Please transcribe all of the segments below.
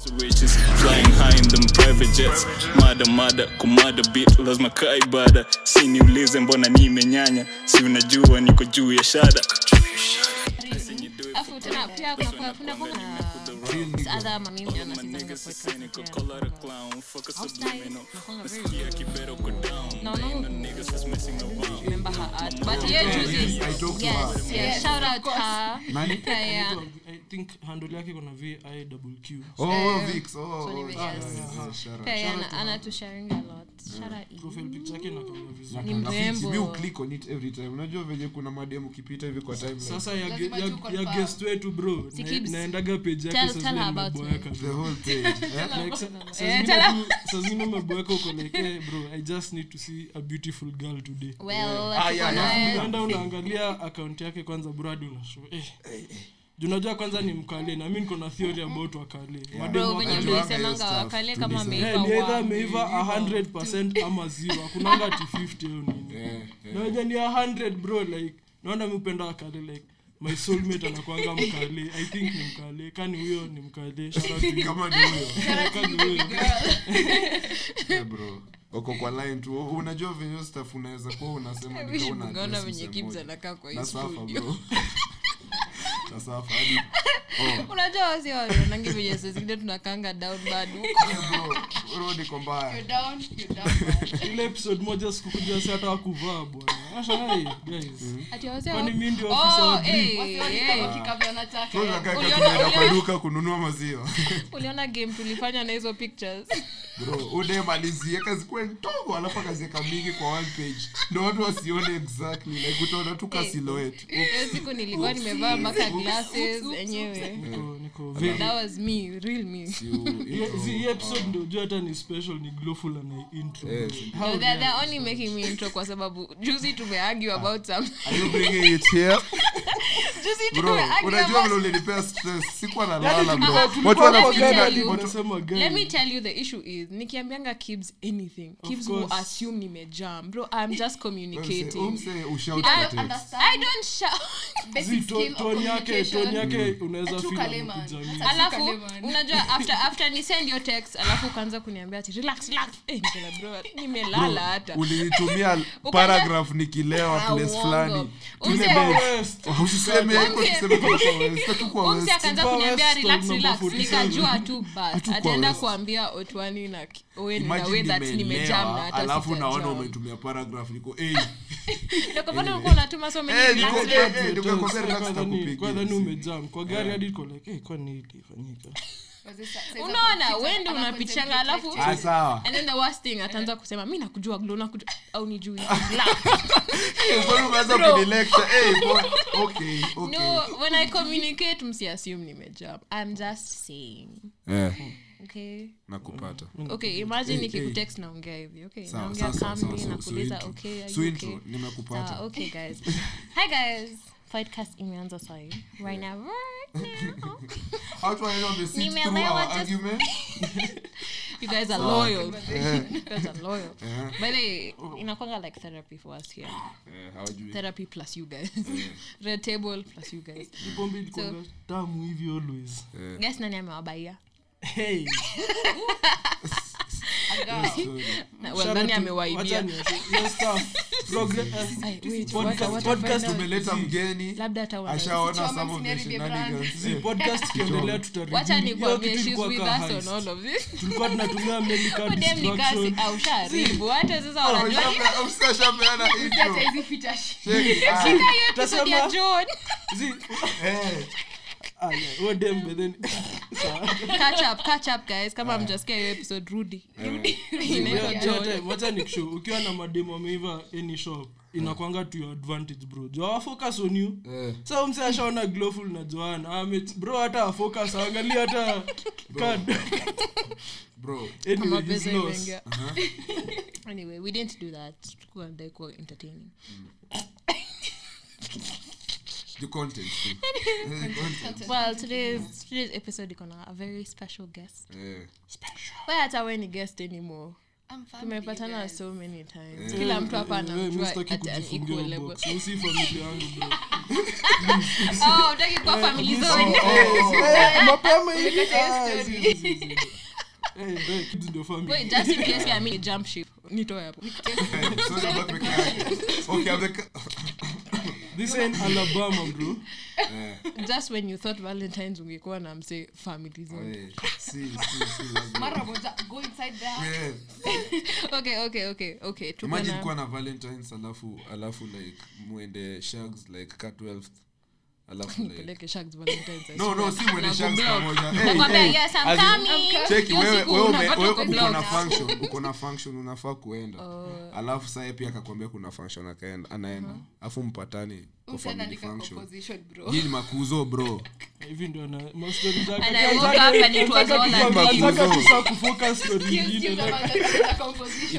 Switches flying high in them private jets. Mada kumada beat lazima kaa ibada. Si niulize mbona nimenyanya. Si unajua niko juu ya shada. Afu tena pia kuna adama mimi na remember her art. But yes, shout out her. I think handle yake kuna VIWQ. Oh, Vix. Oh. Yeah, Anna to sharing a lot. Shout out. Profile picture yake na kama vizuri. Ni mrembo. You click on it every time. Unajua venye kuna madem ukipita hivi kwa timeline. Sasa ya guest wetu bro. Naendaga page yake sasa nimeboeka the whole page. Sasa nimeboeka uko like bro, I just need to see a beautiful girl today. Well, unaenda unaangalia account yake kwanza brad unashow. Unajua kwanza ni mkale na mimi niko na theory about wakale. Bro, wenye mlisemanga wakale kama ameiva. Either ameiva 100% ama 0. Kuna anga 50 au nini. Na wenye ni 100 bro like naona mpenda wakale like my soulmate anakuanga mkale. I think ni mkale. Kani huyo ni mkale. Sharatu kama ni huyo. Yeah bro. Uko kwa line tu. Unajua venye staff unaweza kwa unasema ndio unajua. Ngona wenye kimza nakaa kwa hiyo studio. Sasa fadi. Unajua sio nangi vile sisi ndio tunakanga down bado. Bro, urudi kombaya. You're down. Ile episode moja sikukuja sasa hata kuvaa bwana. Acha hai, guys. Kwani mimi ndio ofisa wa drip. Wasiwasi kikabla nataka. Uliona kwa duka kununua maziwa. Uliona game tulifanya na hizo pictures. Bro, udemalizie kazi kwa ndogo alafu kazi kamili kwa one page. Ndio watu wasione exactly like utaona tu ka silhouette. Siku nilikuwa nimevaa maka glasses enyewe. That was me, real me. The episode ndio Jordan is special ni glowful na intro. No, they're only making me intro kwa sababu juzi tumeargue about something. Are you bringing it here? Juzi tumeargue. Unajua leo nilipea stress. Sikuwa na lala bro. Watu wanasema gani? Let me tell you the issue is nikiambianga Kibs anything. Kibs will assume nimejam. Bro, I'm just communicating. I don't shout. Basic skill. Tonyake unaweza feel. Alafu unajua after ni send your text alafu ukaanza kuniambia ati relax. Nikela bro, nimelala hata. Ulinitumia paragraph nikilewa place fulani. Usiseme kwa wewe. Ukaanza kuniambia relax. Nikajua tu bas. Ataenda kuambia Otwani na wewe na wewe that nimejam na hata. Alafu naona umetumia paragraph niko eh. Ndio kwa maana ulikuwa unatuma so many relax. Ndio kwa sababu relax takupigia. Kwa nini umejam? Kwa gari hadi iko like kwa nini ilifanyika? Unaona wende unapichanga alafu and then the worst thing ataanza kusema mimi nakujua glow nakujua au nijui la bora uanze kudilecta boy okay no when I communicate msiassume nimejam I'm just saying okay nakupata okay imagine nikikutext naongea hivi okay naongea kambi nakuuliza okay so intro nimekupata okay guys hi guys Podcast imeanza sahi. Right now. Out when on the scene to our argument. You guys are loyal. But inakuanga like therapy for us here. How do you? Therapy plus you guys. Red table plus you guys. Bombi liko tamu hivi always. Guys nani amewabaia? Hey. Nani amewaibia podcast tumeleta mgeni ashaona some of the shenanigans podcast kiendelea tutarudi wacha nikwambie she's with us on all of this tulikuwa tunatumia medical distraction au sharibu hata sasa wanajua usishambeana hiyo hizi fitash tasema ya John dem beden catch up guys kama mjasikia hiyo episode Rudy inaitwa wacha nikushow ukiwa na mademo ameiva any shop inakuanga to your advantage bro jo focus on you so mshaona glowful na Joan bro hata focus angalia hata card bro anyway we didn't do that tulikuwa ndai kwa entertaining the content. Well, today's episode is going to have a very special guest. Special. Why are we not guests anymore? I'm family. Tumepatana so many times. Kila mtu hapa anamjua at an equal level. Usi familia yangu bro. Oh, unataka kwa familia zao. Mapema hivi. Eh, ndio kids ndio family. Wait, just in case I mean jump ship. Nitoe hapo. Sorry about my cat. Okay, I'm the This ain't Alabama, bro. Yeah. Just when you thought Valentine's ungekuwa na mse family zone. See. Mara moja go inside there. Yeah. Okay. Imagine kuwa na Valentine's alafu like muende shags like ka 12th. Alafu like peleke shags Valentine's. No, si muende shags pamoja. Nakwambia yes I'm coming. Check wewe uko na function unafaa kuenda. Alafu sasa pia akakwambia kuna function anaenda. Alafu mpatani. Ni makuzo bro. Hivi ndio na master mzako. Nataka tu kufocus story hii.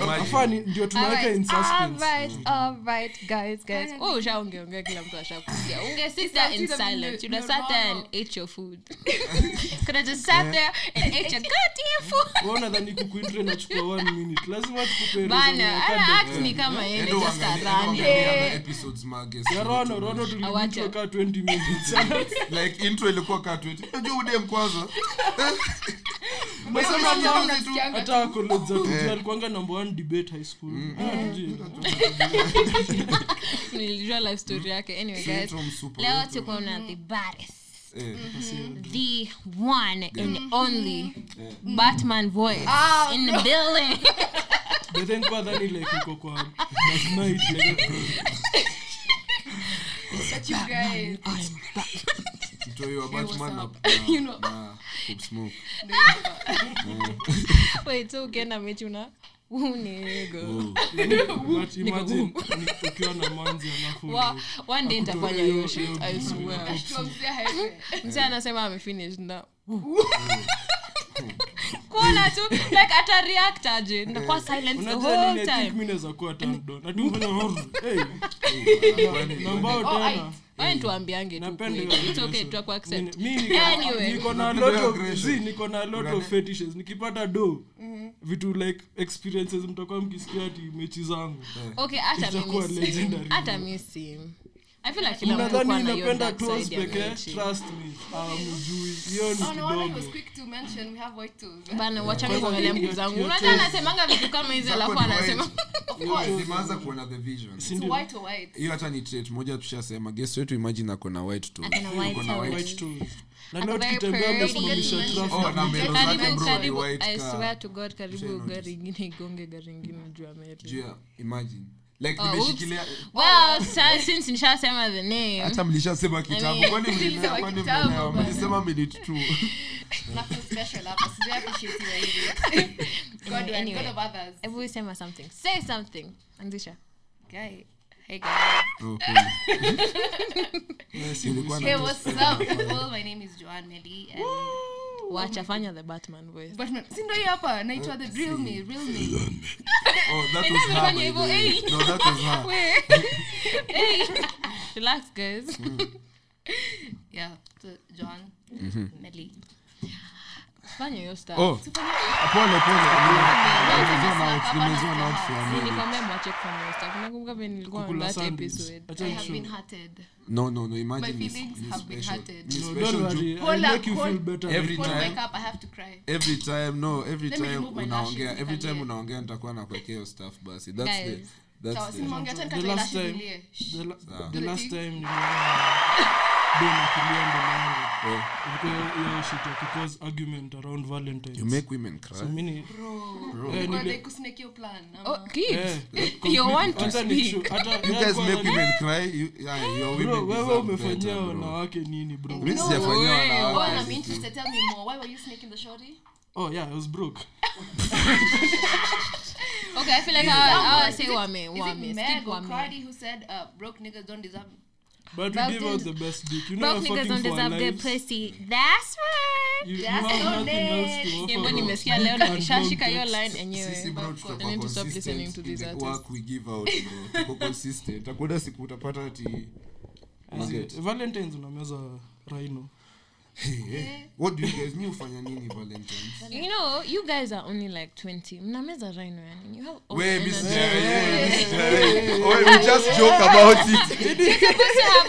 Afani ndio tunaweka in suspense. All right guys. Oh, jaongeongea kila mtu ashakusikia. Ungesit there in silence. You just sat there and ate your food. Could I just sat there and ate your goddamn food? Unaona ndani kukuindre na chukua 1 minute. Lazima tukupeleze. Bana, act ni kama yeye just arani. Episodes mages. Rono tulikuwa 20 minutes like intro ilikuwa ka 20 unajua ude mkwazo msema mnaona hata college zetu alikuwa number 1 debate high school nilijua life story yake. Anyway guys, leo tuko na the baddest, the one and only Batman voice in the building. Then kwa dani like iko kwa night like that you guys. I'm back. So you are Batman up. You know. Keep smoke. Wait, so again I met you na. Unnego. But imagine ukiwa na manzi alafu. One day nitafanya hiyo shit, I swear. Mzee anasema ame finish na. Kuona tu like ata react aje na kwa silence the whole time. Mimi naweza kuwa turned down. Na tu namba tena. Wewe tuambiange tu. It's okay tu kwa accept. Anyway, niko na lot of fetishes. Nikipata do vitu like experiences mtakuwa mkisikia ati mechi zangu. Okay, hata mimi si. I feel like napenda tools pekee, trust me. Mjui hiyo ni kidogo. No, I was quick to mention we have white tools. Bana wacha niongelea mguu zangu. Unataka nasemanga vitu kama hizo alafu anasema of course nimeanza kuona the vision. White. Hiyo hata ni trait moja tushasema. Guess wetu imagine ako na white tools. Kuna white tools. Na not kitembea msimamisha traffic. Oh, na mbele zake bro white car. I swear to God karibu gari nyingine igonge gari nyingine juu ya mbele. Yeah, imagine. Like nimeshikilia well since nishasema the name hata mlishasema kitabu kwani mlisema minute 2 nothing special hapa sijui appreciate hivi God of others every time say something andisha guy hey guys okay hey what's up well my name is Joan Melly and wachafanya the Batman voice. Batman. Sindoi hapa naitwa the real me. Oh, that was hard. No, that was hard. Hey. Relax guys. Yeah, so John Melly. Fanya your stuff. Oh. Pole. Nimezona out. Nilikwambia mwache kufanya your stuff. Nakumbuka vile nilikuwa on that episode. I have been hurted. No, imagine my feelings have been hurted. Make you feel better. Every time I wake up I have to cry. Every time unaongea. Every time unaongea nitakuwa nakwekea your stuff basi. That's it. That's the last time. Bwana kulienda mwanangu. Ilikuwa shit because argument around Valentine. You make women cry. So many bro. Kwa they kusnake your plan. Oh, kids. You want to speak. You guys make women cry. You women. Wewe umefanyia wanawake nini bro? Mimi sijafanyia wanawake. Oh, I'm interested, tell me more. Why were you snaking the shorty? Oh yeah, I was broke. Okay, I feel like I say wame. Stick wame. Cardi who said broke niggas don't deserve. But we give out the best dick. You know, broke niggas don't deserve good pussy. That's right. That's it. Yembo nimesikia leo na nishashika hiyo line enyewe. I need to stop listening to these artists. Work we give out. Tuko consistent. Utakoda siku utapata ati Valentine's unameza rhino. What do you guys new find any Valentine's? You know, you guys are only like 20. Mnameza rhino yani. You have all we just joke about it.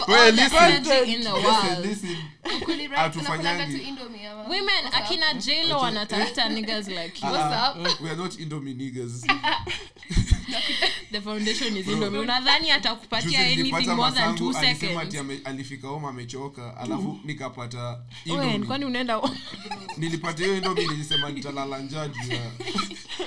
You're supposed to have all the energy in the world. Listen. Women akina J-Lo wanatafuta niggas like you. What's up? We are not Indomie niggas. The foundation is Indomie. Unadhani atakupatia anything more than 2 seconds. Alisema alifika home amechoka, alafu nikapata Indomie. Wewe kwani unaenda home? Nilipata hiyo Indomie nilisema nitalala njaa juu ya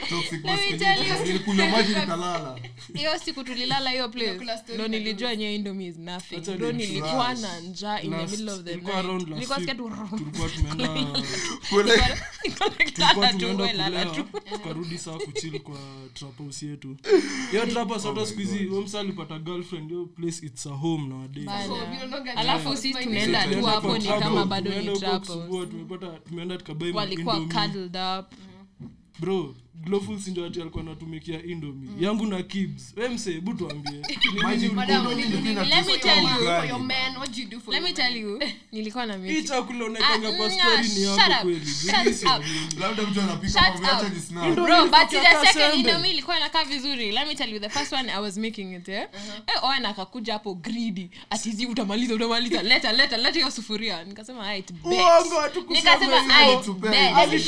toxic masculinity. Nilikula maji nikalala. Hiyo siku tulilala hiyo place. Ndio nilijua yenyewe Indomie is nothing. Ndio nilikuwa na njaa in the middle of the night. Nilikuwa tulikuwa tumeenda kule tulikuwa tumeenda tukarudi saa kuchill kwa trap house yetu. Yo trap soda squeezy home sali pata girlfriend yo place it's a home nowadays. Alafu sisi tumeenda tu hapo ni kama bado ni trap house. Tumeenda tukabai Indomie. Walikuwa cuddled up. Bro, Glowful ndio alikuwa anatumikia Indomie. Yangu na Kibs. Wewe mse hebu tuambie. Let me tell you for your man what you do for. Let me tell you. Nilikuwa na mimi. Hicho kulionekana kwa story ni hapo kweli. Labda mtu anapika mama acha this now. Bro, but the second Indomie ilikuwa inakaa vizuri. Let me tell you the first one I was making it there. Oana akakuja hapo greedy. Atizi utamaliza. Leta hiyo sufuria. Nikasema I bet. Nikasema I bet.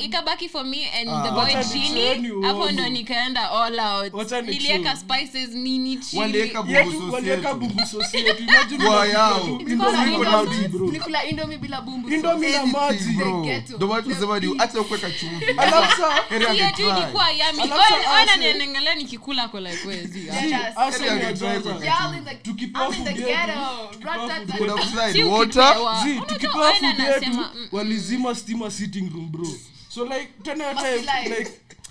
Nikabaki for me and the boy Genie hapo ndo nikaenda all out. Nilieka spices nini chili walieka bumbu sauce yetu. Imagine nikula Indomie bila bumbu sauce. Indomie na maji ndio watu sema ni acha kuweka chumvi alafu hiyo tu ilikuwa yummy. Ona niendelea nikikula kwa like wezi tukipoa food water tukipoa food yetu walizima steamer sitting room bro. So like 10 out of 10 like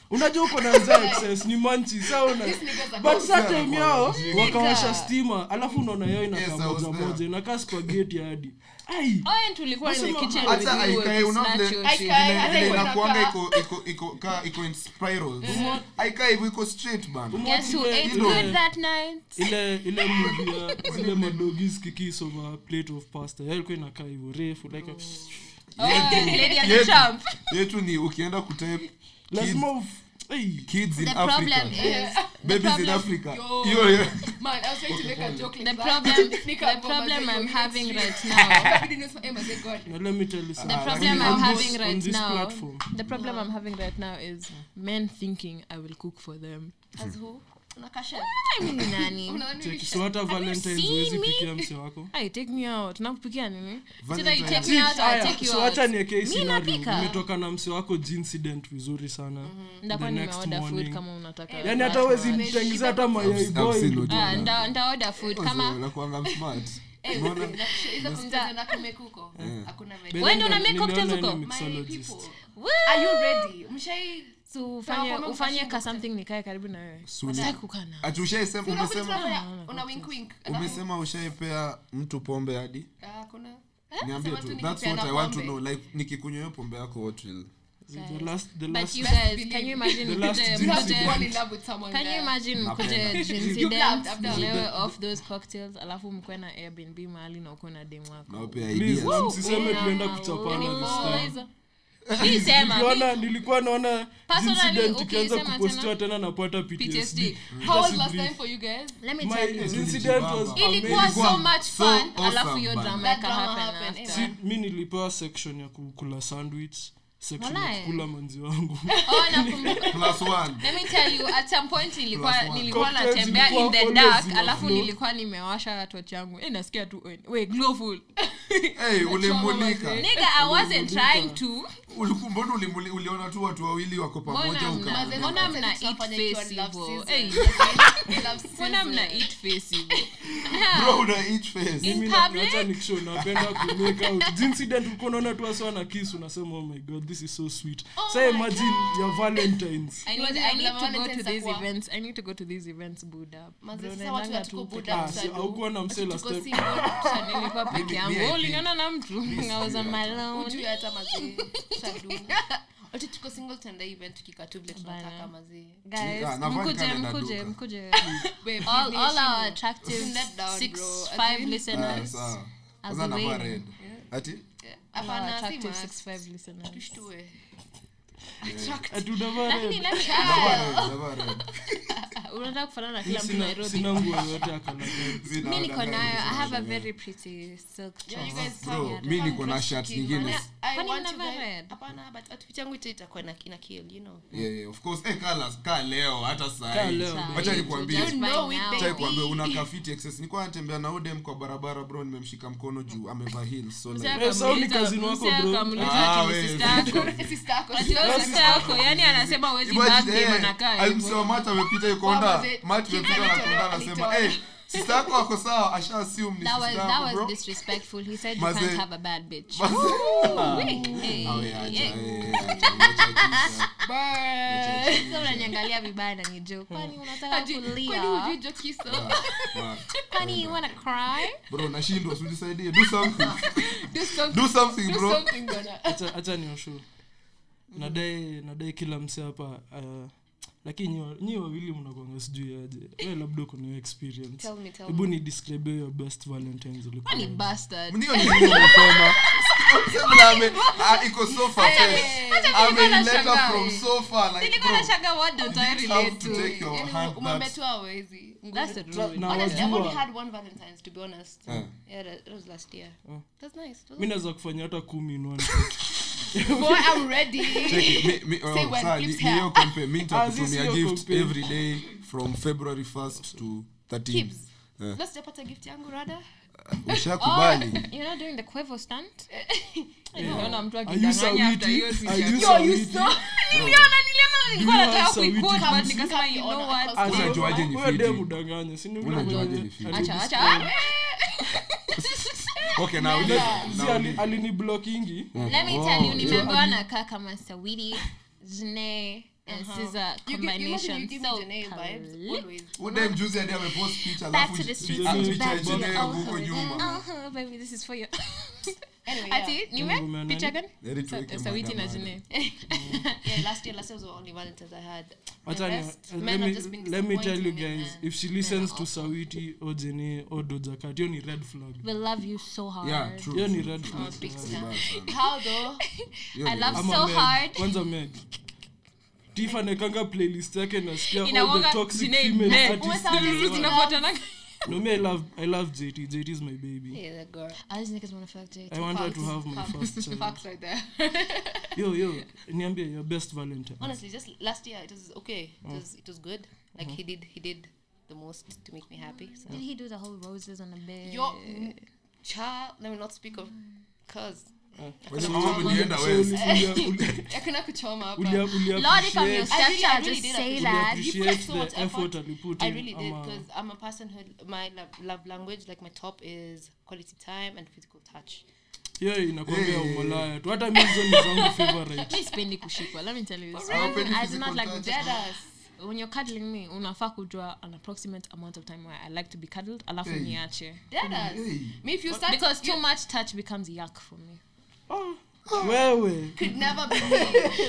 unajua uko na access ni manchi sauna but sasa time yao wakawasha steamer alafu unaona yao inakamoza moja inakaa spaghetti hadi ai oh tulikuwa in the kitchen hata aikai unaona inakuanga iko in spiral aikai iko straight bana yes you ate good that night ile movie ile madogis kikiso over plate of pasta yao iko inakaa hivyo refu like lady and champ yetu ni ukienda kutype lazima kids in the Africa is, babies in Africa yo man I was trying to make a joke like the problem I'm having right now let me tell you the problem I'm having right now is men thinking I will cook for them as who unakasha mimi nani unaonisha hata Valentine's huwezi pikia mse wako ai take me out nakupikia nini sasa you take me out I take you out hata ni case na umetoka na mse wako Gincident vizuri sana ndakwa nimeorder food kama unataka yani hata huwezi mtengeneza hata mayai boy ndaorder food kama unakuanga smart mbona hizo kumtaza na kumekuko hakuna maji wewe ndio una make cocktails uko are you ready mshai so ufanye ka something nikae karibu na wewe unataka kukaa na umesema una wink umesema ushaipea mtu pombe hadi kuna niambie tu that's what I want to know like nikikunywa pombe yako what will the last but you guys can you imagine the last one in love with someone can you imagine mkuje Gincident after off those cocktails alafu mko na Airbnb mahali na uko na demu wako na upe idea msiseme tunaenda kuchapana this time Niliona naona Incident ikianza kupostiwa tena napata PTSD. How was last time for you guys? Let me tell you. Incident was amazing. It was so much fun. I love your drama happened. Mimi nilipewa section ya kukula sandwich. Section ya kukula manzi wangu. Oh nakumbuka. Plus 1. Let me tell you at some point nilikuwa natembea in the dark alafu nilikuwa nimewasha torch yangu. Nasikia tu we Glowful. Hey ulimulika. Nigga I wasn't trying to. Ulikumbona uliona tu watu wawili wako pamoja ukaona. Mbona mna eat face hivyo? Hey. Mbona mna eat face hivyo? Bro una eat face. Mimi nakuacha nikisho napenda kumeka out. Incident uko naona tu wasa na kiss unasema oh my god this is so sweet. Say imagine your Valentines. I need to go to these events Buddha. Mazesa watu watuko Buddha msadu. Haukuwa na msela step. Nilikuwa peke yangu. Uliona na mtu. Ngauza malone. Unajua hata mazi. Ati tuko Singleton Day event kikatublet tunataka mazee guys mkuje all our attractive 6-5 listeners as a way Ati? Hapana si mask 65 listeners. Tushtue. Lakini na chao. Unataka kufanana na kila mtu Nairobi. Sina nguo yote akana. Mimi niko nayo. I have a very pretty silk top. You guys saw. Mimi niko na shirt nyingine. Kwani na red? Hapana, but outfit yangu itakuwa na kina kill, you know. Yeah, of course. Colors ka leo hata saa hii. Acha nikwambie. Acha nikwambie una kafiti excess. Nilikuwa natembea na Odem kwa barabara bro, nimemshika mkono juu amevaa heels so like. Sasa ni kazi yako bro. Sister yako. Yaani anasema huwezi baki mnakaa. Alimsema mata amepita yuko Mati mtaka nakunda anasema eh sister yako ako sawa asha assume ni sister bro. That was disrespectful. He said you can't have a bad bitch. Bye. Sasa unaniangalia vibaya na ni joke. Kwani unataka kulia? Kwani unjoke hizo? Kwani you wanna cry? Bro nashindwa usinisaidie. Do something bro. Acha nioshu. Nadai kila mse hapa lakini nyinyi wawili mnakuanga sijui aje. Wewe labda uko na experience. Hebu ni describe your best Valentines ulikuwa. Ni bastard. Ndio nimesema. Msema iko sofa fresh. I'm letter from sofa like. Nilikuwa na shaka what do I relate to? Umembetu hawezi. That's the truth. Honestly, I only had one Valentines to be honest. Yeah, it was last year. That's nice. Mimi naweza kufanya hata 10 in one. Boy, I'm ready. Check it. Niyo compare mintakutumia gift every day from February 1st to 13th. Let's japata gift yangu rada. Ushakubali. You're not doing the Quavo stunt? Naona mtu akidanganya after you. You saw. Niliona nataka kuikota but nikasema you know what? Acha joaje ni fiti. Wewe mdanganya, si ndio mdanganya ni fiti. Acha. Okay now let's alini blockingi. Let me tell you nimemba na kaka kama Sawidi Jne and Caesar combination so vibes. Udem juzi hadi amepost picture alafu picha huko nyuma. Oh baby this is for you. Anyway. Ati nime picha gani? Sawidi na Jne. Yeah last year was the only Valentine's I had. Let me tell you guys, if she listens to Sawiti or Jene or Dojaka, you're a red flag. We love you so hard. Yeah, true. You're a red flag. How though? I love so hard. Kwanza Meg. Tifa nekanga playlist yake nasikia all the toxic female artists. No me I love JT. JT is my baby. Yeah, that girl. I just niggas want to fuck JT. I want her to have my first child. Fucks right there. Yo. Niambie your best Valentine. Honestly, just last year it was okay. It was good. Like he did the most to make me happy. So. Did he do the whole roses on the bed? Yo, child, let me not speak of cause. Wewe mama ulienda wewe. Yakana kuchoma hapa. Lord if I'm your stepchild really just say that. You put so much effort and you put in. I really did because I'm a person who my love language like my top is quality time and physical touch. Yeah, inakwambia umalaya. Tu hata mimi zone zangu favorite. Mimi sipendi kushikwa. Let me tell you this. I do not like deadass. When you're cuddling me, unafaa kujua an approximate amount of time where I like to be cuddled alafu niache. Deadass. Me if you start because too much touch becomes yuck for me. Wewe could never be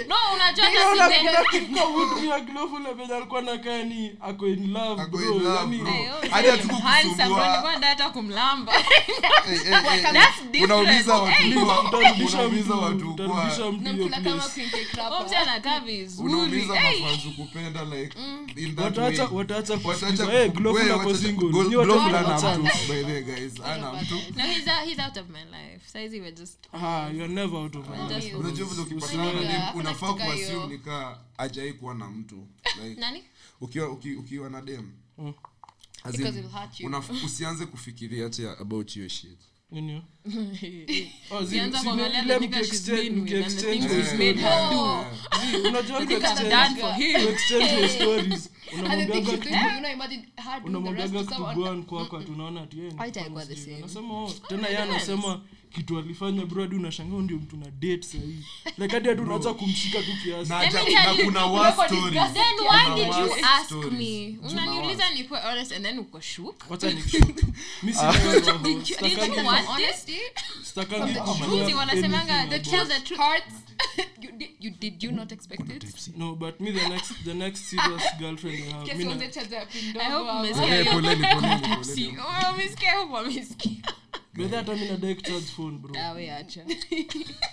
no unajua nasipenda with your glove level alikuwa nakaa ni ako in love bro yani hadi atakusumbua hata kumlamba unauliza watu kwa namna kama kinte crap hapo anakaa vizuri unauliza mafanzu kupenda like in that wataacha glove na kozingo glove na mtu by the guys ana mtu no he's out of my life says he was just you're never out of my life. Unajua ukipatana na dem unafaa kuassume nika ajai kuwa na mtu. Like nani? Ukiwa na dem. Azim usianze kufikiria ati about your shit. Nini? Oh, zianza kuangalia na nika exchange is made her do. Unajua exchange stories. Unamwambia kuguan kwako tunaona ati yeye. Anasema tena yeye anasema kitu alifanya bro hadi unashangaa ndio mtu na date sasa hivi like hadi unaanza kumshika tu kiasi na kuna war story then why did you ask me unaniuliza ni kwa honest and then uko shook wacha ni shook mimi si honesty stakangi you wanasemanga the tell the truth hearts you did you not expect it no but me the next serious girlfriend I have mina I hope miss care oh miss care Brother hata mimi nadai charge phone bro. Ah we acha.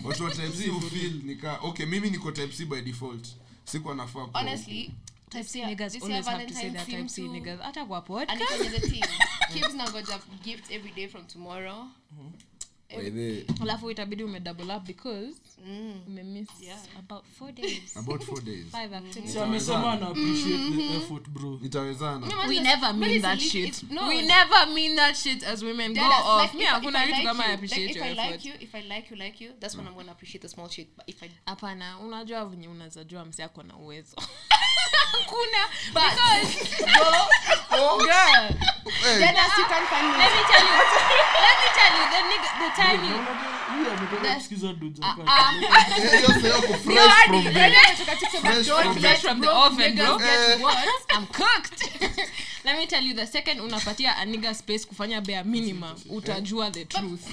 But what type C you feel nika okay mimi niko type C by default. Siko nafaa kwa. Honestly type C niggas always have to say that type C niggas hata kwa podcast. And in the team. Kids now got a gift every day from tomorrow. Mm-hmm. Alafu itabidi ume double up because ume miss about 4 days. About 4 days. 5 actually. So amesema na appreciate the effort bro. Itawezana. We never mean that shit. No, we never mean that shit as women. Go off. Me hakuna kitu kama I appreciate your effort. If I like you, that's when I'm going to appreciate the small shit. But if I hapana, unajua vunye unazajua msi yako na uwezo. Kuna because oh girl then as you can find me let me tell you the time you have excuse dudes yourself fresh from the fresh from the oven bro I'm cooked let me tell you the second unapatia a nigga space kufanya bare minimum utajua the truth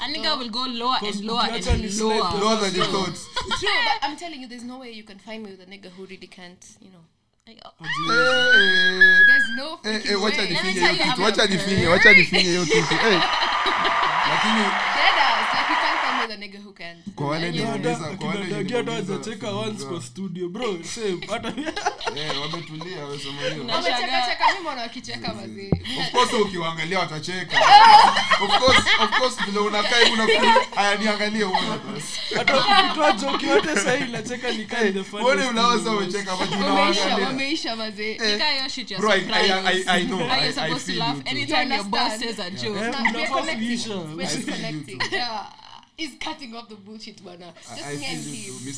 a nigga will go lower and lower and lower than your thoughts true but I'm telling you there's no way you can find me with a nigga who really can't you know there's no wacha nifinye hiyo kitu eh lakini dadas like you can't find me with a nigga who can't kwa wale dadas kwa wale dadas check once kwa studio bro same hata eh wametulia wewe sema hiyo wamecheka mimi mbona wakicheka mzee of course ukiwaangalia watacheka of course bila unakaa unakuwa ayaniangalie uone hata ukitoa joke yote sahi nacheka nikai the fun wewe unawaza umecheka but unawaangalia umeisha mzee nikai hiyo shit ya surprise I know I supposed to laugh anytime your boss says a joke connecting yeah is cutting off the bullshit bwana just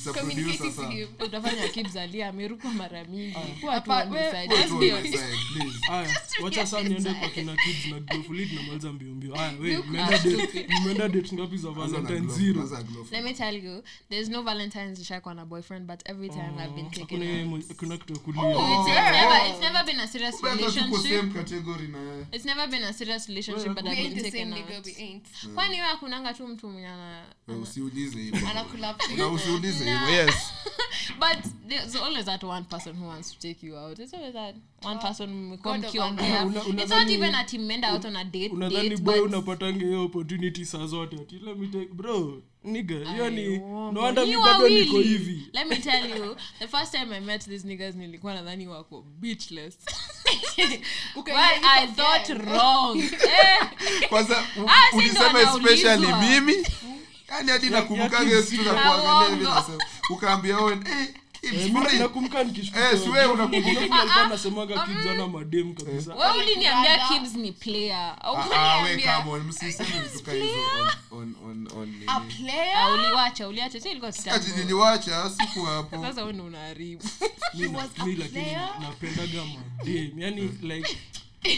Mr. Producer sasa utafanya kibzalia ameruka mara mingi kwa part please haya wacha sana niende kwa kina kids na glow lead na mwanza mbiombio haya wewe umeenda date ngapi za Valentine zero let me tell you there's no Valentine's shake on a boyfriend but every time I've been taken kuna kitu kulia it's never been a serious relationship it's never been a serious relationship but I've been taken kwa nini wewe kunanga tu mtu mwenye usiulize hivyo usiulize hivyo yes but there's always that one person who wants to take you out it's always that one person mkiongea it's not even at menda out on a date unadhani boy unapatanga hiyo opportunity saa zote ati let me take bro nigga hiyo ni no wonder mimi bado niko hivi let me tell you the first time I met these niggas nilikuwa nadhani wako bitchless okay why I thought wrong kwanza ulisema especially mimi yani hadi nakumbuka gesi tunakuangalia hivi sasa ukaambia wewe nakumbuka nikishuka wewe unakumbuka nilikuwa nasemaga kids ana madem kabisa wewe uliniambia kids ni player au uliniambia come on msiseme vitu kama hizo on a player uliacha sio ilikuwa kitambo ati niliacha siku hapo sasa wewe unaharibu mimi lakini napenda gama dem yani like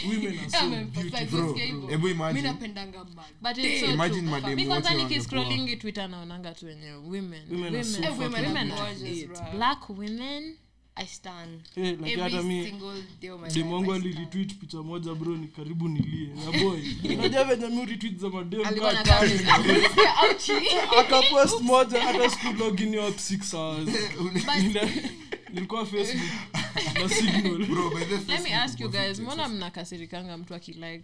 women are so beautiful hebu imagine mimi napendanga madem but it's so imagine madem because I keep scrolling Twitter naonanga tu wenyewe women black women I stand every single day of my life demongo aliretweet picha moja bro ni karibu nilie na boy unajua venye mimi retweet za madem akapost moja hata school login up 6 hours nilikuwa Facebook na signal bro by the way let me ask you guys mbona mnakasirikanga mtu akilike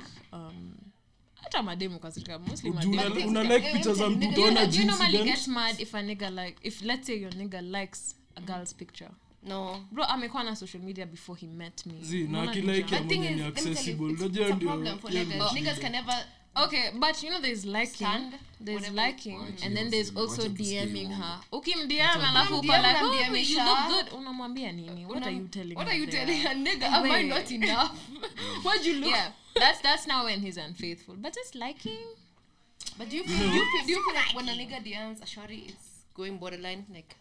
hata mademu kasirika mostly mademu una like pictures za mtu unaona jinsi you normally get mad if a nigga like if let's say your nigga likes a girl's picture no bro amekuwa na social media before he met me zii na akilike ni accessible ndio problem for niggas can never okay but you know there's liking stand, there's liking and then there's also DMing her ukimdm alafu uko like oh, you look good unamwambia nini what are you telling her nigga am I not enough what you look yeah that's now when he's unfaithful but it's liking but do you feel like when a nigga DMs a shorty it's going borderline like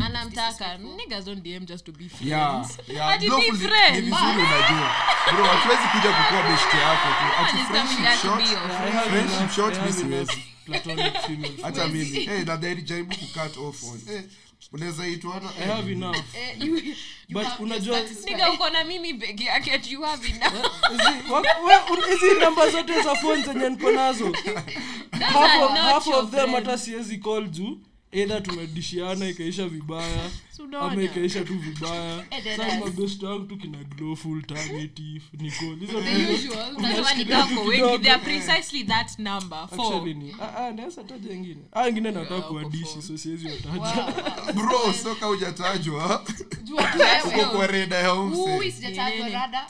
and I'm taka niggas don't DM just to be friends yeah no be friends bro hatuwezi kuja kukuwa best yako ati friendship short business platonic female hata mimi na daily jaribu ku cut off on unaweza itwa hata I have enough but unajua nigga uko na mimi begi yake you have enough hizi namba zote za phone zenye niko nazo half of them hata siwezi call you Eda tumedishiana ikaisha vibaya. Ama ikaisha tu vibaya. Sasa best wangu tu kina glowful targetive niko. Hizo the usual. Unajua ni kako wengi they are precisely that number 4. Actually ni. Naweza taja nyingine. Nyingine nataka kuadishi so siwezi kutaja. Bro, soka hujatajwa. Jua wewe. Kwa rada ya homse. Who is jatajwa rada?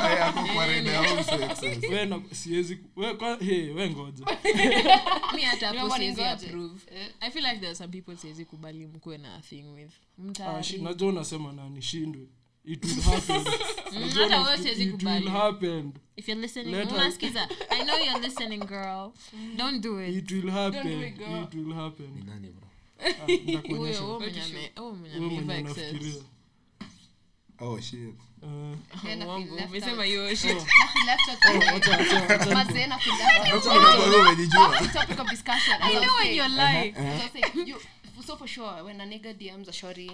Haya kwa rada ya homse. Wewe na siwezi wewe hey wewe ngoja. Mimi hata siwezi approve. I feel like there's some people siwezi kubali mko na thing with. Najua unasema nani shindwe. It will happen. Hata wewe siwezi kubali. It will happen. If you're listening, unasikiza. I know you're listening, girl. Don't do it. It will happen. It will happen. Ni nani bro? Nitakuonyesha. Mwenye nafikiria. Oh shit. Umesema hiyo shit. Mazena topic of discussion. I know when you're lying. So for sure, when a nigga DMs a shorty,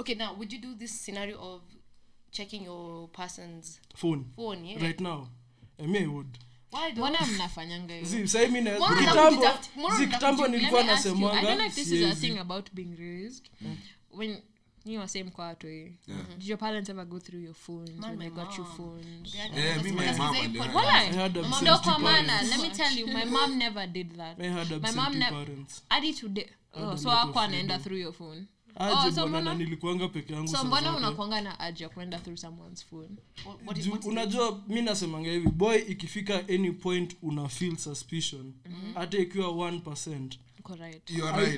okay, now would you do this scenario of checking your person's phone yeah? Right now? I would. Why do? Mbona mnafanyanga hiyo? Sasa mimi na kitambo nilikuwa nasemanga. I don't know if this is a thing about being raised. When you were same kwato hiyo. Did your parents ever go through your phone? Man, they got your phones. Yeah, me my mom. No, come on. Let me tell you, my mom never did that. My mom never. Adi today. Oh, so hapo anaenda through your phone. So mbona nilikuanga peke yangu? So mbona unakuanga na haja kwenda through someone's phone? Unajua mimi nasemanga hivi, boy ikifika any point una feel suspicion hata ikiwa 1%. Correct.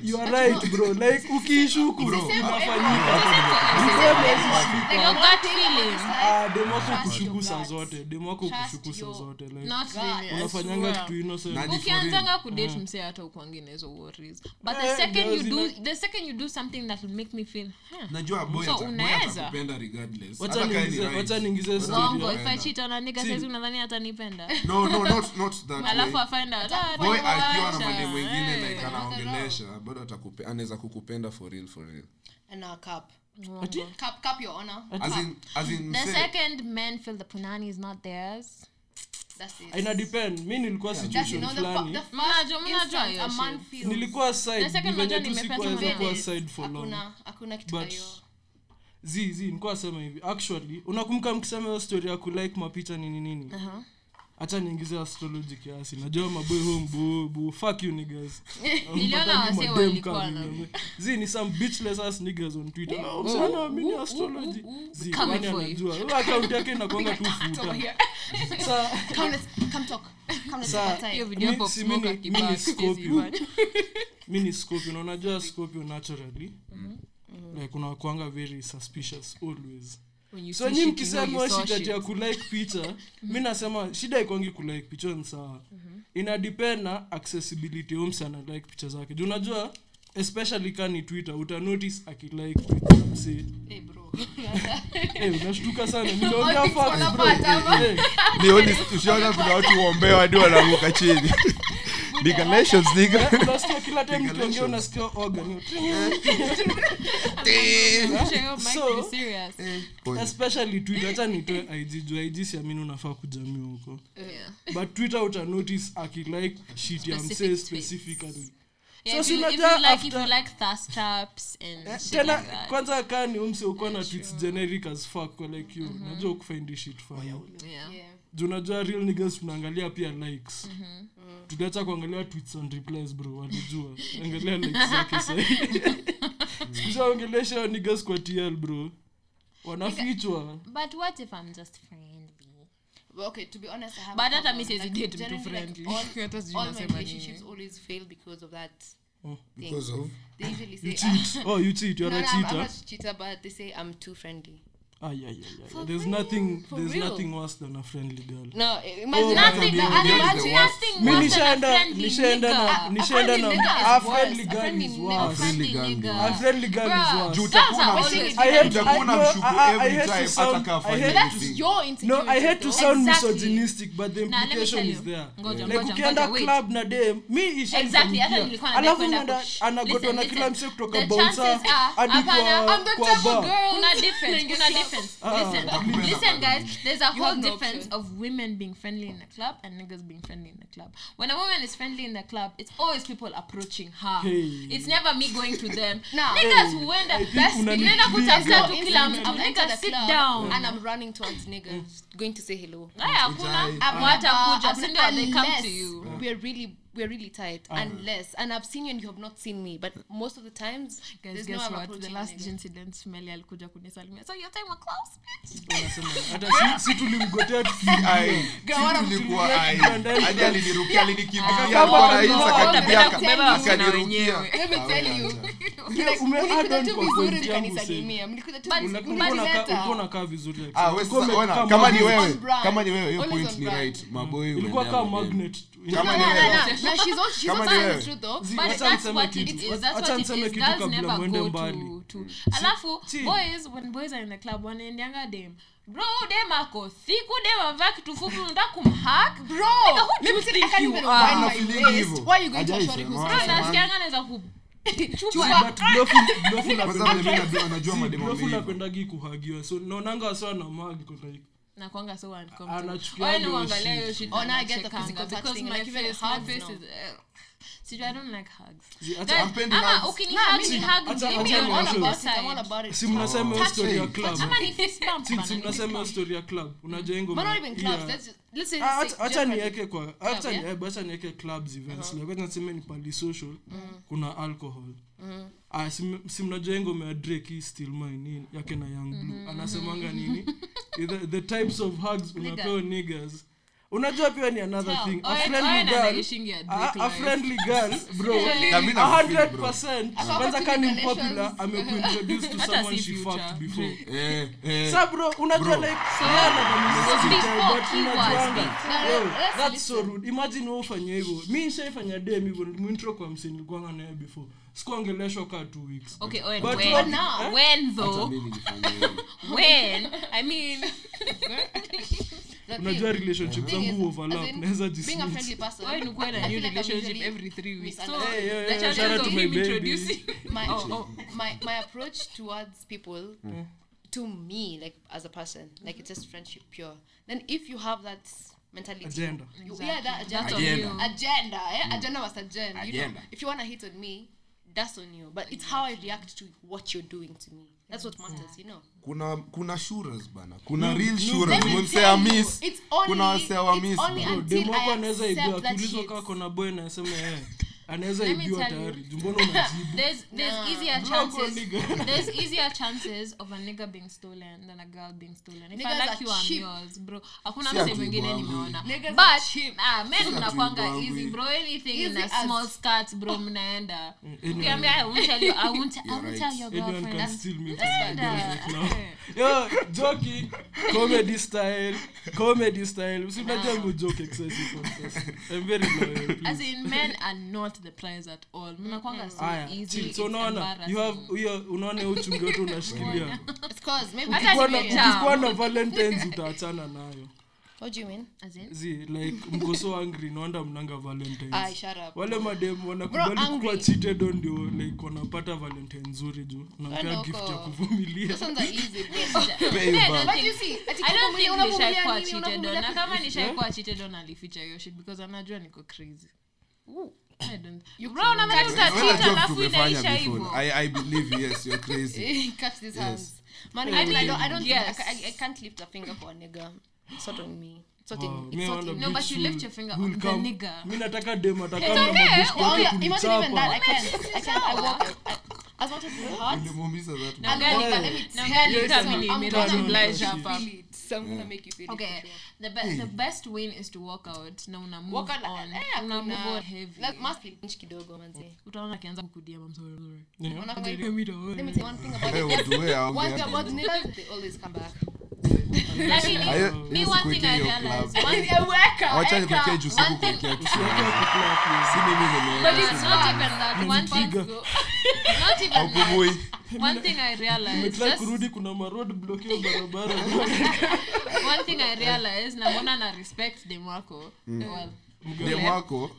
You are right bro. Like ukishuku bro. Unafanyika. Like you got feelings. Demo wako kushukusa zote like. Unafanyanga kitu innocent. Ukianzanga kudate msee hata ukoanginezo worries. But the second you do something that will make me feel. Najua boy atakupenda regardless. Wacha niingize story. Boy if I cheat on a nigga says unadhani atanipenda? No, not that. Alafu afind out. Boy akiwa na mademu wengine like anaongelesha bado atakupenda, anaweza kukupenda for real and a cup cup your honor as in the second men feel the punani is not theirs. That's it. Ina depend mimi nilikuwa situation fulani manager a man feels nilikuwa side the second manager nimependa side for long hakuna kitu hiyo zizi nilikuwa sema hivi actually unakumbuka mkisema hiyo story ya ku like mapicha nini acha niingize astrology kiasi najua maboy home boo fuck you niggas niliona wase walikuwa na zi ni some bitchless ass niggas on Twitter sana mimi astrology zi kwani anajua wewe account yake inakuanga tu futa sasa come talk hiyo video hapo smoke kibaki mini scope unajua scope naturally na kuna kuanga very suspicious always. So nyinyi mkisema shida ya ku like picture, mimi nasema shida iko ngi ku like picture ni sawa. Ina depend na accessibility home sana like pictures zake. Unajua especially kani Twitter uta notice aki like Twitter msee. Hey bro. Unashtuka sana. Niliona fuck bro. Ni honest ushaona bila watu waombea hadi wanaanguka chini. Diganations nigga. Unasikia kila time ukiongea unasikia organ. So serious. Especially Twitter hata nitoe IG siamini unafaa kujamii huko. But Twitter uta notice aki like shit ya msee specifically. Yeah, so if you like thirst traps and tena kwanza kani uko na tweets generic as fuck like you unajua kufind shit for you. Yeah. Unajua real niggas tunaangalia pia likes. Tuliacha kuangalia tweets and replies bro walijua. Angalia likes zake sahihi. Sikuwa ongelesha niggas kwa TL bro. Wanafichwa. But what if I'm just friendly? Well, okay, to be honest I have but that misses like, date too friendly. Like, all my relationships always fail because of that. Oh, because of? They usually say you cheat, you're a cheater. I'm not a cheater but they say I'm too friendly. Yeah. There's nothing worse than a friendly girl. No, imagine nothing. Nishaenda na a friendly girl is worse. Jutakuna mshuku every time atakafanya. That's your insecurity. No, I hate to sound misogynistic but the implication is there. Ukienda club na dem, mimi isha. Exactly, hata nilikuwa na kwenda. Anagotwa na kila mse kutoka bouncer hadi kwa bar. Una difference. difference. Listen, guys. There's a whole difference of women being friendly in the club and niggas being friendly in the club. When a woman is friendly in the club, it's always people approaching her. Hey. It's never me going to them. No. Niggas who went the best. Niggas sit down. And I'm running towards niggas, going to say hello. They come to you. We're really tight, unless, and I've seen you and you have not seen me, but most of the times, guys, guess no what? The last Gincident, Melly alikuja kunisalimia. So your time was close, bitch. Hata si tulimgotea TI. Gawana mlikuwa ai. Hadi alinirukia alinikimbia kwa rais akakimbia akanirukia. Let me tell you. Umeaada kwa kweli kanisalimia. Mlikuja tu unakaa vizuri. Ah, wewe kama ni wewe hiyo point ni right, maboy. Ulikuwa kama magnet. No, she's also telling the truth though. But that's what it is. That's what it is. Girls never go to. Alafu, boys, when boys are in the club, wanaendianga dem. Bro, dem ako siku dem avaa kitu fupi unataka kumhack. Bro, mimi sitaki even my waist. Why you going to show me who's bro? Nasikianga naweza ku chupa blofu kwa sababu mimi najua mademo mengi. Blofu napendagi kuhagiwa. So naonanga sana mag kwa like na kwanga so uncomfortable. I know angalia she on I get the physical because my face is see, I don't like hugs. I'm all about it. Simnasema story ya club. Unajengo. But not even clubs. Let's say acha niweke clubs events. Like when nasema ni pali social kuna alcohol. Simnajengo me Drake still mine yake na Young Blue. Anasemanga nini? The types of hugs unapewa niggas. Unajua pia ni another thing. A friendly girl, bro. 100% kwanza kani popular amekuintroduce to someone she fucked before. Sa bro, unajua like sana but that's so rude. Imagine ufanye hivyo. Mimi nishafanya dem hivyo mwintro kwa msini kwangu naye before. Sikuongeleshwa kwa 2 weeks. Okay, when I mean unajua relationship zangu overlap naweza just being a friendly person why unakuwa na new relationship every 3 weeks so Sharatu to my baby my approach towards people to me like as a person like it's just friendship pure then if you have that mentality agenda agenda. If you want to hit on me that's on you but it's how I react to what you're doing to me that's what matters you know kuna shuras bana kuna real shuras mumsea miss kuna msea miss demo anaweza ibua kulizo kama kuna boy na sema anaweza ibua tayari mbona unajibu there's easier chances of a nigga being stolen than a girl being stolen if I like you I'm yours bro hakuna mse mwingine nimeona but men mnakwanga easy bro anything in a small skirt bro mnaenda ukiambia I won't tell your girlfriend that's still me yo joking comedy style usimlaje joke excessive I'm very loyal as in men are not the prize at all. Mnakwanga so easy. So unaona unaona uchungu wetu unashikilia. Of course, maybe ukikuwa na Valentines utaachana nayo. What do you mean? As in? See, like mkoso angry no wonder mnanga Valentines. Ay, shut up. Wale madem wanakubali kuwa cheated on ndio like wanapata Valentines nzuri juu. Unampea gift ya kuvumilia. This sounds easy. But you see, I don't think unavumilia cheated on. Na kama nishaikuwa cheated on alificha hiyo shit because anajua niko crazy. Ooh. I don't. You bro na mimi utachita alafu inaisha hivyo. I believe yes you're crazy. Catch these hands. Man I can't lift a finger for a nigga. It's not on me. It's not on me. No but you lift your finger on the nigga. Mimi nataka dem atakama mbush. Oh yeah, imagine even that I can't walk. As much as it hurts. Let me so I'm going to make you feel okay. The best way is to walk out na una move on. Una move on heavy. Like must be pinch kidogo manze. Utaona akianza kukudia I'm sorry. Let me tell one thing about it. What niggas they always come back. Lakini one thing I realized once I work out. Wacha nipokee usiku kwa kiatu. But it's not even that one thing. Not even that. One thing I realized just kurudi kuna road block hiyo barabara. One thing I realized na mbona na respect dem wako. Well, Ule wako.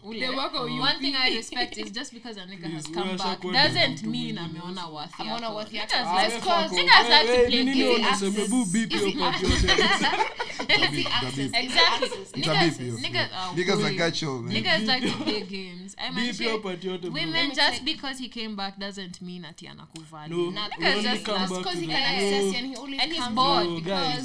One thing I respect is just because a nigga has come back doesn't mean ameona worth yako. Ameona worth yako. Let's cause niggas like to play easy access. Exactly. Niggas are gacho, man. Niggas like to play games. I mean, women just because he came back doesn't mean that he anakuvalue. Niggas just because he can access and he only comes bored because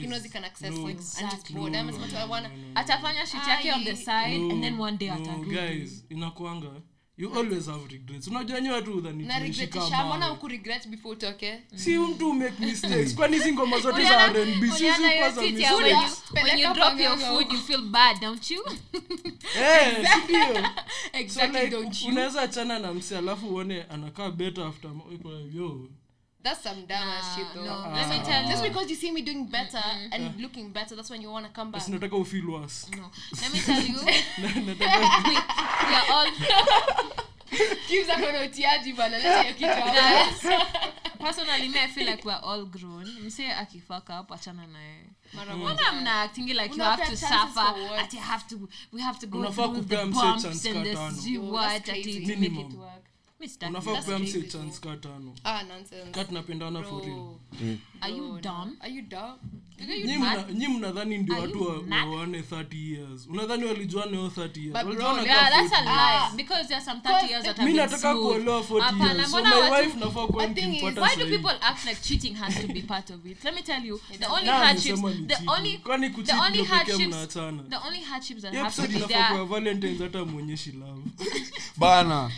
he knows he can access things and it's bored. That's what I want. Atafanya shit yake on the side and then one day atarudi. Guys, inakuanga you always have regrets. Unajua nyoa tu udhani na regret shamona ukuregret before utoke. Si mtu make mistakes. Kwani singo mazote za R&B sisi pass on mistakes. When you drop your food you feel bad, don't you? Eh, ndio. Exactly, don't you? Unaweza achana na msi alafu uone anakaa better after yo. That's some dumb shit though. No. Let me tell you. Just because you see me doing better and looking better, that's when you want to come back. It's not like I feel worse. No. Let me tell you. We are all... Kims are going to tiaji, but let's take your kids. Personally, me, I feel like we're all grown. You say, akifaka up, achana nae. When I'm not acting like you have to suffer, that you have to, we have to go through the bumps and this word that you make it work. Unafaa kupea mse chance katano. Ah, nonsense. Kati napendana for real. Are you dumb? Nyimu nadhani ndio watu waone 30 years. Unadhani walijuana yo 30 years. Walijuana. Yeah, that's a lie. Because there are some 30 years that have been smooth. Mimi nataka kuolewa 40 years. So my wife nafaa kuwa important. Why do people act like cheating has to be part of it? Let me tell you, the only hardships that happen is that Valentine's hata muonyeshi love. Bana.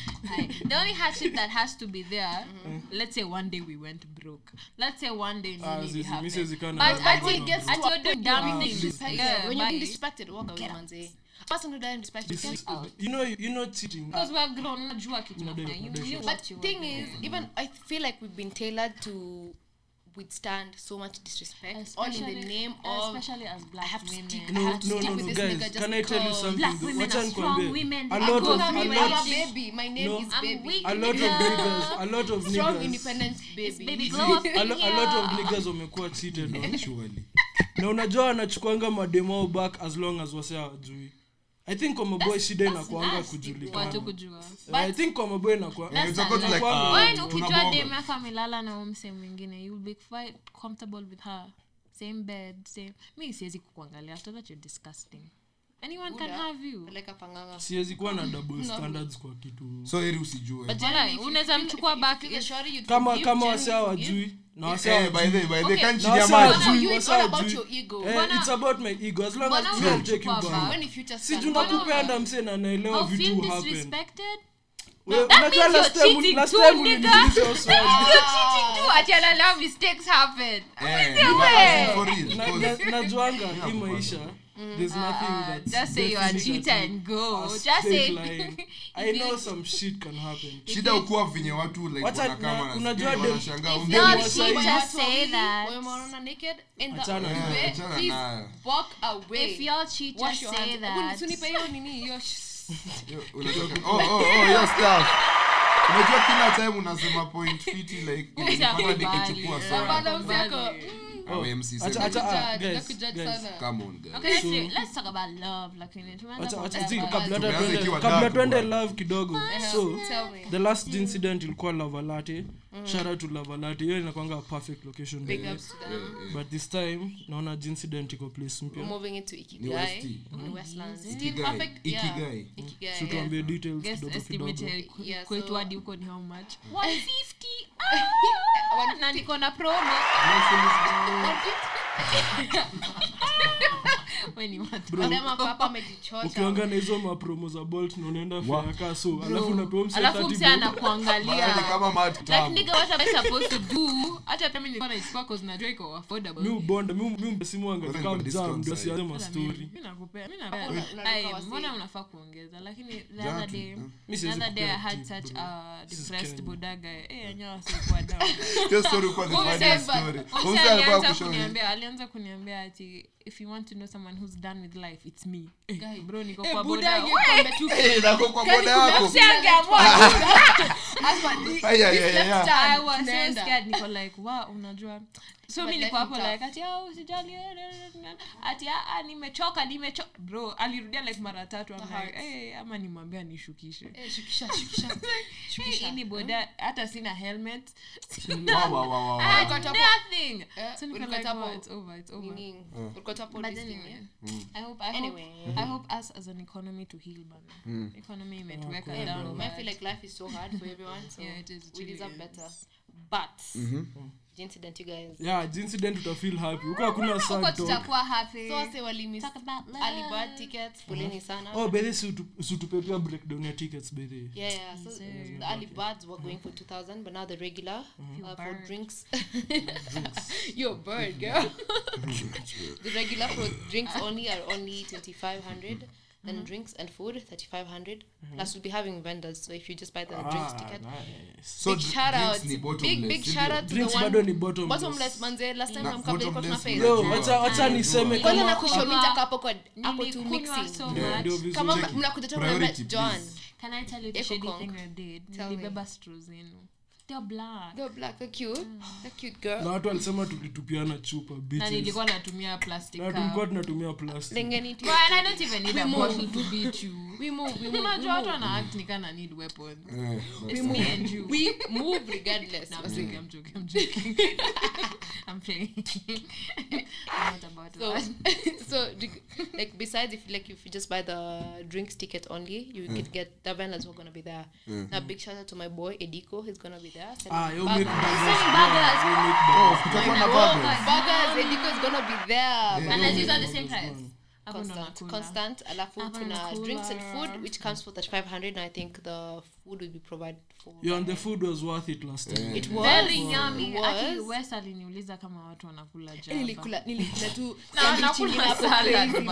The only hardship that has to be there, let's say one day we went broke. Let's say one day we have. But I do dumb things. When you're being disrespected, walk away and say, person who doesn't respect you can't out. You know cheating. Because we are grown, unajua kitu nafanya. But thing is, even I feel like we've been tailored to withstand so much disrespect, especially, all in the name of especially as black women. I have to stick with this nigga. Just can I tell you something? Black women are strong women. A lot of niggas. Strong independent baby. A lot of niggas wamekuwa cheated on surely. Na unajua anachukuanga mademo back as long as wase hawajui. I think kwa maboy shida inakuanga kujulikana. Watu kujua. I think kwa maboy inakuanga. It's got like when ukijua dema familia na umse mwingine you will be quite comfortable with her. Same bed, same. Mimi siwezi kukuangalia after that you're disgusting. Anyone can have you. Like apanganga. Siwezi kuwa na double standards kwa kitu. So heri usijue. Bajala, unaweza mchukua back kama wase hawajui. No, say by the country they are all about your ego. It's about my ego. As long as you take you down. When if you just si tunakupenda mse na naelewa vitu happen. Well, that means you're cheating too, nigga. That means you're cheating too. Ajala love mistakes happen. Najuanga hii maisha. There's nothing that just say you are cheater and go. Just say like, I know some shit can happen. Shida ukuwa vinye watu like wana kama na unashangaa just say that. Wewe unaona naked in the way. Please walk away. If you're cheater, wash your hands. Unipe hiyo nini hiyo. Oh, your stuff. Unajua kila time unasema point fiti like kama nikichukua sana. Come on guys. Okay, let's talk about love like in it. Kabla tuende love kidogo. So the last incident ilikuwa Lava Latte. Sharatu Lava Latte. Hiyo inakuanga perfect location. Big ups to them. But this time naona Gincident iko place mpya. Moving into Ikigai. Westlands. Perfect. Ikigai. So tuambie details kidogo. Kwetu hadi huko ni how much? 150. Na niko na promo. Weni watu kama papa amejichocha. Ukiongana hizo ma promo za Bolt na unaenda fanya so alafu unapewa msaidizi. Alafu msaidizi anakuangalia. Kama mad tabu. Like nigga what am I supposed to do? Hata kama nilikuwa na iskwa cause na Drake au affordable. Mimi simu wangu kama jam ndio sianze story. Mimi nakupea. Mbona unafaa kuongeza? Lakini the other day I had such a depressed bodaga. Nyawa sikuwa down. Just story kwa the story. Alianza kuniambia ati if you want to know someone who's done with life, it's me. Guy, bro, niko kwa boda. Niko kwa boda yako. I was so scared. Niko like, wow, unajua. So mimi nilikuwa hapo like ati usijali ati nimechoka bro alirudia like mara tatu like ama nimwambia nishukishe shukisha ni boda hata sina helmet I got up nothing so it's over got up all this thing I hope us as an economy to heal man economy imetuweka down I feel like life is so hard for everyone so yeah, we deserve better but Gincident you guys. Yeah, Gincident uta feel happy. Uko hakuna sad talk. Uko tutakuwa happy. So say wali miss Alibad tickets, poleni sana. Oh, by the suitupepia breakdown ya tickets by the. Yeah. So the Alibads were going for 2,000 but now the regular for drinks. You're bird girl. The regular for drinks only are only 2,500. Then drinks and food 3,500 plus we'll be having vendors so if you just buy the drinks ticket nice. So big shout out to the one bottomless manze last time hamkapeleka kwa na face yo acha niseme kwanza na kushomita hapo kwa hapo tu mixing kama mnakuja tena John can I tell you the shady thing I did nilibeba straws yenu they're black the cute girl na watu walisema tulitupiana chupa bitches na nilikuwa natumia plastic cup lengeni tu I don't even need a bottle to beat you we move unajua watu wana act ni kana need weapon we move regardless I'm joking I'm playing what about so like besides if you just buy the drinks ticket only you could get the vendors who are going to be there now big shout out to my boy Ediko he's going to be there burgers Ediko is going to be there and as usual the same price constant alafu tuna drinks and food which comes for 3,500 and I think the food will be provided for and the food was worth it last time it was very yummy actually West aliniuliza kama watu wanakula jaba nilikula tu nakula salad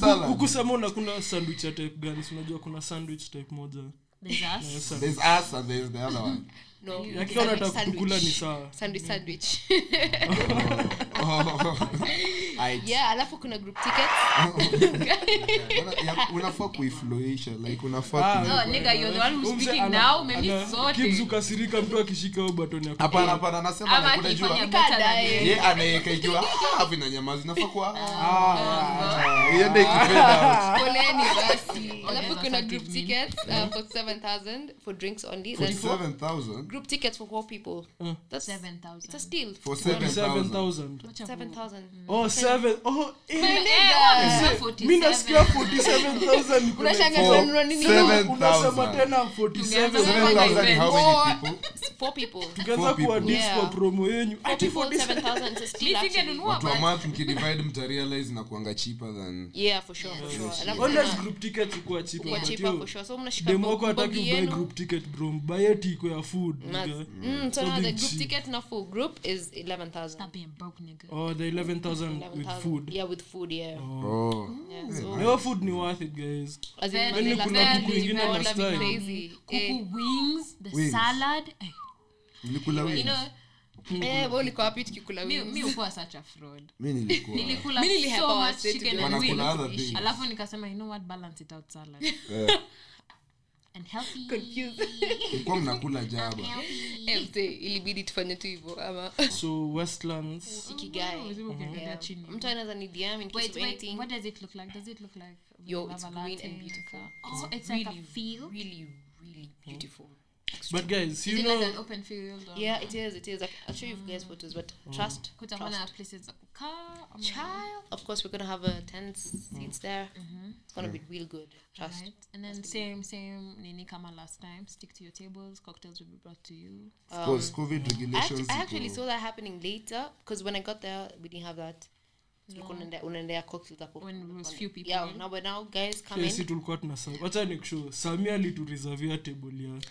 bana ukusema unakula sandwich type gani unajua kuna sandwich type moja there's us and there's the other one no lakini unataka kukula ni sawa sandwich yeah alafu kuna group tickets unafaa kuiflowisha like unafaa no nigga you're the one who's speaking now maybe sote kids ukasirika mtu akishika au button yako hapana anasema na unajua yeye anayekejua hapo na nyamazi nafaa kwa hiyo ndio kipenda poleni basi alafu kuna group tickets for 7,000 for drinks only for 7,000 group tickets for 4 people that's 7,000 it's a steal for 7,000 7,000 oh 7 oh mina skia 47,000 unashangaa nini unasema tena 47,000 how many people 4 people tukianza kwa disco promo yenu at 47,000 it's a steal watu wa math mkidivide mtarealize na kuanga cheaper than yeah for sure unless group tickets kwa cheaper for sure so mnashika demo kwa ataki buy group ticket bro buy it kwa food so the group ticket na for group is 11,000 oh the 11,000 with food oh yeah so your food ni worth it guys when kuna kuku wengine na style kuku wings the salad nilikula wings ulikuwa hapi tukikula wings mimi nilikuwa such a fraud mimi nilihapa chicken and wings alafu nikasema you know what balance it out salad and healthy confused kwa mnakula jaba mt ilibidi tufanye tu hivyo ama so Westlands Ikigai mtu anaweza ni DM in case of anything what does it look like yo it's green and beautiful oh it's really, like a feel really beautiful but guys you know like an open field or yeah it is I'll show you guys photos but trust. Places car child of course we're going to have a tent seats there it's going to be real good trust right. And then same nini kama last time stick to your tables cocktails will be brought to you of course COVID regulations I actually saw that happening later because when I got there we didn't have that unaendea cocktail hapo when was few people yeah now guys come in sisi tulikuwa tunasema acha nikushow Samia alitureserve table yake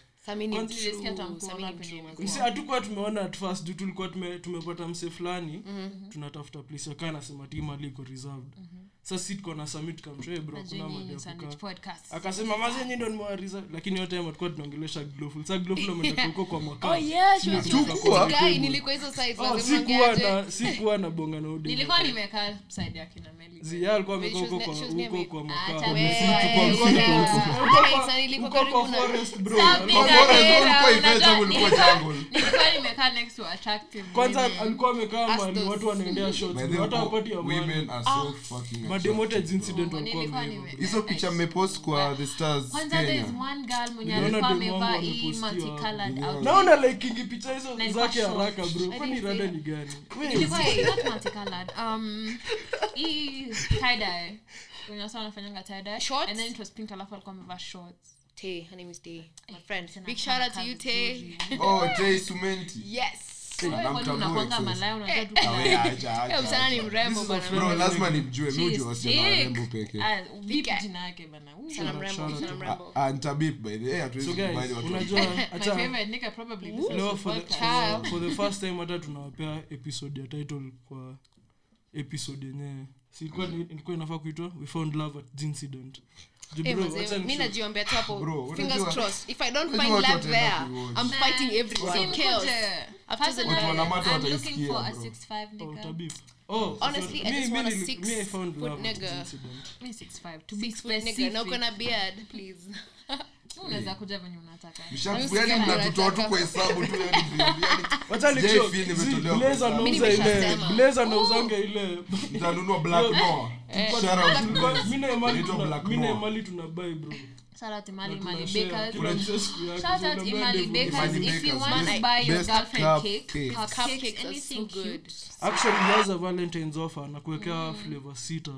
hatukuwa tumeona at first tulikuwa tumepata mse fulani tunatafuta place akana sema team aliko reserved Sasa sit kona summit kamshoe bro kuna madaka. Akasema maze nyinyi ndio nimewariza lakini yote time tulikuwa tunaongelesha Glowful. Sasa Glowful ameenda huko kwa mwaka. Oh yeah, sure. Guy nilikuwa hizo side zangu mwangaje. Sikuwa na bonga na udi. Nilikuwa nimekaa side yake na Melly. Zia alikuwa amekaa huko kwa mwaka. Sasa nilikuwa karibu na forest bro. Nilikuwa nimekaa next to attractive. Kwanza alikuwa amekaa mali watu wanaendea shots. Watu hawapati amani. Women are so fucking Mademote Gincident walikuwa. Hizo picha mmepost kwa the stars. Kwanza there is one girl mwenye alikuwa amevaa multicolored outfit. Naona like hizo picha hizo zake haraka bro. Kwani rada ni gani? Ilikuwa not multicolored. Tie dye. Unasema anafanyanga tie dye shorts and then it was pink alafu alikuwa amevaa shorts. Tay, her name is Tay. My friend. Big shout out to you Tay. Oh, Tay Sumenti. Yes. Unapanga malaya unajua msana ni mrembo bana bro lazima nimjue mjue asiye mrembo pekee vipi jina yake bana msana mrembo antabip by the way unajua acha my favorite nika probably this for the first time hata tunawapea episode ya title kwa episode yenyewe ilikuwa inafaa kuitwa We Found Love at Gincident. Mimi najiombea tu hapo fingers crossed if I don't find love there I'm fighting everything chaos after the I'm looking for a 65 nigga. Oh honestly I just want a 6 foot nigga. Me 65 to be specific. No gonna beard please. Unaweza kuja venye unataka. Mshakweli mnatotoa tu kwa hesabu tu yani. Wacha nikisho. Blazer nauzange ile. Nitanunua black no. Mimi na mali tunabai bro. Sharatu Malibakers. Sharatu Malibakers if you want to buy your girlfriend cake, her cupcakes are so good. Actually there's a Valentine's offer na kuwekea flavor sita.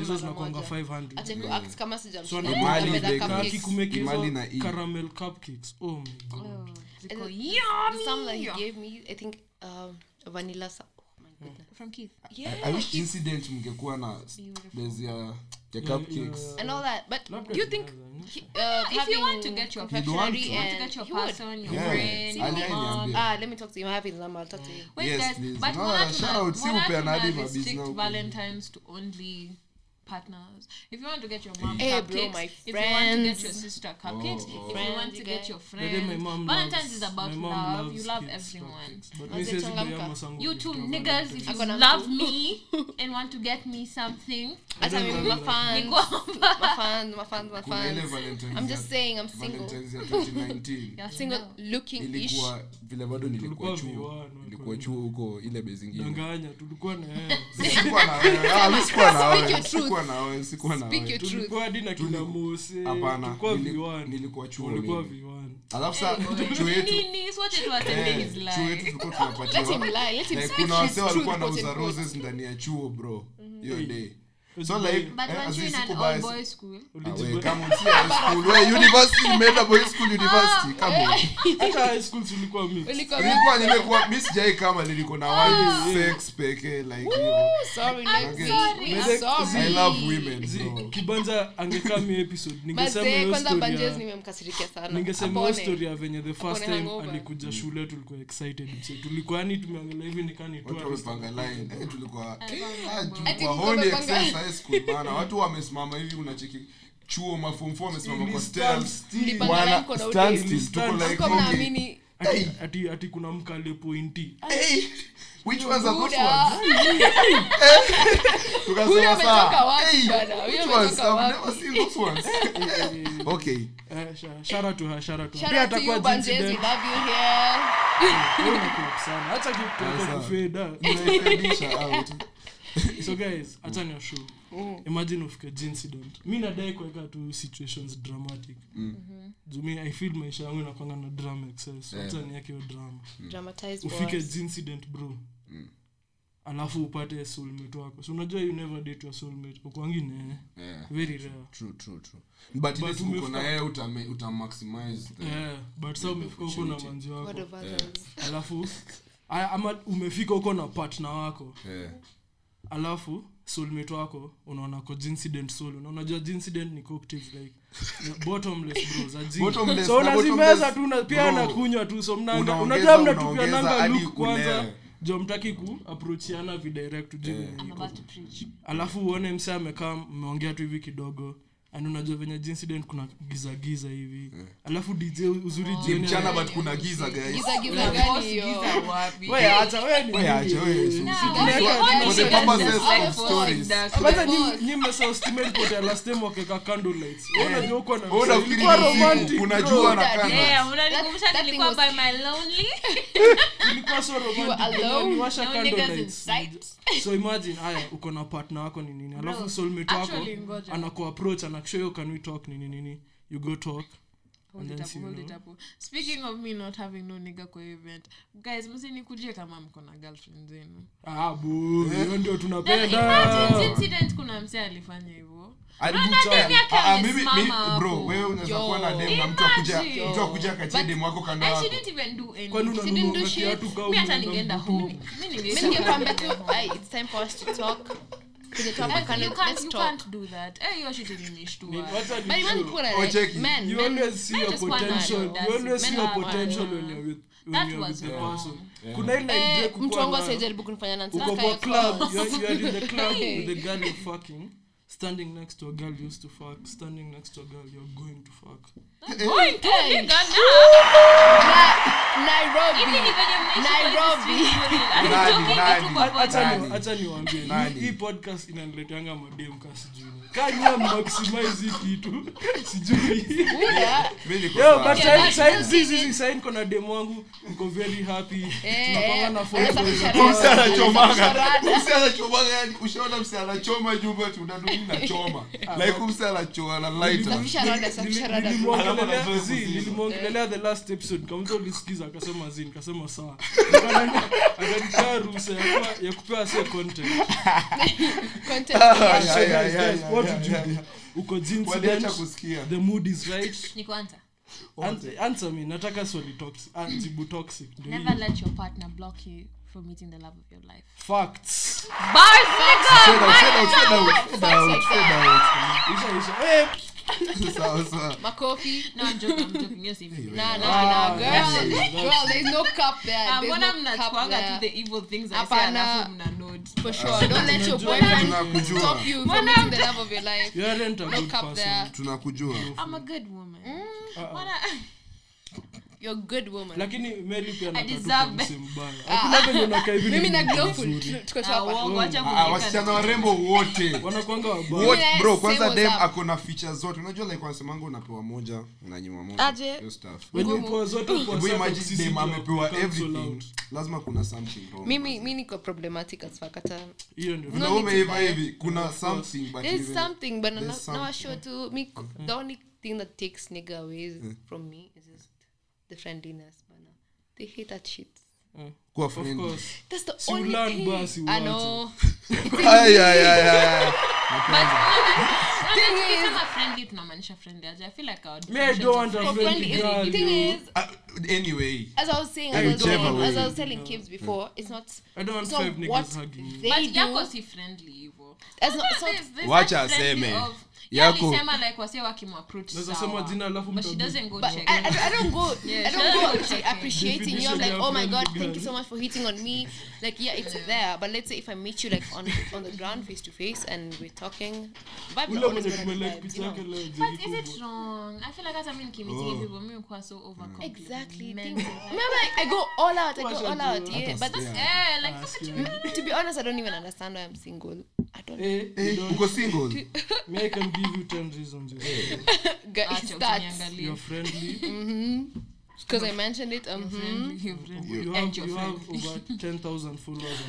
Hizo zinakonga 500. Atako act kama sijampenda caramel cupcakes. Oh my god. Ziko yummy. Some that he gave me I think vanilla from Keith. Yeah. I wish Gincident mngekuwa na there's the cupcakes and all that but not you think if you want to get your confectionery and to get your person your friend let me talk to you. I have his number. I'll talk to you. Wait yes, guys please. But shout out si upeanadi ma business Valentine's to only partners. If you want to get your mom cupcakes, bro, if you want to get your sister cupcakes, if you want to get your friends, Valentine's is about love. You love everyone. You two niggas, if you love me and want to get me something, my fans. I'm just saying, I'm single. Valentine's 2019. You're single looking ish. Nilikuwa chuo huko ile base nyingine. Danganya, tulikuwa na sikuwa na wewe tulikuwa mose tulikuwa viwani nilikuwa chuo alafu sasa chuo yetu ni sote tuatembea hizo la chuo yetu tulikuwa tunapatiwa kuna wase walikuwa na uza roses ndani ya chuo bro hiyo day so like as in a boys school kama school we university made boys school university kama hata high school tulikuwa nilikuwa miss jai kama nilikuwa na wali sex peke like you sorry I love women so kibanza angekaa mi episode ningesema hiyo kwanza banjez nimemkasirikia sana ningesema story ya venye the first time alikuja shule tulikuwa excited tulikuwa yani tumeangalia hivi nikani tu tulikuwa honi excited high school bana watu wamesimama hivi unacheki chuo mafumfo wamesimama kwa stairs bana stands tuko like okay ati kuna mkale pointi which ones are good ones tukasema sawa which ones I've never seen those ones okay Sharatu pia atakuwa Gincident. We love you here acha kitu kwa feda naifundisha out. So guys, acha ni show. Imagine ufike Gincident. Mimi nadai kuweka tu situations dramatic. Jumi I feel maisha yangu inapanga na drama excess. Acha ni yake hiyo drama. Dramatize. Ufike Gincident bro. Alafu upate soulmate wako. So unajua you never date your soulmate. Kwa wengine very rare. True. But uko na yeye uta maximize the. But sasa umefika huko na manzi wako. Alafu ama umefika huko na partner wako. Alafu soulmate wako unaona kwa Gincident soul unajua Gincident ni cocktail like bottomless bros Gincident so lazima tu pia na kunywa tu so mnanga unajua mnatupia nanga look kwanza Jo mtaki ku-approachiana vidirect ujibu yeah. I'm about to preach. Alafu uone msa amekaa mmeongea tu hivi kidogo. Ani unajua venye Gincident kuna giza hivi. Yeah. Alafu DJ uzuri jioni. Mchana but kuna giza guys. Giza gani hiyo? Wewe acha wewe ni. Wewe acha wewe. For the purposes of stories. Basi ni msao statement kwa last time wakeka candle lights. Unajua uko na. Unafikiri romantic. Unajua na candle. Yeah, unanikumbusha nilikuwa by my lonely. Nilikuwa so romantic. Unawasha candle lights. So imagine haya uko na partner wako ni nini? Alafu soulmate wako anakuapproach na show you can we talk nini you go talk hold and then you. Speaking of me not having no nigga kwa event guys msinikujie kama mko na girlfriend zenu bu hiyo ndio tunapenda Incident kuna mse alifanya hivyo mimi bro wewe unaweza kuwa na dem na mtu akuja kati dem wako kando yako I shouldn't even do anything. Mimi hata ningeenda home mimi ningekwambia tu it's time for us to talk. You can't do that. You're shooting me too. But imagine what I like. Men, you always see your potential. When you're with the person. Kuna ile break mtongo sijaribu kunifanya nani sana kwa club. You're in the club with the girl you're fucking. Standing next to a girl you used to fuck. Standing next to a girl you're going to fuck. Going to you got now. Nairobi. Acha niwaambie. Hii podcast inanileteanga madem kasi juu. Kanya maximize kitu. Sijui. Yo, but sign kuna dem wangu. Niko very happy. Tunapanga na photo. Msichana chomanga yani ushaona msichana choma jumba tunadunga. Na choma like kumsala choala lighter nilimwongelea the last episode kama mtu ulisikiza akasema sawa akanipea ruhusa ya kupea sasa content what you do uko Gincident the mood is right ni kwanza answer me nataka swali toxic anti-toxic never let your partner block you from meeting the love of your life. Facts. Bars, nigga. Shut up. Makofi. No, I'm joking. Yes, even. Nah, girl. Well, there's no cap there. When I'm not talking to the evil things I say, I'm not node. For sure. Don't let your boyfriend stop you from meeting the love of your life. You aren't a good person. Tunakujua. I'm a good woman. You're a good woman. Lakini Mary pia anataka kusimbana. Hakuna venye unakaa hivi. Mimi na glowful. Tuko hapa. Wasichana warembo wote. Wanakuanga wabaya. Bro, kwanza dem ako na features zote. Unajua like wanasemango unapewa moja, unanyima moja. Aje. Unapewa zote kwa sababu imagine dem amepewa everything. Lazima kuna something wrong. Mimi niko problematic as fuck hata. Hiyo ndio. Unaona hivi kuna something but there's something but na show to me the only thing that takes nigga away from me is this the friendliness bana they hate that shit kwa friendly that's the so only thing basi I know yeah thing is I'm friendly tunamaanisha friendly I feel like I don't want a friendly thing is anyway as I was telling kids before it's not I don't want five niggas hugging but yako si friendly hivyo watch aseme yako alisema like wasio wakimapproach sawa nasema jina alafu mtu I don't go appreciating you I'm like oh my god thank you so much for hitting on me like yeah it's there but let's say if I meet you like on the ground face to face and we're talking but is it wrong I feel like as I mean meeting people me kwa so overcome exactly remember I go all out yeah but like to be honest I don't even understand why I'm single I don't uko single me I can give you 10 reasons guys that you're friendly because I mentioned it friendly. You have over 10,000 followers on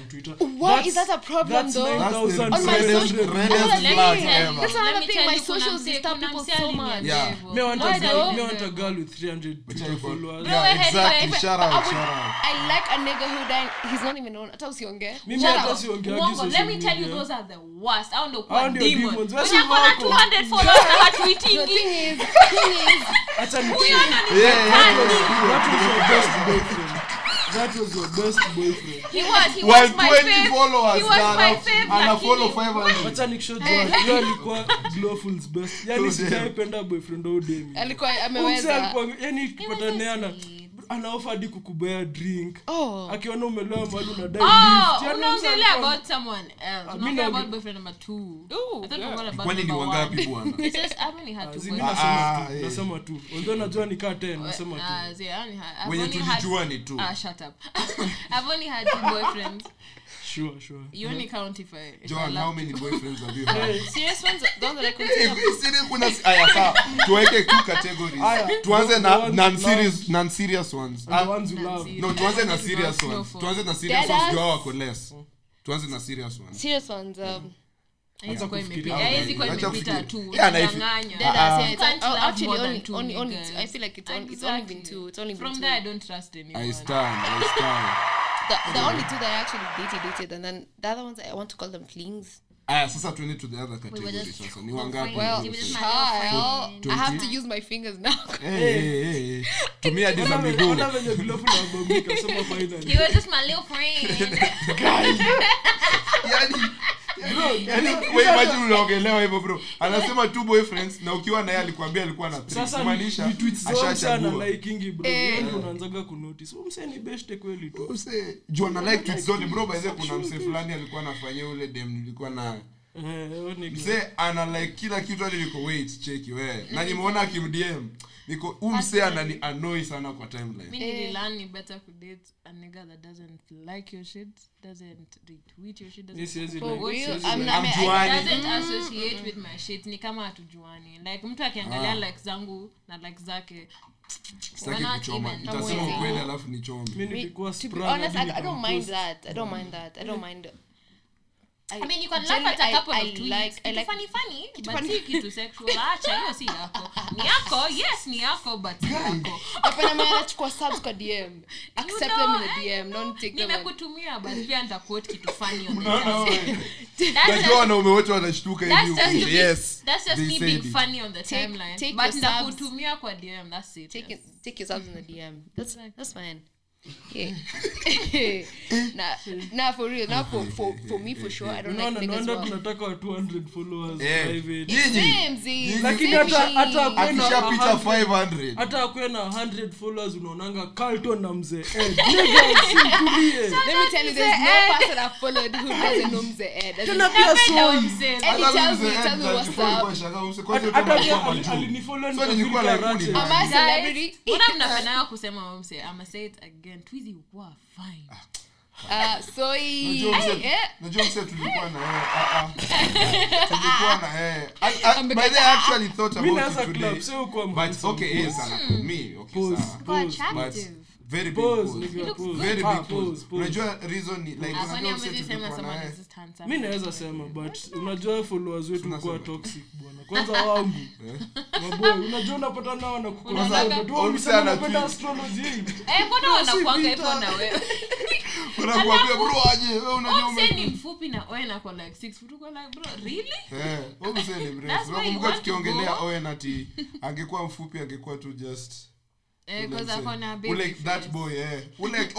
Twitter what is that a problem though on my social that's another thing my socials is tapped people so much me want a girl with 300 Twitter followers yeah exactly shout out I like a nigga who died he's not even known hata usiongee mimi hata siongea hizo let me tell you those are the worst I don't know what demons when you got 200 followers na tweeting thing is acha ni That was your best boyfriend. He was my favorite. And I follow 500. Wacha nikishow Joan. Yeye alikuwa Glowful's best. Yaani sijaipenda boyfriend au demi. Alikuwa ameweza. Yaani kupataneana. anaoffer di kukubea drink. Oh. Akiona umelewa mahali unadai lift. Oh, unaongelea about someone else. Unaongelea about boyfriend number 2. I thought you were about. Kwani ni wangapi bwana? It's just I only had 2. Nasema tu. Unajua najua ni ka 10, nasema tu. Wewe tulijua ni 2. Shut up. I've only had 2 boyfriends. Sure. You only count if I... Joan, how many boyfriends have you had? Serious ones, don't like... Serious ones, aya, saa, tuweke 2 categories. Tuanze na non-serious ones. The ones you love. No, tuanze na serious ones. Tuanze na serious ones, jua wako less. Tuanze na serious ones. Serious ones, hizi kwa imepita. Hizi kwa imepita tu. Danganya. Actually, only I feel like it's only been 2. From there, I don't trust anyone. I stand. The only 2 that I actually dated, and then the other ones I want to call them flings. Sasa tuende to the other category. Sasa ni wangapi? Well, I have to use my fingers now. Hey. To me, I did not know. You were just my little friend. Guys. Wewe imagine unaongelea hivyo bro. Anasema 2 boyfriends na ukiwa naye alikwambia alikuwa na 3. Kumaanisha ashachagua. Unaanzaga ku notice. Mse ni best kweli tu. Mse Joan like tweets zone bro baise kuna mse fulani alikuwa anafanyia ule dem nilikuwa na. Mse ana like kila kitu hadi niko wait check wewe. Na nimeona akimdm. Niko mse anani annoy sana kwa timeline. Mimi nililani better to date a nigga that doesn't like your shit, doesn't retweet your shit, doesn't follow you, doesn't associate with my shit. Ni kama hatujuani. Like mtu akiangalia likes zangu na likes zake. Sitaki kuchoma. Nitasema ukweli alafu nichome. Mimi nilikuwa surprised. Honest, I don't mind that. I mean you can laugh at a couple of tweets. Like funny but si kitu sexual acha hiyo si yako. Ni yako, yes ni yako but si yako. Hapana maana nachukua subs kwa DM. Accept them in the DM, don't take them. Nimekutumia but pia nitaquote kitu funny on the time. That's one umeocha anashtuka hivi. Yes. That's just me being funny on the timeline. But nitakutumia kwa DM, that's it. Take your subs in the DM. That's fine. Yeah. Nah, for real. Nah, for me for sure. I don't know. No, tunataka 200 followers private. Yeye. Lakini hata akisha pita 500. Hata akwe na 100 followers unaonanga Carlton na mzee. Let me tell you there's no person I've followed who doesn't know mzee. Tunapia so mzee. Tell me WhatsApp. Hata alinifollow so nilikuwa like am I celebrity? Mbona mnafanya kusema mzee? I'm a say it again. And Twizy were fine. So najua mse tulikuwa na tulikuwa na by the actually thought about it today. But okay sana me okay sana. But very big pose. Unajua reason ni like unajua mse sema someone is just handsome. Mimi naweza sema but unajua followers wetu kwa toxic bwana. Kwanza wangu. Maboi unajua unapata nao na kukuza. Mse anapenda astrology. Mbona wanakuanga hivyo na wewe? Unakuambia bro aje wewe unajua mimi mfupi na wewe na kwa like 6 foot kwa like bro really? Wewe mse ni mrefu. Nakumbuka tukiongelea wewe na ati angekuwa mfupi angekuwa tu just because akona baby like that boy like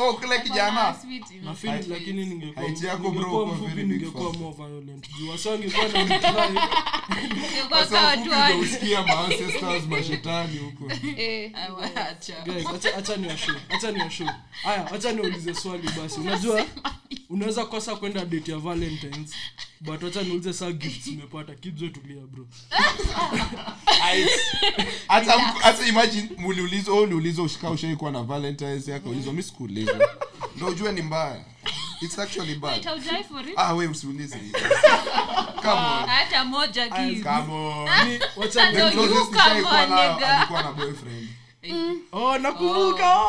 jana na feel lakini ningekuwa haiti yako bro kwa very ningekuwa more violent juu wasangi kwa na mtrai kwa sababu watu usikia ma ancestors mashetani huko acha niwashow haya acha niulize swali basi unajua unaweza kosa kwenda date ya Valentines but acha niulize saa gifts umepata kids tulia bro acha imagine uliulizo ushikao kwa na Valentines yako ulizo mimi sikuuliza ndio ujue ni mbaya. It's actually bad. Wait, I'll die for it. Wait, usiulize. Come on. Hata moja kids. Come on. What's up? Nilikuwa na boyfriend. Nakumbuka.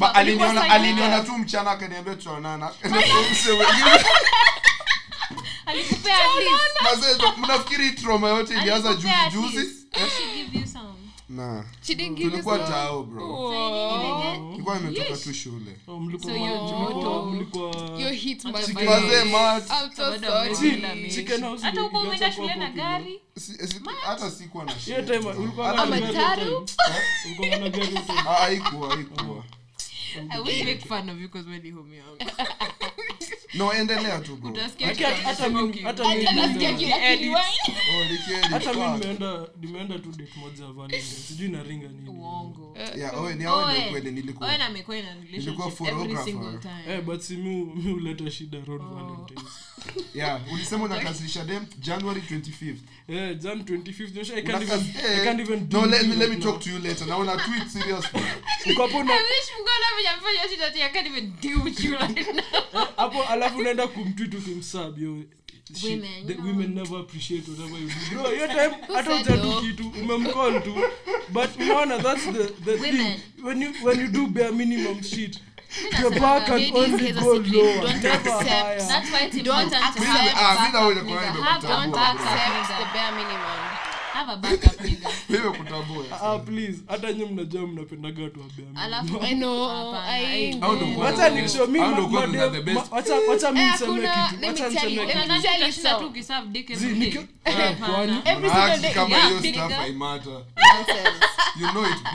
But aliniona tu mchana akaniambia tuonana. Alikupea kiss. Mzee mnafikiri trauma yote ilianza juzi? Nah. Tulikuwa tao bro. Tulikuwa nimetoka tu shule. Mlikuwa hit by mad. Hata uko umeenda shule na gari? Hata sikuwa na shule. Hiyo time ulikuwa na mataru? Ulikuwa na gari tu. Haikuwa. I will make fun of you because when you home young. No, endelea tu bro. Hata mimi nimeenda tu date moja ya Valentine. Sijui na ringa nini. Uongo. Yeah, oe ni aone kweli nilikuwa. Oe na amekuwa na relationship every single time. Eh, but si mimi huleta shida road Valentine. Yeah, ulisema unakasirisha dem January 25th. Eh, Jan 25th. I can't even No, let me talk to you later. Now na tweet seriously. Niko hapo na wish mgona mjamfanya shida ati I can't even deal with you right now. Hapo alafu unaenda kumtweet ukimsub yo the women never appreciate whatever you do bro your time hata utatu kitu umemcall tu but unaona that's the thing when you do bare minimum shit your back and only go low don't accept that's why it's important to have the bare minimum have a backup nigga wewe kutambua please hata nyinyi mnajua mnapendaga watu wa bema alafu I know I wacha nikisho mimi wacha mimi niseme kitu wacha niseme kitu tu kisave dick every day every single day kama hiyo stuff I matter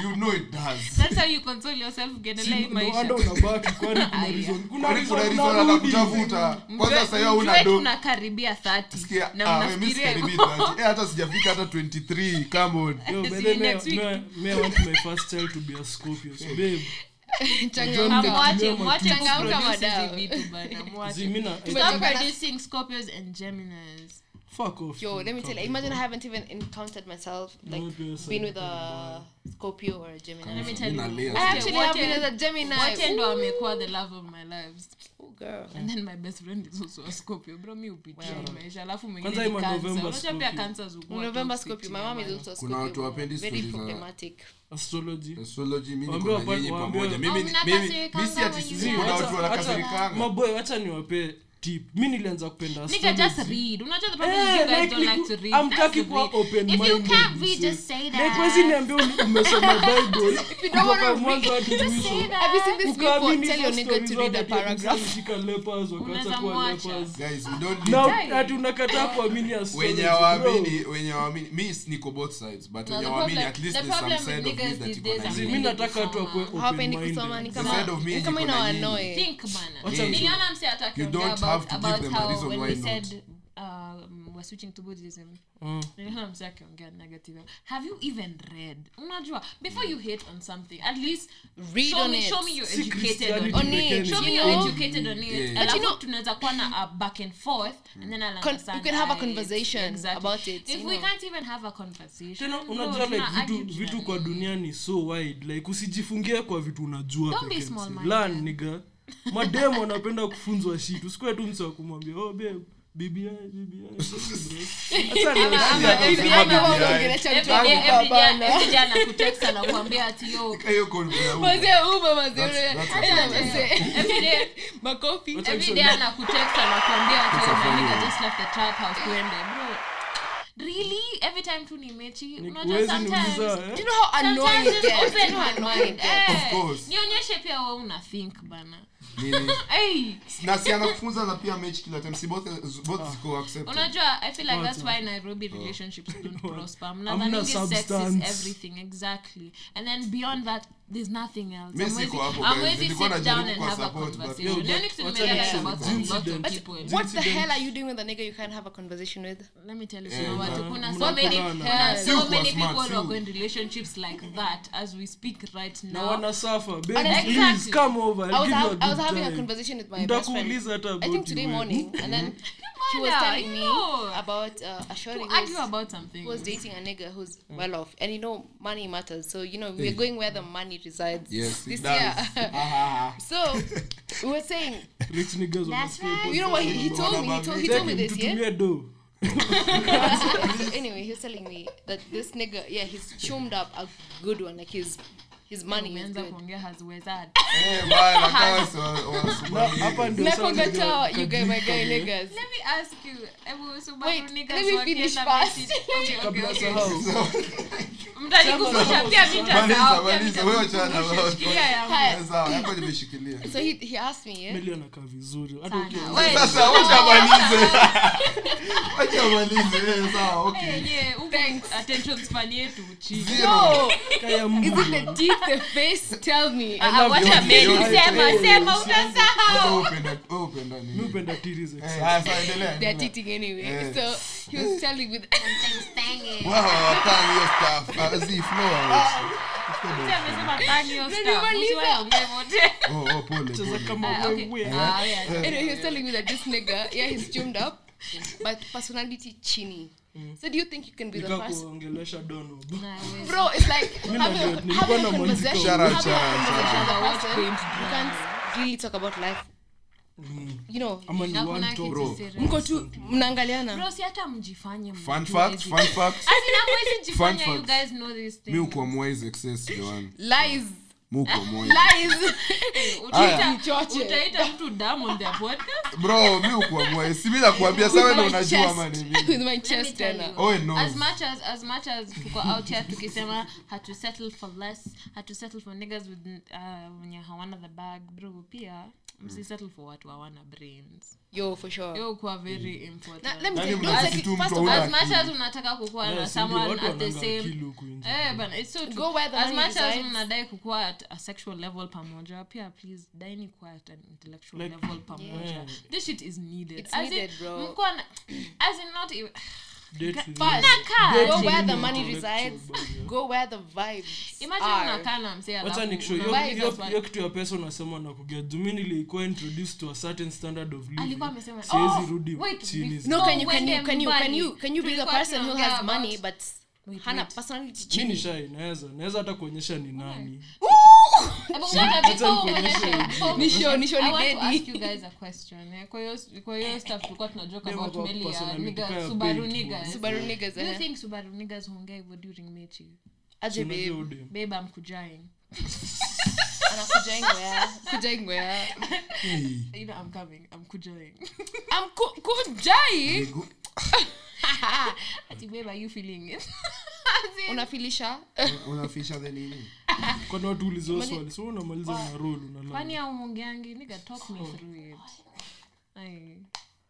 you know it does that's how you console yourself get a life maisha ndio unabaki kwani kuna reason na kutafuta kwanza sasa wewe una do tunakaribia 30 na mnafikiria hata sijafika hata 23 come on yo me I want my first child to be a Scorpio so babe changamka madao vitu bana mwache stop producing Scorpios and Geminis fuck off yo let me tell you imagine I haven't even encountered myself like been with a Scorpio or a Gemini let me tell you I actually have been with a Gemini what end wamekuwa the love of my lives girl and then my best friend is also a Scorpio bro mi upitia maisha alafu mwingine ni Cancer unajua pia Cancer zuko November Scorpio my mom is also a Scorpio kuna watu wapendi very problematic astrology mimi niko na nyinyi pamoja mimi si ati sisi kuna watu wanakasirikana maboy acha niwape tip mimi nilianza kupenda astrology nigga just read unajua the problem is you guys don't like to read I'm talking about open mind if you can't read just say that like kwani niambie umesoma Bible if you don't want to read just say that have you seen this before tell your nigga to read a paragraph shika lepers wakata kwa lepers guys we don't need na tunakataa kuamini astrology wenye waamini mimi niko both sides but wenye waamini at least there's some side of me that you can mimi nataka tu akwe open mind kama ina annoy think bana niliona mse atake about how when we said we're switching to Buddhism I'm saying again negative have you even read unajua before you hate on something at least read on it show me you're educated on it show me you're educated on it and you know tunaweza kuwa na back and forth and then I'll understand you can have a conversation about it if we can't even have a conversation tena unajua like vitu kwa dunia ni so wide like usijifungie kwa vitu unajua pekee learn nigga madem wanapenda kufunzwa shit usikwe tu mtu akumwambia oh babe bibi acha bibi anakuongelea kijana kutext na kuambia ati yo mazee makofi bibi anakutext na kuambia ati I just left the trap house kwenda bro really every time to nimechi unajua sometimes do you know how annoying it is you know how annoying of course nionyeshe pia wewe una think bana nini hey na siana kufunza na pia mechi kila time si both ziko accept unajua I feel like that's why Nairobi relationships don't prosper mna sex is everything exactly and then beyond that there's nothing else I'm waiting to sit down and have a conversation what the hell are you doing with a nigga you can't have a conversation with let me tell you kuna so many people who are in relationships like that as we speak right now wana suffer baby please come over I was having a conversation with my best friend I think today morning and then she was telling me about assuring us about something was dating a nigga who's well off and you know money matters so you know we're going where the money resides yes, this year so we were saying rich niggas you know what he told me this yeah anyway he was telling me that this nigga yeah he's chummed up a good one like his money is good kuongea haziwezadi eh bwana kama so hapa ndio sasa you guys my guy niggas let me ask you ebu subaru niggas wake let me finish fast kabla sahau mtanikumbusha pia mitandao pia mtanishikilia yangu sawa hapo nimeshikilia. So he asked me Melly anakaa vizuri hadi ukiona sasa utamalize acha malize sawa okay yeah thanks attention span yetu chini kaya Mungu is it the deep the face tell me what a man sema utasahau nupenda titties exactly they're cheating anyway so he was telling with something stinging wow thank you stuff as if no amesema thank you stuff he was telling me that this nigga yeah he's tuned up but personality chini. So do you think you can be the person? Bro, it's like having a conversation. You can't really talk about life. You know, mko tu mnaangaliana. Bro, si hata mjifanye. Fun fact. As in hapo mjifanye, you guys know this thing. Mimi uko mwezi excess Joan. Lies. Muko moyo. Lies. Utaita mtu Diamond their podcast? Bro, mimi uko moyo. Si mimi nakwambia sawa ndio unajua mani mimi. With my chest tena. Oh no. As much as tuko out here tukisema hatu settle for less, hatu settle for niggas with when you hawana the bag, bro, pia msi settle for watu hawana brains. Yo for sure. Yo kwa very important. Let me tell you, first of all, as much as unataka kukua na someone at the same bana, it's so true. As much as unadai kukua at a sexual level pamoja, pia please dine quiet and intellectual like, level pamoja. Yeah. This shit is needed. It's as needed, bro. Mkwana, as in not even go where the money resides, go where the vibes. Imagine unakana msee alafu wacha nikushow hiyo kitu ya pesa unasema na kugea Dumini ilikuwa introduced to a certain standard of living. Alikuwa amesema siwezi rudi chini. No, can you be the person who has money but hana personality chini? Naweza hata kuonyesha ni nani. Nisho ni daddy. I want to ask you guys a question. Kwa hiyo stuff tulikuwa tunajoke about Melly ya nigga Subaru niggas. You think Subaru niggas hongea hivyo during meeting? Aje babe amkujaing. Anakujaing where? You know I'm coming. I'm kujaing. Ati babe are you feeling it? Unafilisha the nini? Kwa watu ulizo swali so unamaliza na roll unalala. Kwani aumongeangi nigga talk me through it. Ay.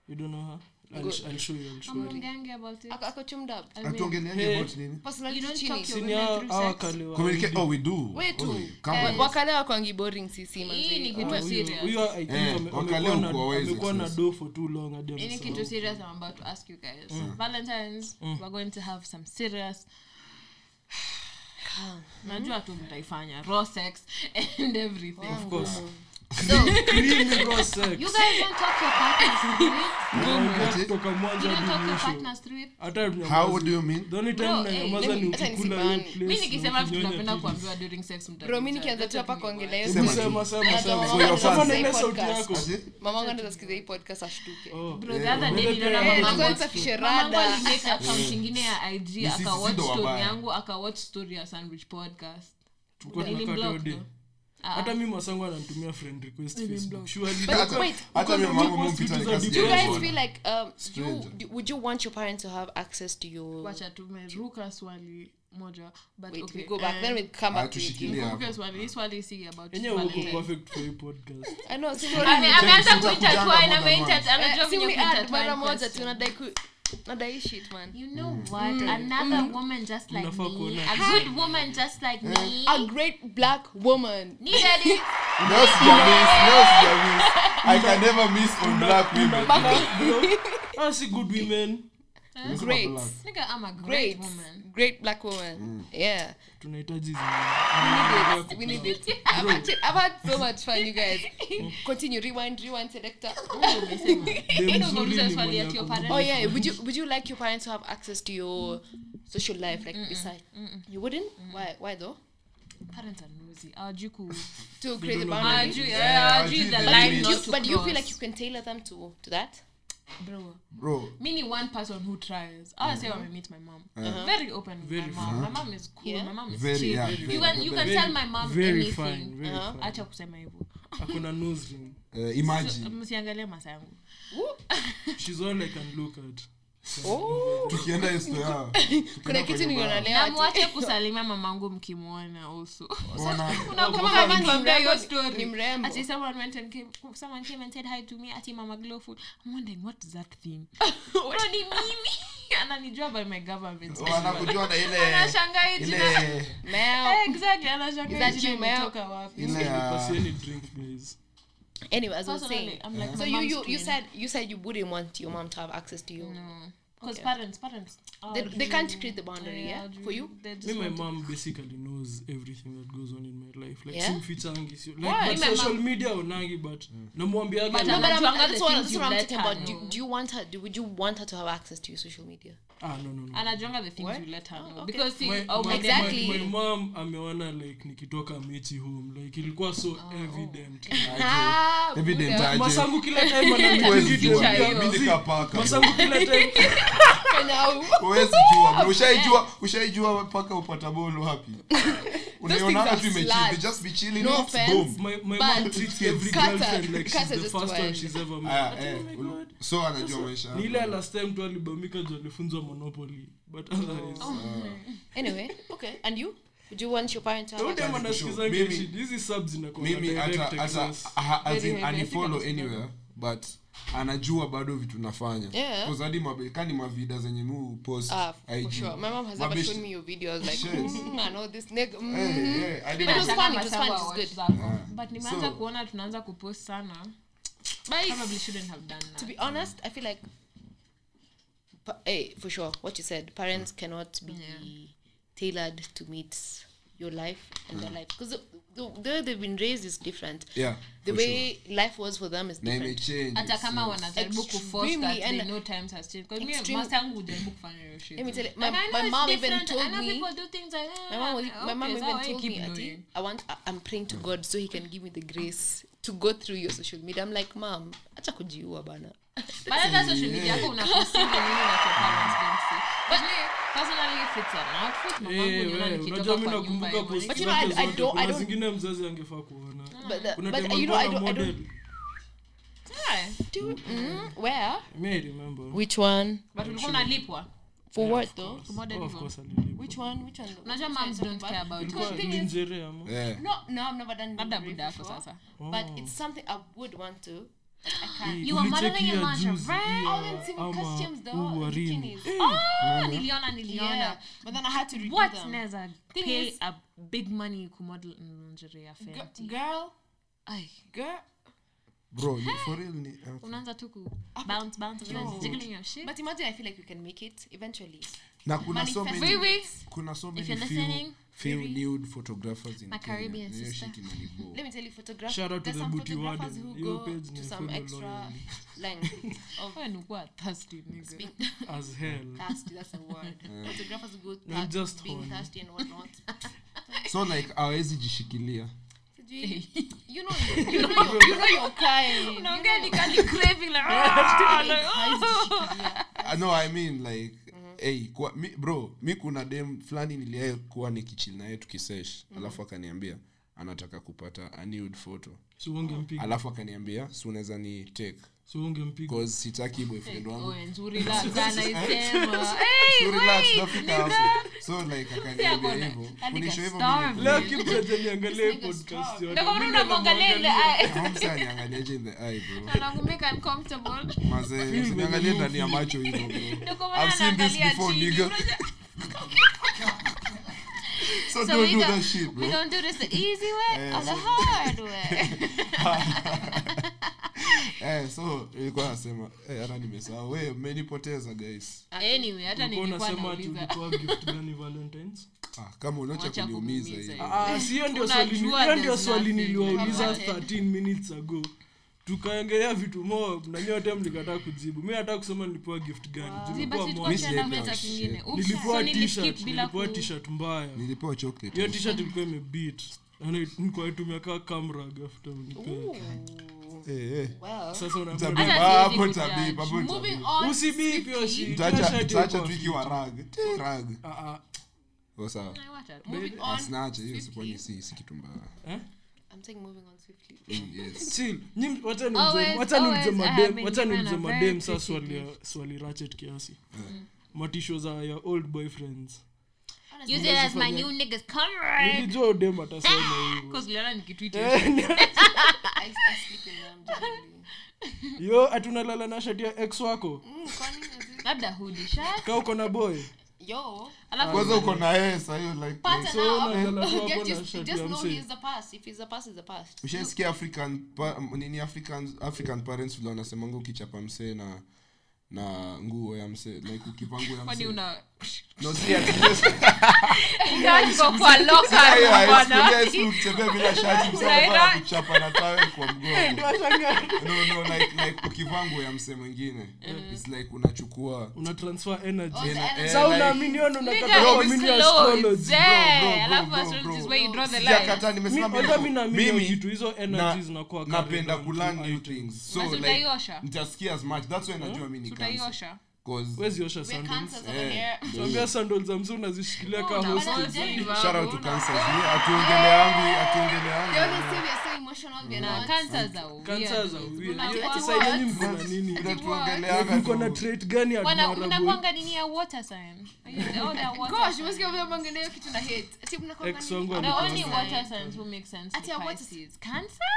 You don't know her? I'll show you. Aumongeangi about it. Akatumda up. Atongeangi about nini? Personally chini. Communicate oh we do. We do. Wakale wakwangi boring sisi manzi. Hii ni kitu serious. We are I think umekuwa na do for too long hadi. Hii ni kitu serious I'm about to ask you guys. Valentines we're going to have some serious najua tu mtaifanya raw sex and everything of course so raw sex you guys don't talk your partners through it how would you mean the only time na maza ni ukikula mimi nikisema vitu napenda kuambiwa during sex mtaka bro mimi nikianza tu hapa kuongelea hiyo sema mama wangu ndo asikize hii podcast ashtuke bro the other day niliona mama wangu akifisherada make account nyingine ya IG akawatch story yangu akawatch story ya sandwich podcast tuko tunakata hata mimi mwasangu anamtumia friend request Facebook surely hata mimi mwangu mpita nikasi. Do you guys feel like would you want your parents to have access to your wacha tumeruka swali moja but wait, okay go back then we come back to this one is about yenyewe uko perfect for your podcast I know so ameanza kuita kwa ina maintain ana job nyingi mara moja tunadai nadai shit man you know what another woman just like me a good woman just like me a great black woman needed it no service I can never miss on black women I see good women great nigga I'm a great woman great black woman yeah tunahitaji hizi we need it I've had so much fun you guys continue rewind selector oh yeah would you like your parents to have access to your social life like besides you wouldn't why though parents are nosy ajuku to create the boundaries ajuku the line not to cross but do you feel like you can tailor them to that bro mini one person who tries I say I meet my mom very open with very my mom fun. My mom is cool yeah. My mom is very, chill yeah, you can tell my mom very anything acha kusema hivyo akona nose ring imagine msiangalie masaa yangu she's all I can look at Oh. Tukienda yesterday yao. Kuna kitu nilionalea. Amwache kusalimia mamangu mkimuona also. Kuna kama mama ndio hiyo story mrembo. Ati someone came and said hi to me ati mama Glowfoot. I'm wondering what is that thing. What do you mean? Ananijua by my government. Anakujua na ile. Anashangaa jina. Mel. Exactly, anashangaa jina imetoka wapi. Ile pasieni drink please. Anyway, as I was saying, I'm like, so you said you wouldn't want your mom to have access to you. No. Because okay. parents they can't create the boundary for you. My mom basically knows everything that goes on in my life, like some features like social media unangi, but namwambia that's what I'm talking about. Do you want her, would you want her to have access to your social media? No. Anajonga the things you let her know. Okay. Because my mom ameona like nikitoka mechi home, like ilikuwa so evident. Evident. Masangu kila time ananiambia nikapaka. Masangu kila time. Uwezi jua, ushaijua paka upata bolo hapi. Unaona tu imechi, just be chilling. No boom. My mom treats every girlfriend like she's the first one she's ever met. So anajua maisha. Nile last time tu alibamika alifunzwa Monopoly, but otherwise anyway, okay. And you, would you want your parents to have access? Maybe this is subs in a comment. Maybe as in I follow anywhere, but anajua bado vitu nafanya. Because hadi mabekani mavida zenye mimi post IG. Sure. My mom has ever shown me your videos like I know this nigga. It was fun, it's good. But nimeanza kuona tunaanza kupost sana. Probably shouldn't have done that. To be honest, I feel like for sure what you said, parents cannot be tailored to meet your life and their life, because the way they've been raised is different. The way life was for them is different. Hata kama wanajaribu kuforce that, they know times has changed, because me masangu hujaribu kufanya hiyo shit. Let me tell you, my mom even told me, people do things like that. My mom even told me I'm praying to God so he can give me the grace to go through your social media. I'm like, mom, acha kujiua bana. Baada social media yako unakusema nini na kwa parents don't see. But personally if it's an outfit mamangu niona nikitoka kwa nyumba. But you know I don't zingine mzazi angefaa kuona. But you know I don't. Dude, where? I remember. Which one? But ulikuwa unalipwa. For what though? Of course unalipwa. Which one? Unajua moms don't care about you. No, I've never done that for sasa. But it's something I would want to. You were modeling in lingerie, right? All in simple costumes though, bikinis. Oh, niliona. Yeah. But then I had to redo them. What neza? Pay a big money to model in lingerie affair. Girl. Bro, you for real ni. Unaanza tu ku bounce and jiggling your shit. But imagine, I feel like you can make it eventually. Na kuna so many failed nude photographers in my Caribbean sister. Let me tell you, photographers. Shout out to the booty warden. You page to some extra length of thirsty nigga. As hell. Thirsty, that's a word. Photographers who go just being thirsty and whatnot. So like hawezi jishikilia. You know your client. Unaongea nikali craving like I know, I mean like mi kuna dem fulani niliaye kuwa nikichill naye tukisesh, alafu akaniambia anataka kupata a nude photo. So ungempiga. Alafu akaniambia si unaweza ni take. So ungempiga. Cause sitaki boyfriend wangu. Oh, nzuri la sana isema. Hey, relax nafika hapo. So like akaniambia hivyo. Kunisho hivyo mimi. Leo kimtazeni angalie podcast yote. Ndio kama unamwangalia ile eye. Hamsani angalia je in the eye bro. Anaku make uncomfortable. Mazee, unaangalia ndani ya macho hivyo bro. I've seen this before nigga. So don't do that shit, bro. We don't do this the easy way or the hard way. So nilikuwa nasema hata nimesahau wewe umenipoteza guys. Anyway, hata nilikuwa nasema tulikuwa gift gani Valentines? Kama unacha kuniumiza hivi. Sio ndio swali niliwauliza 13 minutes ago. Tukaongelea vitu moja na nyote mlikataa kujibu. Mimi nataka kusema nilipewa gift gani. Nilipewa t-shirt mbaya. Nilipewa chocolate. Hiyo t-shirt ilikuwa imebeat. Nilikuwa nitumia kama camera gift nilipewa. Sasa unaona hapo tabii. Usibipi hiyo shit. Tacha twiki wa rag. Wasa. Moving on. Snatch hiyo siponi si kitu mbaya. I'm saying moving on swiftly. Yes. Chill. Wacha nimzomade msasa swali ratchet kiasi. Matisho za your old boyfriends. You say as my new niggas come right. Nilijua dem atasema hiyo. Cuz leo nikitweet. I sleep in them. Yo, atunalala na shati ya ex wako? Kwani labda hoodie shirt. Kau uko na boy? Yo, alafu uko na yeye sasa hiyo like so just know he is the past. If he's the past, is the past. Ushasikia African parents wale wanasema ngo kichapa msee na nguo ya msee like ukipanga nguo ya msee. Kwani una no serious. Ndio kwa loka bwana. Yes, ukitembea bila shati msee kichapa na tawe kwa mgongo. Ndio ashangaa. No like ukivanga nguo ya msee mwingine. It's like unachukua transfer energy. Sasa unaamini wewe unataka kuamini astrology. Alafu astrology is where you draw the line. Yakata nimesimama mimi kitu hizo energies zinakuwa napenda kulearn new things. So like nitasikia as much. That's why najua mimi ni Yosha. Cause where's Yosha sandals? Tuambia sandals ambazo unazishikilia kama host. Shout out to Kansas. Ni atuongelea yangu. They always say we are so emotional bwana. Kansas au wewe. Sasa nini mbona nini? Tunatuongeleaga. Uko na trait gani ya bwana? Unakuanga nini ya water sign? Oh that water. Gosh, msikia vile mwangeleo kitu na hate. Ati mnakuanga nini? The only water signs who make sense. Ati what is Cancer?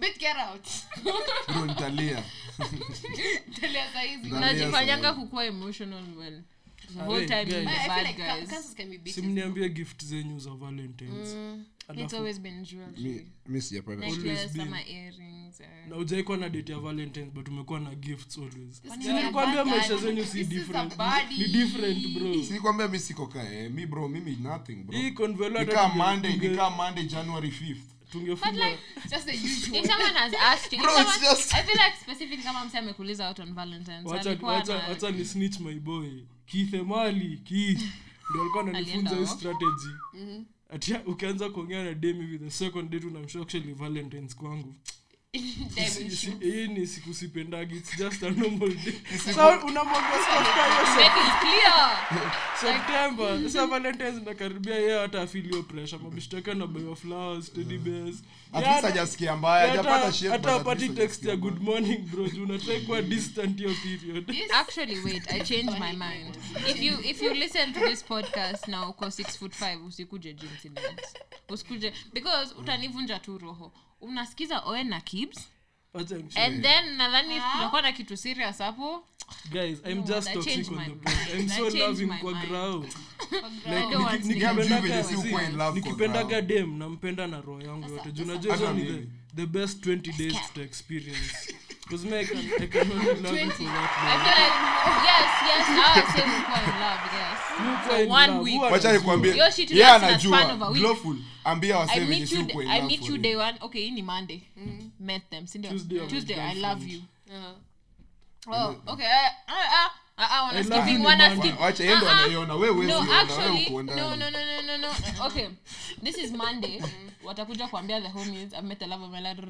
Bit get out. Don't Talia saizi. Najifanyanga kukua emotional well. The whole time guys. I feel like Kansas can be beaten. Simniambia gift zenyu za Valentines. It's always been jewelry. Mimi sijapenda necklace ama earrings. Na ujaikuwa na date ya Valentines but umekuwa na gifts always. Sinikwambia maisha zenyu si different. Ni different bro. Sinikwambia mimi siko kae. Mimi bro mimi nothing bro. Nika Monday January 5th. But like just the usual. If someone has asked you, I feel like specifically kama msema amekuuliza out on Valentine's. Wacha ni snitch my boy. Keith ndio alikuwa ananifunza hii strategy. Ati ukianza kuongea na demi with the second date unamshock actually Valentine's kwangu. Hii ni siku sipendagi. It's just a normal day. So unamwambia sasa make it clear. September sasa Valentine's nakaribia yeye hata feel pressure mabishtaka na buy flowers teddy bears hata hajasikia mbaya hajapata shit hata apati text ya good morning bro unatakiwa distant your period. Actually wait, I changed my mind. If you listen to this podcast now uko 6'5" usikuje Gincident. Usikuje because utanivunja tu roho. Unasikiza Owen na Kibs and then nadhani tunakuwa na kitu serious hapo guys. I'm just toxic on the board. I'm so loving kwa ground like nikipendaga dem nampenda na roho yangu yote unajua ni the best 20 days to experience because I can only love you for that. Yes I say you are in love. Yes, wacha nikwambie yeye anajua glowful ambia waseme ni siku kwa I meet you day one. Okay, hii ni Monday. Met them Tuesday I love you. Oh okay. I wanna skip. Wacha yeye ndo anaiona wewe no. Okay. This is Monday. Watakuja kuambia the homies I've met the love of my life.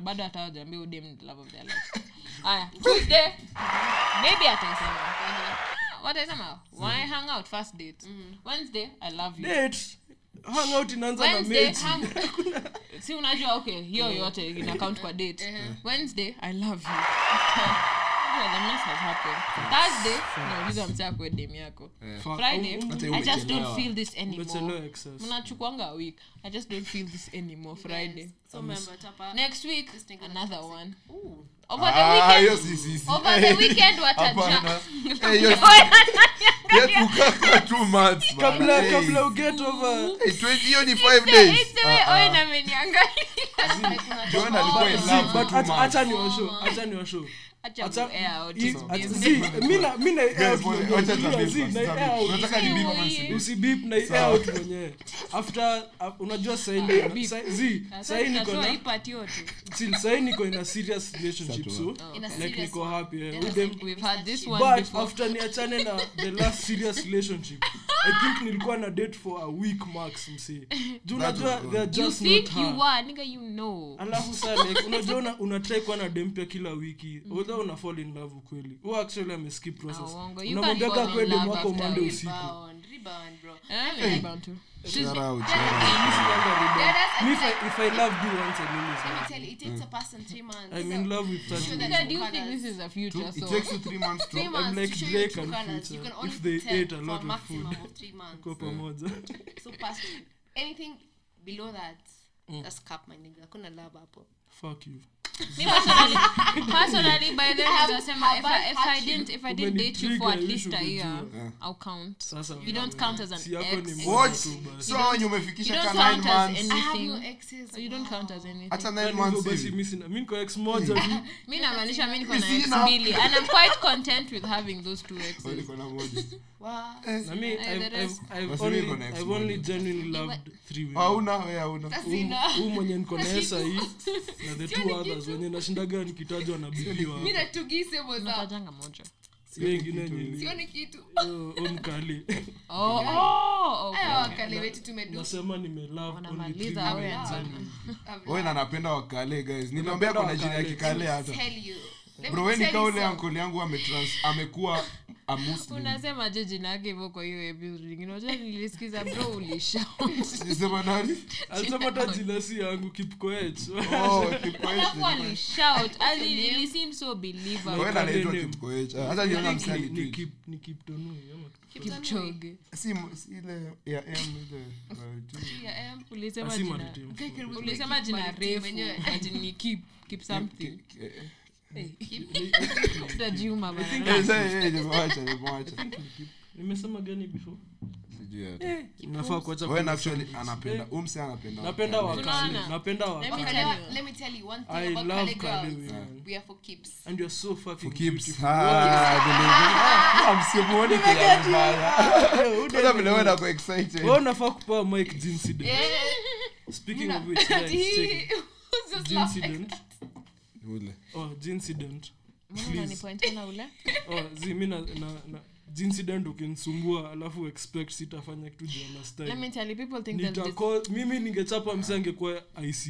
Bado atawaambia dem the love of their life. Aya, Tuesday. Maybe atasema. What is ama? Why hang out first date? Wednesday I love you. Date. Hang out inaanza na meet. Si unajua okay, hiyo yote ina count kwa date. Wednesday I love you. The mess has happened. Thursday nauliza mtaa kwa dem yako. Friday I just don't feel this anymore. Mnachukuanga week. I just don't feel this anymore Friday. So remember tapa. Next week another one. Ooh. Over the weekend wataja. Get ukaka 2 months. Kabla uget over. 25 days. Owen ameniangalia. Joan alikuwa in love but acha niwashow. Mimi na out unataka ni beep usibip na out mwenyewe after unajua sahi niko na ipati yote till sahi niko in a serious relationship so like niko happy we've had this one but before after niachane na the last serious relationship I think nilikuwa na date for a week max msee unajua they are just you think you are nigga you know alafu sasa like unajua unatry kwa na dempia kila wiki although una fall in love kweli who actually am skip process unamwambia kweli mwako Monday usiku rebound bro If I loved you once, I mean, let me tell you, it takes a person 3 months. I'm in love with that. Do you think this is a future song? It takes you 3 months to. I'm like Drake and Future. You can only if they ate a lot of food. Of 3 months. So past anything below that, that's cap, my nigga. Kuna laba hapo. Fuck you. Me personally, by then if I didn't date you for at least a year, I'll count. You don't count as an ex. What? So umefikisha kama 9 months. I have no exes. So you don't count as anything. Hata 9 months basi mimi niko ex moja. Mimi namaanisha mimi niko na ex mbili and I'm quite content with having those 2 exes. Mimi niko na moja. Wow. Na mimi I've only genuinely loved 3 women. Hauna. Mwenye niko na ex hii na the 2 others. Wenye nashindaga nikitajwa na bibiwa. Mimi natugise moza. Natajanga moja. Siwengine nini? Sioni kitu. Omkali. Oh. Wakale wetu tumedu. Nasema nimelove only 3 women. Wewe na napenda wakale guys. Niliambia kuna jina ya kikale hata. Bro wewe ni kaule uncle yangu amekuwa Muslim. Unasema je jina yake hivyo kwa hiyo building. Unaona nilisikiza bro ulisha. Unasema nani? Alisema tajila si yangu Kipkoech. Oh, Kipkoech. Nani shout. Ali seem so believable. Wewe anaitwa Kipkoech. Hata yeye msanii ni Kiptonu ama Kipchoge. Si ile ya M ile. Ulisema jina. Ulisema jina refu. Ati ni Kip something. Tutajuma bana. Nimesema gani before? Sijui. Unafaa kuacha. Wewe actually anapenda. Umse anapenda. Napenda wakale. Let me tell you one thing about Kale girls. We are for keeps. And you're so fucking beautiful. I'm so bored. Unaona vile wewe uko excited. Wewe unafaa kupewa mic Gincident. Speaking of which, guys, Gincident. Ule. Oh, Gincident. Mimi ni point na ule. Mimi na Gincident ukinisumbua alafu expect sitafanya kitu juu ya lifestyle. Let me tell you, people think that this... Mimi ningechapa msange kwa ICU. Let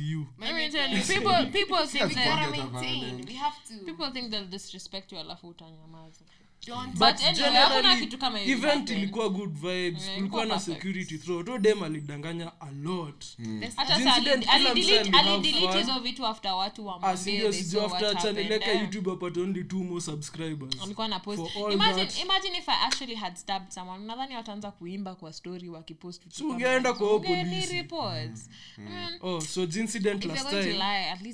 me tell you, people think that we have to. People think that disrespect you alafu utanyamaza. Don't. But generally, event ilikuwa good vibes, kulikuwa na security throughout. All dem alidanganya a lot. Ali delete hizo vitu after watu wa mbele. Sio after chaneleka YouTube but only 2 more subscribers. Alikuwa na post. Imagine if I actually had stabbed someone. Nadhani wataanza kuimba kwa story wakipost vitu. Ungeenda kwa police reports. Oh, so Gincident last time.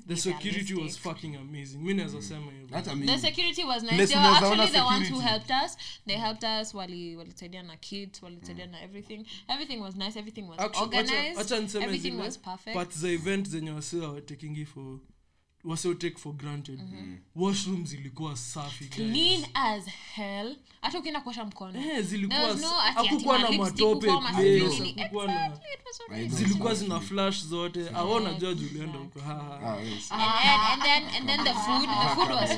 The security was fucking amazing. Mimi nasema hivyo. The security was nice. They were actually the ones who helped us. They helped us walitusaidia na kit, walitusaidia na everything. Everything was nice, everything was organized. Everything was perfect. But the event zenye wasi taking it for was you take for granted. Washrooms ilikuwa safi guys. Clean as hell. Hata ukienda kuosha mkono. Zilikuwa hakukuwa na matope. Hakukuwa na. Zilikuwa zina flash zote. Aona George ulienda huko. And then the food was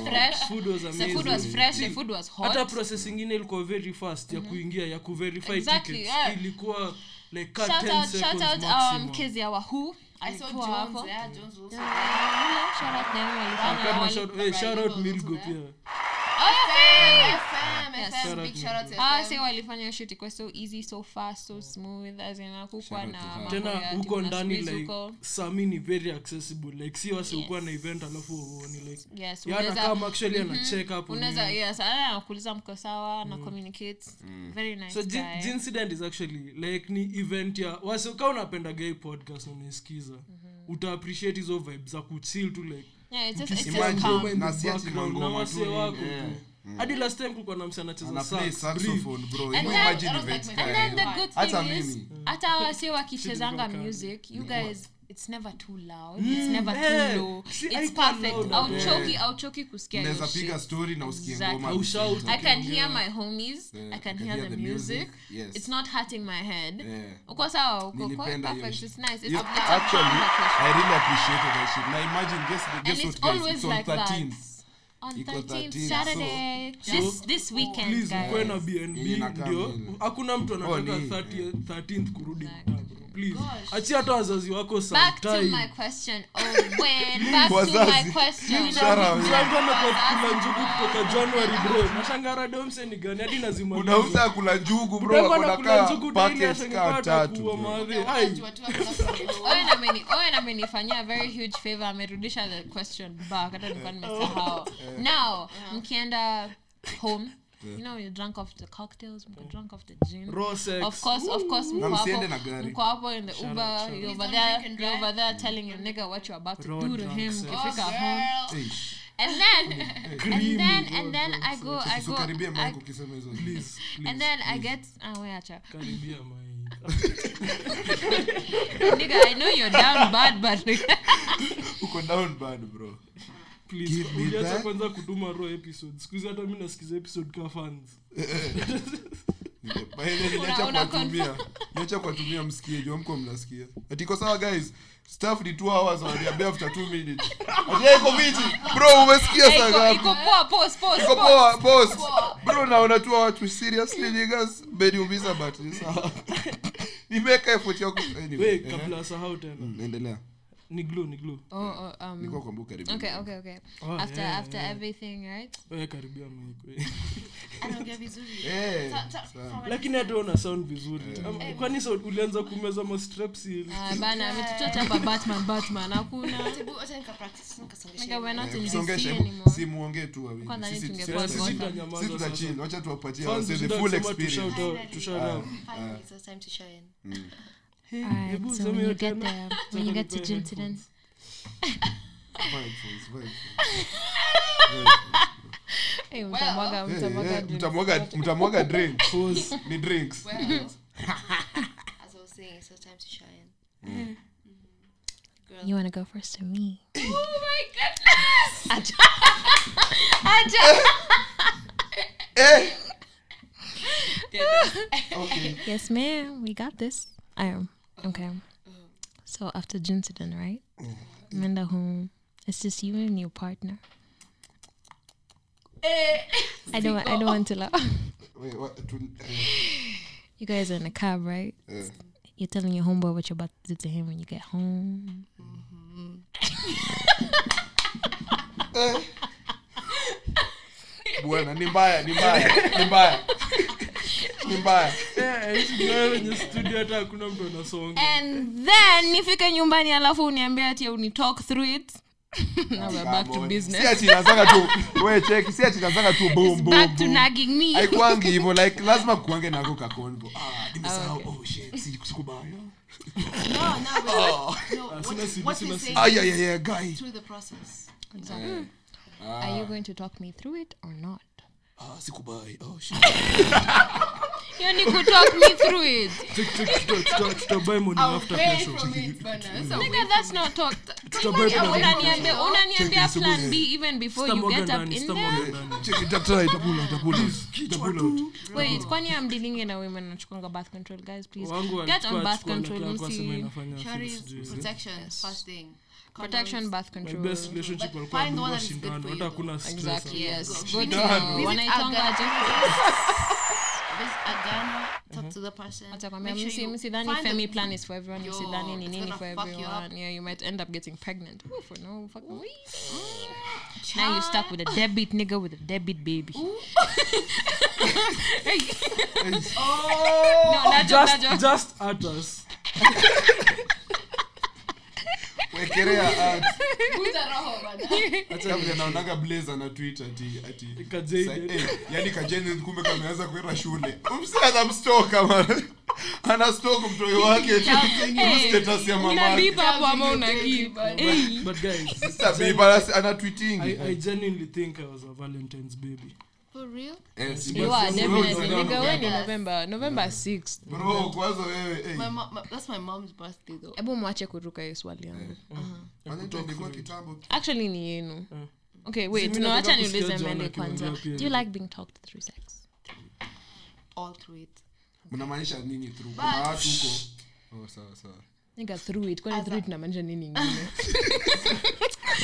fresh. Food was amazing. The food was fresh, the food was hot. Hata process nyingine ilikuwa very fast ya kuingia ya kuverify tickets. Ilikuwa like 10 seconds maximum. Shout out Kezi ya Wahoo. I saw Jones there. Jones also. Shout out Milgo pia. Oh yeah, fam. Big shout out. Say walifanya shoot iko so easy, so fast, so smooth as inakuwa na. Tena uko ndani like Sami ni very accessible. Like si wasi uko na event alafu ni like. Yes, unaweza kama actually ana check up. Unaweza yes, anakuuliza mko sawa na communicate. Very nice. So the incident is actually like ni event ya wasi uko unapenda gay podcast unisikiza. Uta appreciate hizo vibes za kuchill tu like. Yeah, it's just calm. Nasiachi wako. Hadi last time kulikuwa na msanii anacheza saxophone bro. Imagine event. Hata mimi. Hata wasi wakichezanga music, you guys it's never too loud, it's never too low. It's perfect. I'll choke kusikia. Naweza piga story na usikie ngoma. I can hear my homies. I can hear the music. Yes. It's not hurting my head. Uko sawa uko perfect. It's nice. It's actually I really appreciate it. I should. Now imagine guess what it's on 13th. On 13th Saturday so, this weekend please guys. Please go na BNB ndio. Hakuna mtu anataka 13th kurudi. please. Achia hata wazazi wako sometime. Back to my question. Oh, when back to my question. Tunataka kula njugu kutoka January bro. Mashangara domse ni gani hadi lazima. Unauza kula njugu bro kwa kaka. Package ka tatu. Ai. Oya na menifanyia very huge favor. Amerudisha the question back. Hata nilikuwa nimesahau. Now, mkienda home, you know you're drunk off the cocktails, you're drunk off the gin. Of course, mko hapo in the Uber, you're over there telling your nigga what you're about to do to him if you go home. And then I get karibia mai. Nigga, I know you're down bad, but uko down bad, bro. Please, uliacha kwanza kuduma raw episodes. Sikuzi hata mimi nasikiza episode ka fans. Niacha kutumia msikie juu mko mnasikia. Atiko sawa guys. Stuff ni 2 hours and they are bare after 2 minutes. Aje iko vipi? Bro, umesikia sana. Iko poa post. Bro, naona tu watu seriously niggas bedi umiza battery sawa. Nimeka effort yako anyway. Wait, kabla sahau tena. Endelea. Ni glue. Niko kumbuka karibia. Okay. Oh, after everything, right? Wewe karibia mimi. Anaongea vizuri. Lakini hatuona sound vizuri. Kwani sound ulianza kumeza ma straps hivi? Bana, mtitoto hapa Batman. Hakuna. Acha nika practice, nikasongesha. Wewe not in the scene. Si muongee tu wawili. Sisi tutachini. Acha tuwapatie the full experience. Tushare. It's time to shine. Hey, right, so when you get there, when you get to Gincident. Hey, mtamwaga drink. Pause ni drinks. Well, as I was saying, it's your time to shine. Mm. You want to go first to me? Oh my goodness! Aja. Okay. Yes, ma'am. We got this. I am. Okay. So after Gincident, right? Menda home. It's just you and your partner. I don't want to laugh. Wait, what? You guys are in a cab, right? Yeah. You're telling your homeboy what you're about to do to him when you get home. Mm-hmm. Buena, ni mbaya. Mbaya. Wewe ni studio hata hakuna mtu anasonga. And then nifike nyumbani alafu uniambie ati uni talk through it. Now we're back to business. Si ati nazanga tu boom. Back to nagging me. Haikuangi hivyo, like lazima kuange na koka combo. Nimesahau okay. Oh shit, sikukubali. No. What is it? Yeah, guy. Through the process. Are you going to talk me through it or not? Sikubali. Oh shit. Yani could talk me through it. Tutabai money after kesho. Nigga, that's not talk. Unaniambia plan B even before you get up in there. Check it out. Wait, kwani I'm dealing na women nachukonga birth control guys, please. Get on birth control msi. Protection first thing. Protection, birth control. My best relationship will come with us in hand. What akuna stress. Exactly, yes. Go to wanaitonga aje. Talk to the person. Msidhani family plan is for everyone. Msidhani ni nini for everyone. Yeah, you might end up getting pregnant. Ooh, for no fucking reason. Now you're stuck with a deadbeat nigga with a deadbeat baby. Just at us. Wekerea at buta roho bana. Acha mimi naonaga blazer na Twitter ati Kajendi. Yaani Kajendi kumbe kameanza kwenda shule. Umsikia amstoka bana. Ana stalk mtoyo wake ni status ya mama. Ni bipa hapo amona give. But guys, sister bipa ana tweeting. I genuinely think I was a Valentine's baby. For real? Yes, you are definitely. You go in November 6th. Bro, kwanza wewe. That's my mom's birthday though. Hebu mwache kuruka hiyo swali yangu. Actually ni yenu. Okay, wait. Acha niulize mimi kwanza. Do you like being talked through sex? All through it. Mnamaanisha nini through? Kuna watu huko. Oh, sawa. Nigga through it. Kwani through it tunamaanisha nini nyingine?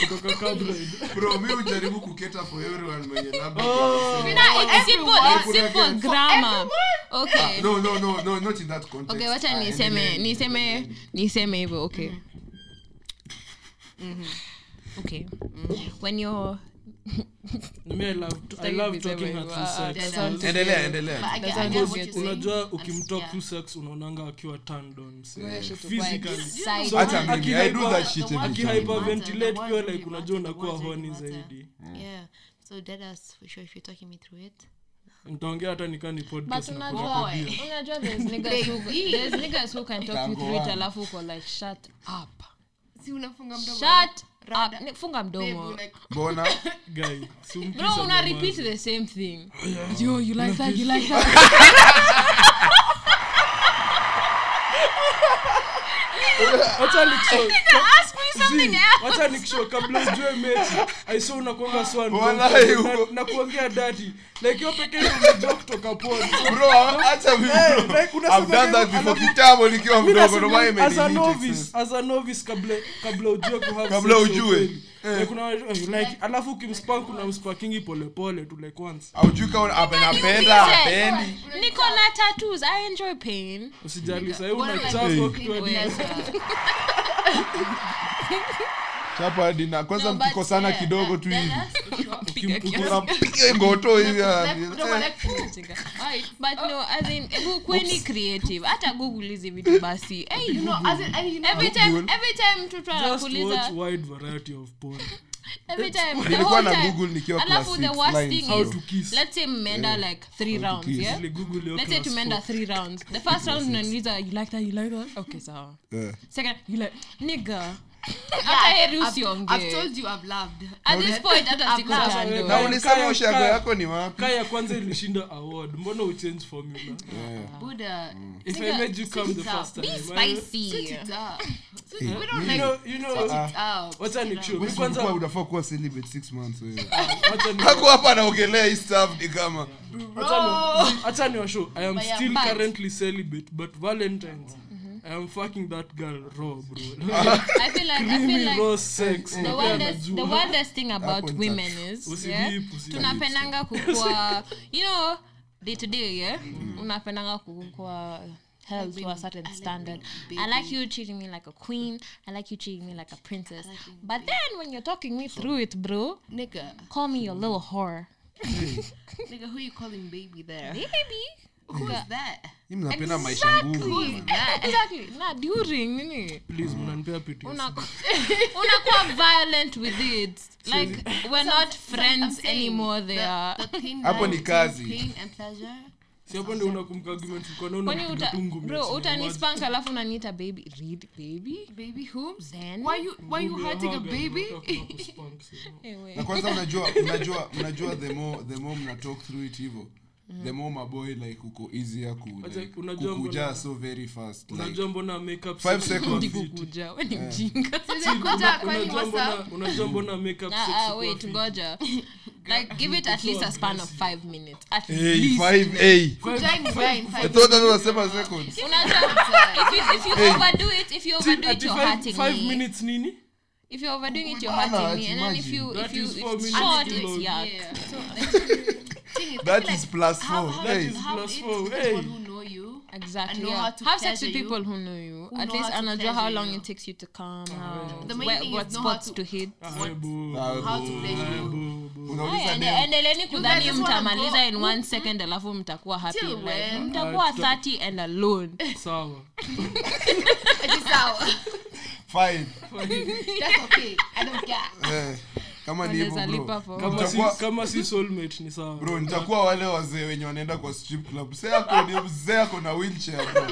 kutoka kabla. Bro, mimi hujaribu kuketa for everyone mwenye labda. It's simple, it's simple grammar. Okay. No, not in that context. Okay, wacha niseme hivyo, okay. Mhm. Okay. When you're I love talking about sex. Endelea. Unajua ukimtalk to sex unaonanga akiwa turned on physically. So I do that shit every time. Hyperventilate pia like unajua unakuwa horny zaidi. Yeah. So that is for sure if you're talking me through it. Nitaongea hata nikani podcast. But unajua there's niggas who can talk you through it alafu uko like shut up. Si unafunga mdomo. Shut up. Funga mdomo. Bona guy. Bro, una repeat the same thing. Yeah. Yo, you like that. Ask me something else. Wacha nikisho kabla joe mate. I saw unakonga swan. Wallahi na kuongea daddy. Like yo pekee umejoke kutoka pole. Bro, acha mimi. I've done that before kitambo nikiwa mdogo ndo maana imeni. As a novice kabla ujue. Kuna like alafu ukimspank na mspankingi pole pole tu like once. Aujui kama apendi. Niko na tattoos. I enjoy pain. Usijali sasa unachapa kitu chapa dina kwanza mtiko sana kidogo tu hivi ukimpiga ngoto hivi but no as in kweni creative hata google hizi vitu basi hey you know as in every time to try to kuuliza just watch wide variety of porn every time the whole time alafu the worst thing is let's say menda like 3 rounds yeah let's say to menda 3 rounds the first round unaniuliza you like that okay sawa second you like nigga I've told you I've loved at this point hata sikutaka na ulisema ushago yako ni wapi kaya kwanza ilishinda award mbona u change formula buda if I made you come the first time spicy we don't like you know wacha nicho mimi kwanza unafaa kuwa celibate 6 months wewe hako hapa naongelea hii stuff ni kama acha ni show I am still currently celibate but Valentine's I'm fucking that girl raw, bro. I feel like raw sex. The wildest thing about women is yeah, tunapendanga kukua, you know, day to day, yeah. Unapendanga kukua held to a certain standard. I like you treating me like a queen. I like you treating me like a princess. But then when you're talking me through it, bro, nigga, call me your little whore. Nigga, who you calling baby there? Baby. Who is that? Mimi napenda maisha yangu. Exactly. Na during nini? Please mnanipea pity. Unakuwa violent with it. Like we're not friends anymore there. Hapo ni kazi. Pain and pleasure. Hapo ndio unakumka argument uko naona mtungu. Bro, utanispank alafu unaniita baby. Read baby? Baby who? Zen? Why you hurting a baby? Na kwanza unajua the more mna talk through it hivyo. The more my boy like uko easier kukuja so very fast like unajua mbona makeup 5 seconds kukuja wewe ni mjinga kukuja kwani whatsapp unajua mbona makeup 6 seconds wait ngoja like give it at least a span of 5 minutes at least 5 I thought that was 7 seconds if you overdo it you're hurting me 5 minutes nini if you're overdoing it you're hurting me and then if you short it's yuck That is plus 4. That is plus 4. Hey. People who know you. Exactly. Yeah. Have sex with people who know you. Who at least anajua how long it takes you to come. The main thing is spots to hit. How to pleasure you. Endeleni kudhani mtamaliza in 1 second alafu mtakuwa happy like mtakuwa 30 and alone. Sawa. It's sawa. Fine. That's okay. I don't care. Kama ni hivyo bro kama si soulmate ni sawa bro nitakuwa wale wazee wenye wanaenda kwa strip club sasa hapo ni mzee ako na wheelchair bro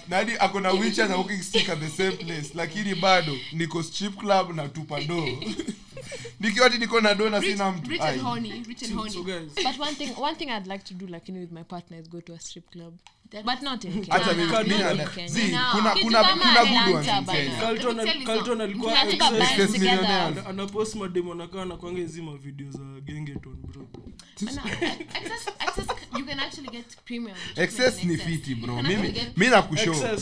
na hadi ako na wheelchair na walking stick at the same place lakini bado niko strip club na tupa do nikiwa niko na do na sina mtu rich and horny so but one thing I'd like to do like you know, with my partner is go to a strip club but not in Kenya. Hata mimi kuna good Carlton alikuwa anapost mademo na kana kwanga zima video za gengeton bro. Access you can actually get premium. Excess ni fiti bro. Mimi na kushow.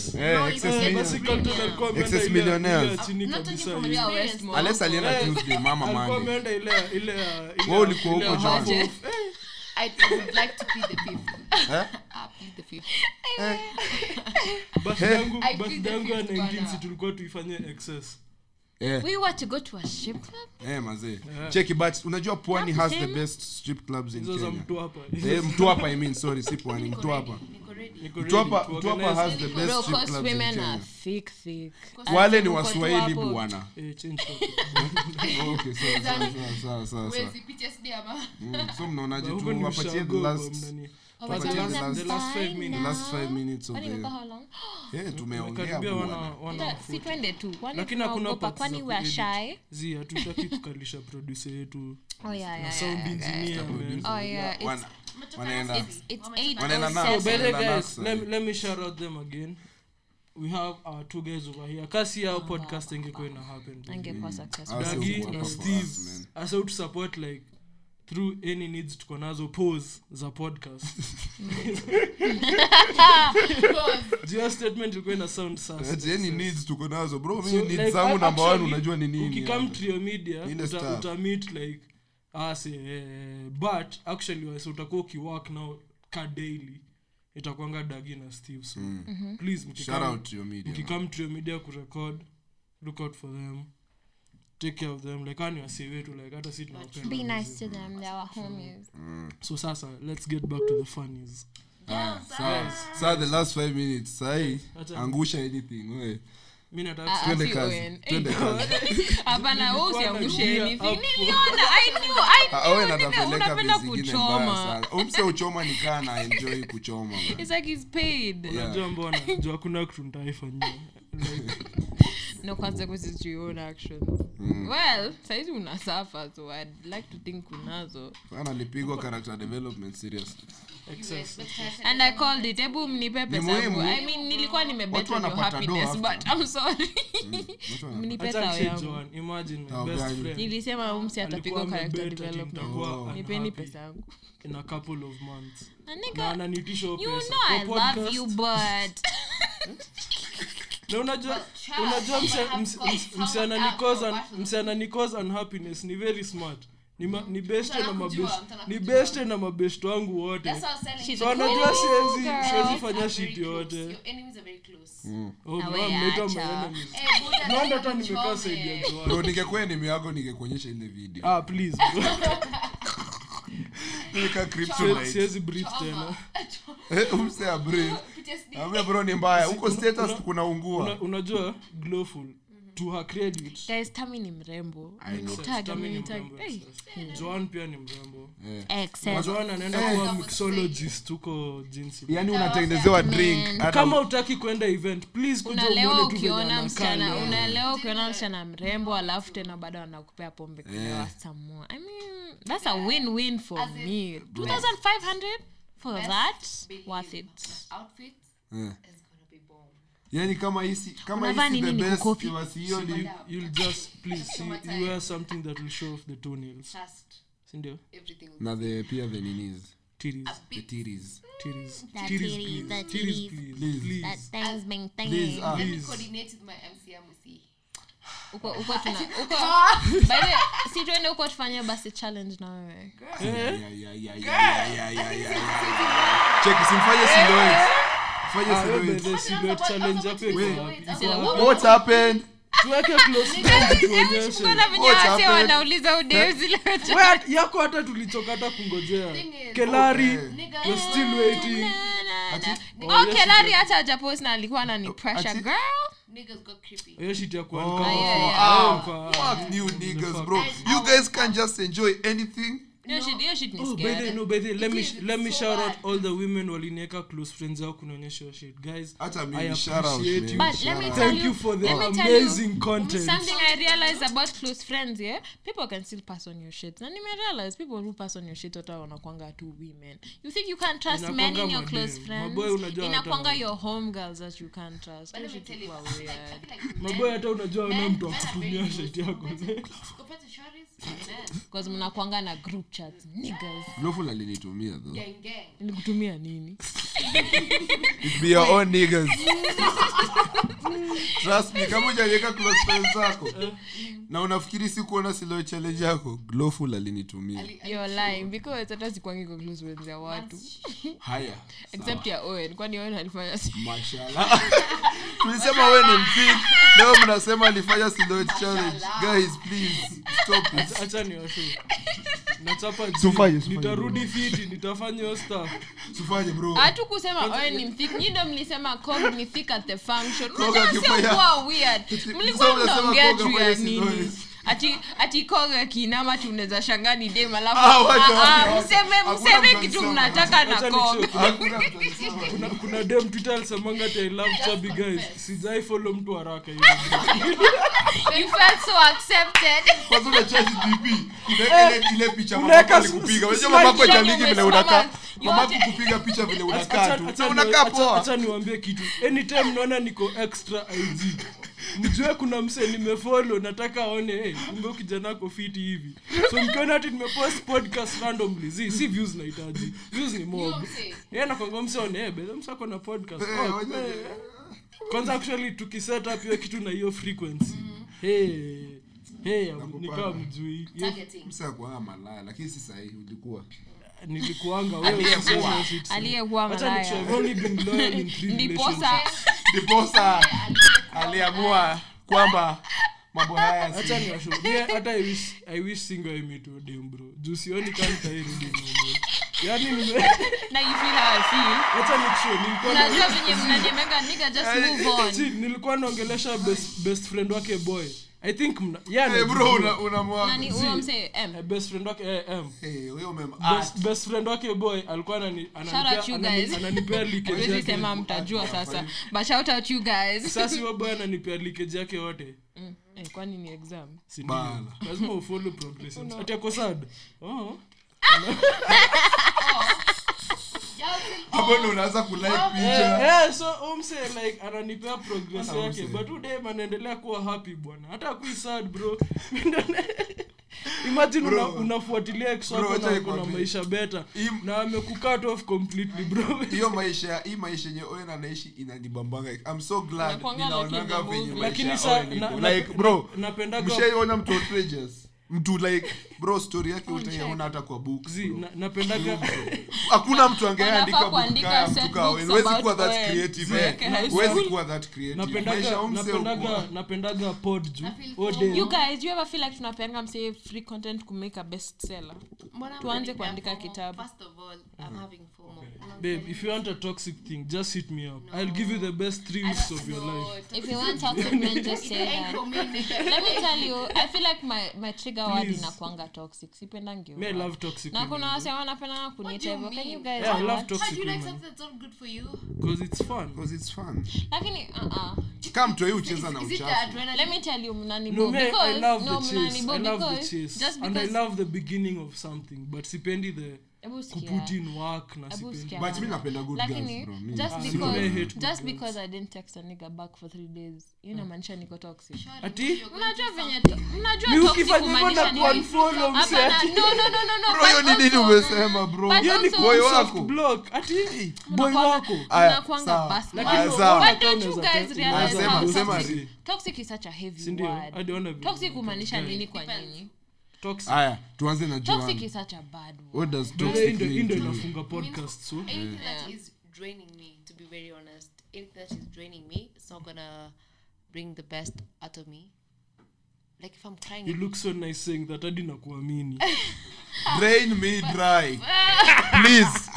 Excess millionaires. Not talking from real West. Unless alienda Tuesday mama mangu. Wewe uliko huko Joan. I would like to plead the fifth. Huh? I plead the fifth. But dangu na inginsi tulikuwa tuifanye excess. Yeah. We were to go to a strip club. Eh mazee. Check it but unajua Pwani has the best strip clubs in Kenya. Mtu hapa I mean sorry si Pwani mtu hapa has the best strip clubs in Kenya. Women are thick. Wale ni Waswahili bwana. Change topic. Okay sawa. Where's the PTSD ama? So mnaonaje tu wapatie the last 5 minutes of the tumeongea bwana si twende tu lakini hakuna kwani we are shy zi hatutaki tukalisha producer yetu na sound engineer it's 8 let me shout out them again. We have our two guys over here. Kasi yao podcasting ingekuwa happen ingekuwa successful. Dagi na Steve asa to support like through any needs tuko nazo pause za podcast. Your statement will go in a sound sas. At any needs tuko nazo bro mimi needs zangu number 1 unajua ni nini. Tikam Trio Media uta meet like but actually so utakuwa ukiwork now ka daily itakuanga Dagi na Steve so please shout out to your media. Tikam Trio Media ku record look out for them. Take care of them like I know say wetu like hata sisi tunapenda be nice to them they are homies so sasa let's get back to the funnies so the last 5 minutes sai angusha anything wewe mimi nataka twende kazi hapana wewe usiangushe anything niliona I knew unapenda kuchoma umse uchoma nikaa na enjoy kuchoma it's like he's paid unajua mbona unajua kuna kitu nitaifanyia no consequences to your own actions. Well, saizi unasuffer so I'd like to think kunazo. Bana lipigwa character development seriously. Excess. And I called it ebu mnipe pesa yangu. I mean nilikuwa nimebet on your happiness but I'm sorry. Mnipe pesa yangu. Imagine my best friend. Nilisema umsi atapigwa character development. Nipeni pesa yangu. In a couple of months. Na nanitisho pesa. You know I love you but Unajua msiananikoza unhappiness ni very smart ni best na mabest wangu wote so unajua siwezi fanya shit yote your enemies are very close ndio hata nimekaa side ya Joan ndio ningekuwa ni miago ningekuonyesha ile video please nika kryptonite siwezi breathe tena umsea breathe ame bro ni mbaya uko status kunaungua unajua glowful to her credit guys Tammy ni mrembo tag Joan pia ni mrembo Joan anaenda kwa mixologist huko Gincident yani unatengenezewa drink kama hutaki kwenda event please kuja uone tu unaelewa ukiona msichana mrembo alafu tena bado anakupea pombe kwa samua I mean that's a win-win for as me 2500 for that worth it outfit is going to be bomb yani kama hisi the best you'll just please you wear something that will show off the toenails just sindio everything na the pia the ninis titties please that thing's been thingy let me coordinate with my MC Amusi si tuende uko tufanyia basi challenge na wewe check simfanye siloe challenge hapo what happened tuweke close friends wote wanauliza udeuzi lote wewe yako hata tulichoka hata kungojea kelari we still waiting kelari hata hajapost na alikuwa anani pressure girl niggas got creepy. Ayo shit ya kuanka. Fuck you niggas bro. You guys can just enjoy anything. No shit ni scared. No, by the let me shout out all the women walinieka close friends yao kunaonyesha shit. Guys, I shout out. But let me tell you for the amazing content. Something I realized about close friends, yeah? People can still pass on your shit. And I realized people who pass on your shit wata wanakuanga two women. You think you can't trust men in your close friends? Inakuanga your home girls that you can't trust. But let me tell you. Maboy hata unajua mtu akutumia shit yako. Because mnakuanga na group chats niggas. Lawful alinitumia though. Gang gang. Nilikutumia nini? It be your own niggas. Trust me, kama unajeka close friends zako. Na unafikiri sikuona silo challenge yako, Lawful alinitumia. You're lying because hata sikwangi kwa close friends ya watu. Haya. Except ya Owen, kwani Owen alifanya si. Mashallah. Tulisema wewe ni mfiki. Leo mnasema alifanya silo challenge. Guys, please stop it. Acha niwashu. Natapa juu. Nitarudi fit, nitafanya hiyo stuff. Sufanye bro. Hatu kusema Owen ni mfiki. Nyinyi ndio mlisema Kog ni thick at the function. Mlikuwa weird. Mlikuwa mnaongea juu ya nini? Ati Koga kinama tunaweza shangani dem alafu mseme kitu mnataka na Koga. Kuna dem Twitter alisemanga I love chubby guys. Sijai follow mtu haraka hiyo. You felt so accepted. Kwa sababu change DP. Ile picha mama alikupiga. Unajua mama yako jamii vile unataka. Mama akupiga picha vile unataka tu. Unakaa poa. Acha niwaambie kitu. Anytime naona niko extra IG. Mjue kuna mse nimefollow nataka aone kumbe ukijana ko fit hivi. So mkiona ati nimepost podcast randomly si views nahitaji. Views ni mob. Yeye anakwambia mse aone msako na podcast. Kwanza actually tukiset up hiyo kitu na hiyo frequency. Nikaa mjui. Msako ama la lakini si sahihi ulikuwa. Nilikuanga wewe aliyekuwa malaya. Acha nicho only been loyal in 3 relationships. Diposa aliamua kwamba mambo haya si. Acha niwashuhudie hata I wish single me to dem bro. Jusioni kama tayari dem bro. Yaani nime na you feel how I feel. Acha nicho nilikuwa na nyenye mnajemenga nigga just move on. Nilikuwa naongelesha best friend wake boy. I think bro unamwa nani huyo mse best friend wake huyo mema best friend wake boy alikuwa ananipea leakage. Wewe sema mtajua sasa but shout out you guys. Sasa huyo boy ananipea leakage yake yote kwani ni exam si bana lazima ufollow progress atako sad Abono unaanza kulike picha. So umse like ananipea progress yake but today manaendelea kuwa happy bwana. Hata kui sad bro. Imagine unafuatilia example na kuna maisha better na amekukat off completely bro. Hiyo maisha yenye Owen anaishi inanibambanga. I'm so glad ninaonanga venye maisha. Like bro napenda kuona mtu outrageous. Mtu like bro story yake utaiona hata kwa books. Napenda hakuna mtu angeandika book kama mtuka huwezi kuwa that creative. Huwezi kuwa that creative. Napenda pod juu. You guys you ever feel like tunapeanga msee free content to make a bestseller? Tuanze kuandika kitabu. First of all I'm having FOMO. Babe if you want a toxic thing just hit me up. I'll give you the best 3 weeks of your life. If you want toxic men just say that. Let me tell you I feel like my trigger word inakuanga toxic. Sipendangi huko. I love toxic. Na kuna wase wanapenda kuniita hivyo. Can you guys? I love toxic. How do you like something that's not good for you? Because it's fun. Lakini Tikam Trio you cheza na uchafu. Let me tell you mnanibo because I love the chase. And I love the beginning of something but sipendi the put in work na sipendi. But mimi napenda good guys bro. Just because I didn't text a nigga back for 3 days. Inamaanisha niko toxic. Ati? Unajua toxic kumaanisha ni unfollow mse. No. Bro yoni nini umesema bro? Yoni boy wako block. Ati boy wako. Unakuanga pass. Lakini you guys realize how toxic is such a heavy word. Toxic kumaanisha nini kwa nyinyi? Toxic. Aya, tuanze na Joan. Toxic is such a bad word. What does toxic mean? Nafunga podcast so. Anything that is draining me, to be very honest. Anything that is draining me, it's not gonna bring the best out of me. Like if I'm crying. You look so nice saying that. I didn't kuamini. Drain me dry. Please.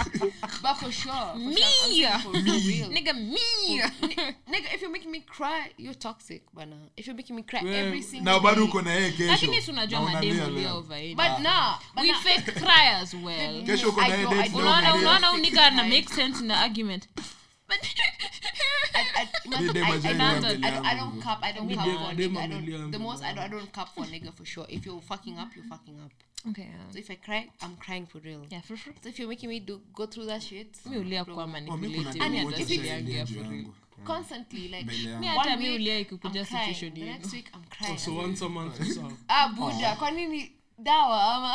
But for sure. Me. Nigga, me. Nigga, if you're making me cry, you're toxic, bana. If you're making me cry every single day. Na bado uko na yeye kesho. Lakini tunajua mademu leo over here. But nah, we fake cry as well. Kesho uko na yeye date. Unaona nigga na make sense in the argument. But I don't cap. The most I don't cap for nigga for sure. If you're fucking up, you're fucking up. Okay. So if I cry, I'm crying for real. Yeah, for sure. So if you're making me go through that shit, mimi ulia kwa manipulative. And if it's for real. Constantly like me hata mimi ulia ikukuja situation hiyo. Next week I'm crying. So once a month or so. Buda, kwa nini dawa ama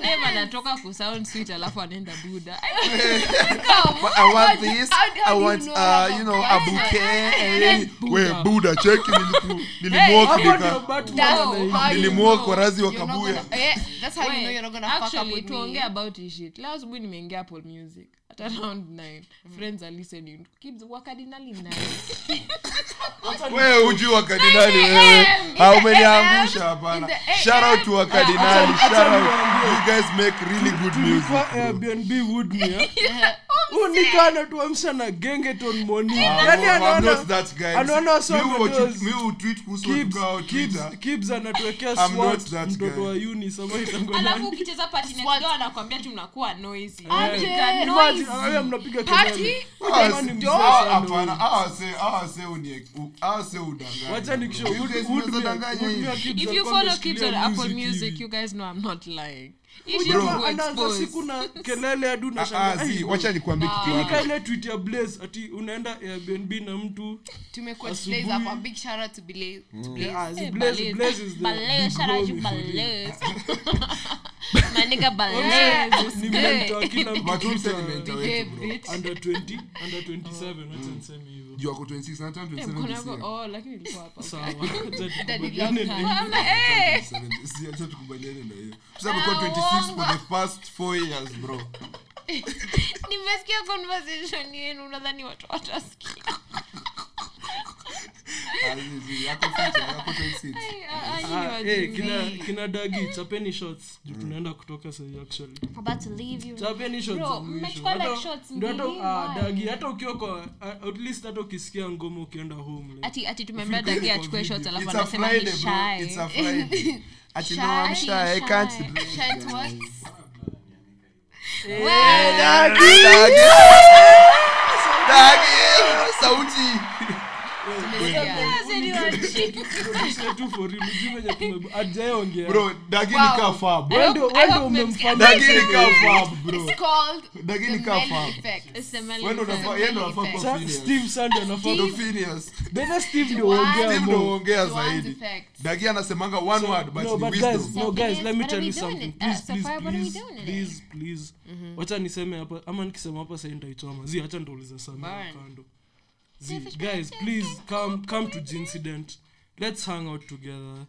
Nema natoka ku sound sweet alafu anaenda Buddha. I want you know, a bouquet and we Buddha check nilimwalk warazi wa Kabuya. That's how you know you're not going to fuck up with me. Tuongea about this shit. Leo asubuhi nimeingia Apple Music at around 9. Friends are listening. Kids wa cardinali 9. Wewe unajua cardinali wewe. Au umeniangusha hapana. Shout out to Akadinali. Shout out. You guys make really good music. Airbnb would me. Unikana tuamsha na gengeton money. Yaani anaona that guy. Anaona so mimi tweet kuhusu kwa Twitter. Kibs anatuwekea swat mtoto wa uni somewhere itangoja. Alafu ukicheza party na ndio anakuambia tu mnakuwa noisy. Noisy. Wewe mnapiga kelele. Hapana. Say uniek. Say udanganya. Wacha nikisho udanganya. If you follow Kids on Apple Music, you guys know I'm not lying. Anaanza siku na kelele adu na shangaa. Wacha nikuambie kitu. Nika ile tweet ya Blaze ati unaenda Airbnb na mtu. Tumekuwa Blaze hapa, big shout out to Blaze. Blaze is the Blaze Sharatu Blaze. Maniga Blaze. Nimemtakina watu sentiment under 20, under 27 wacha niseme hivyo. You are 26 and 27. Oh, lakini ilikuwa hapa. Sawa. Si acha tukubaliane na hiyo. Sasa kwa 26 for the past 4 years, bro. Nimesikia conversation yenu nadhani watu watasikia. Alizi yako ficha yako 26. Kina dagi chapeni shots. Tunaenda kutoka sasa actually. About to leave you. Chapeni shots. Bro, mmechukua like shots mbili. Ndio dagi hata ukioko at least hata ukisikia ngoma ukienda home. Ati tumemlea dagi achukue shots alafu anasema ni shy. It's a Friday. Ati no I'm shy. I can't. Shy what? Hey, dagi. Dagi sauti. Bro, dagini ka fab. Wendo umemfanya dagini ka fab, bro. It's called dagini ka fab. Wendo unafanya yendo unafanya kwa Steve Sanders anafanya Phineas. Beza Steve ndio ongea zaidi. Dagi anasemanga one word but the wisdom. No guys, let me tell you something. Please. Wacha niseme hapa ama nikisema hapa sasa nitaichoma. Zii acha ndouliza sana kando. Guys, please come to Gincident. Let's hang out together.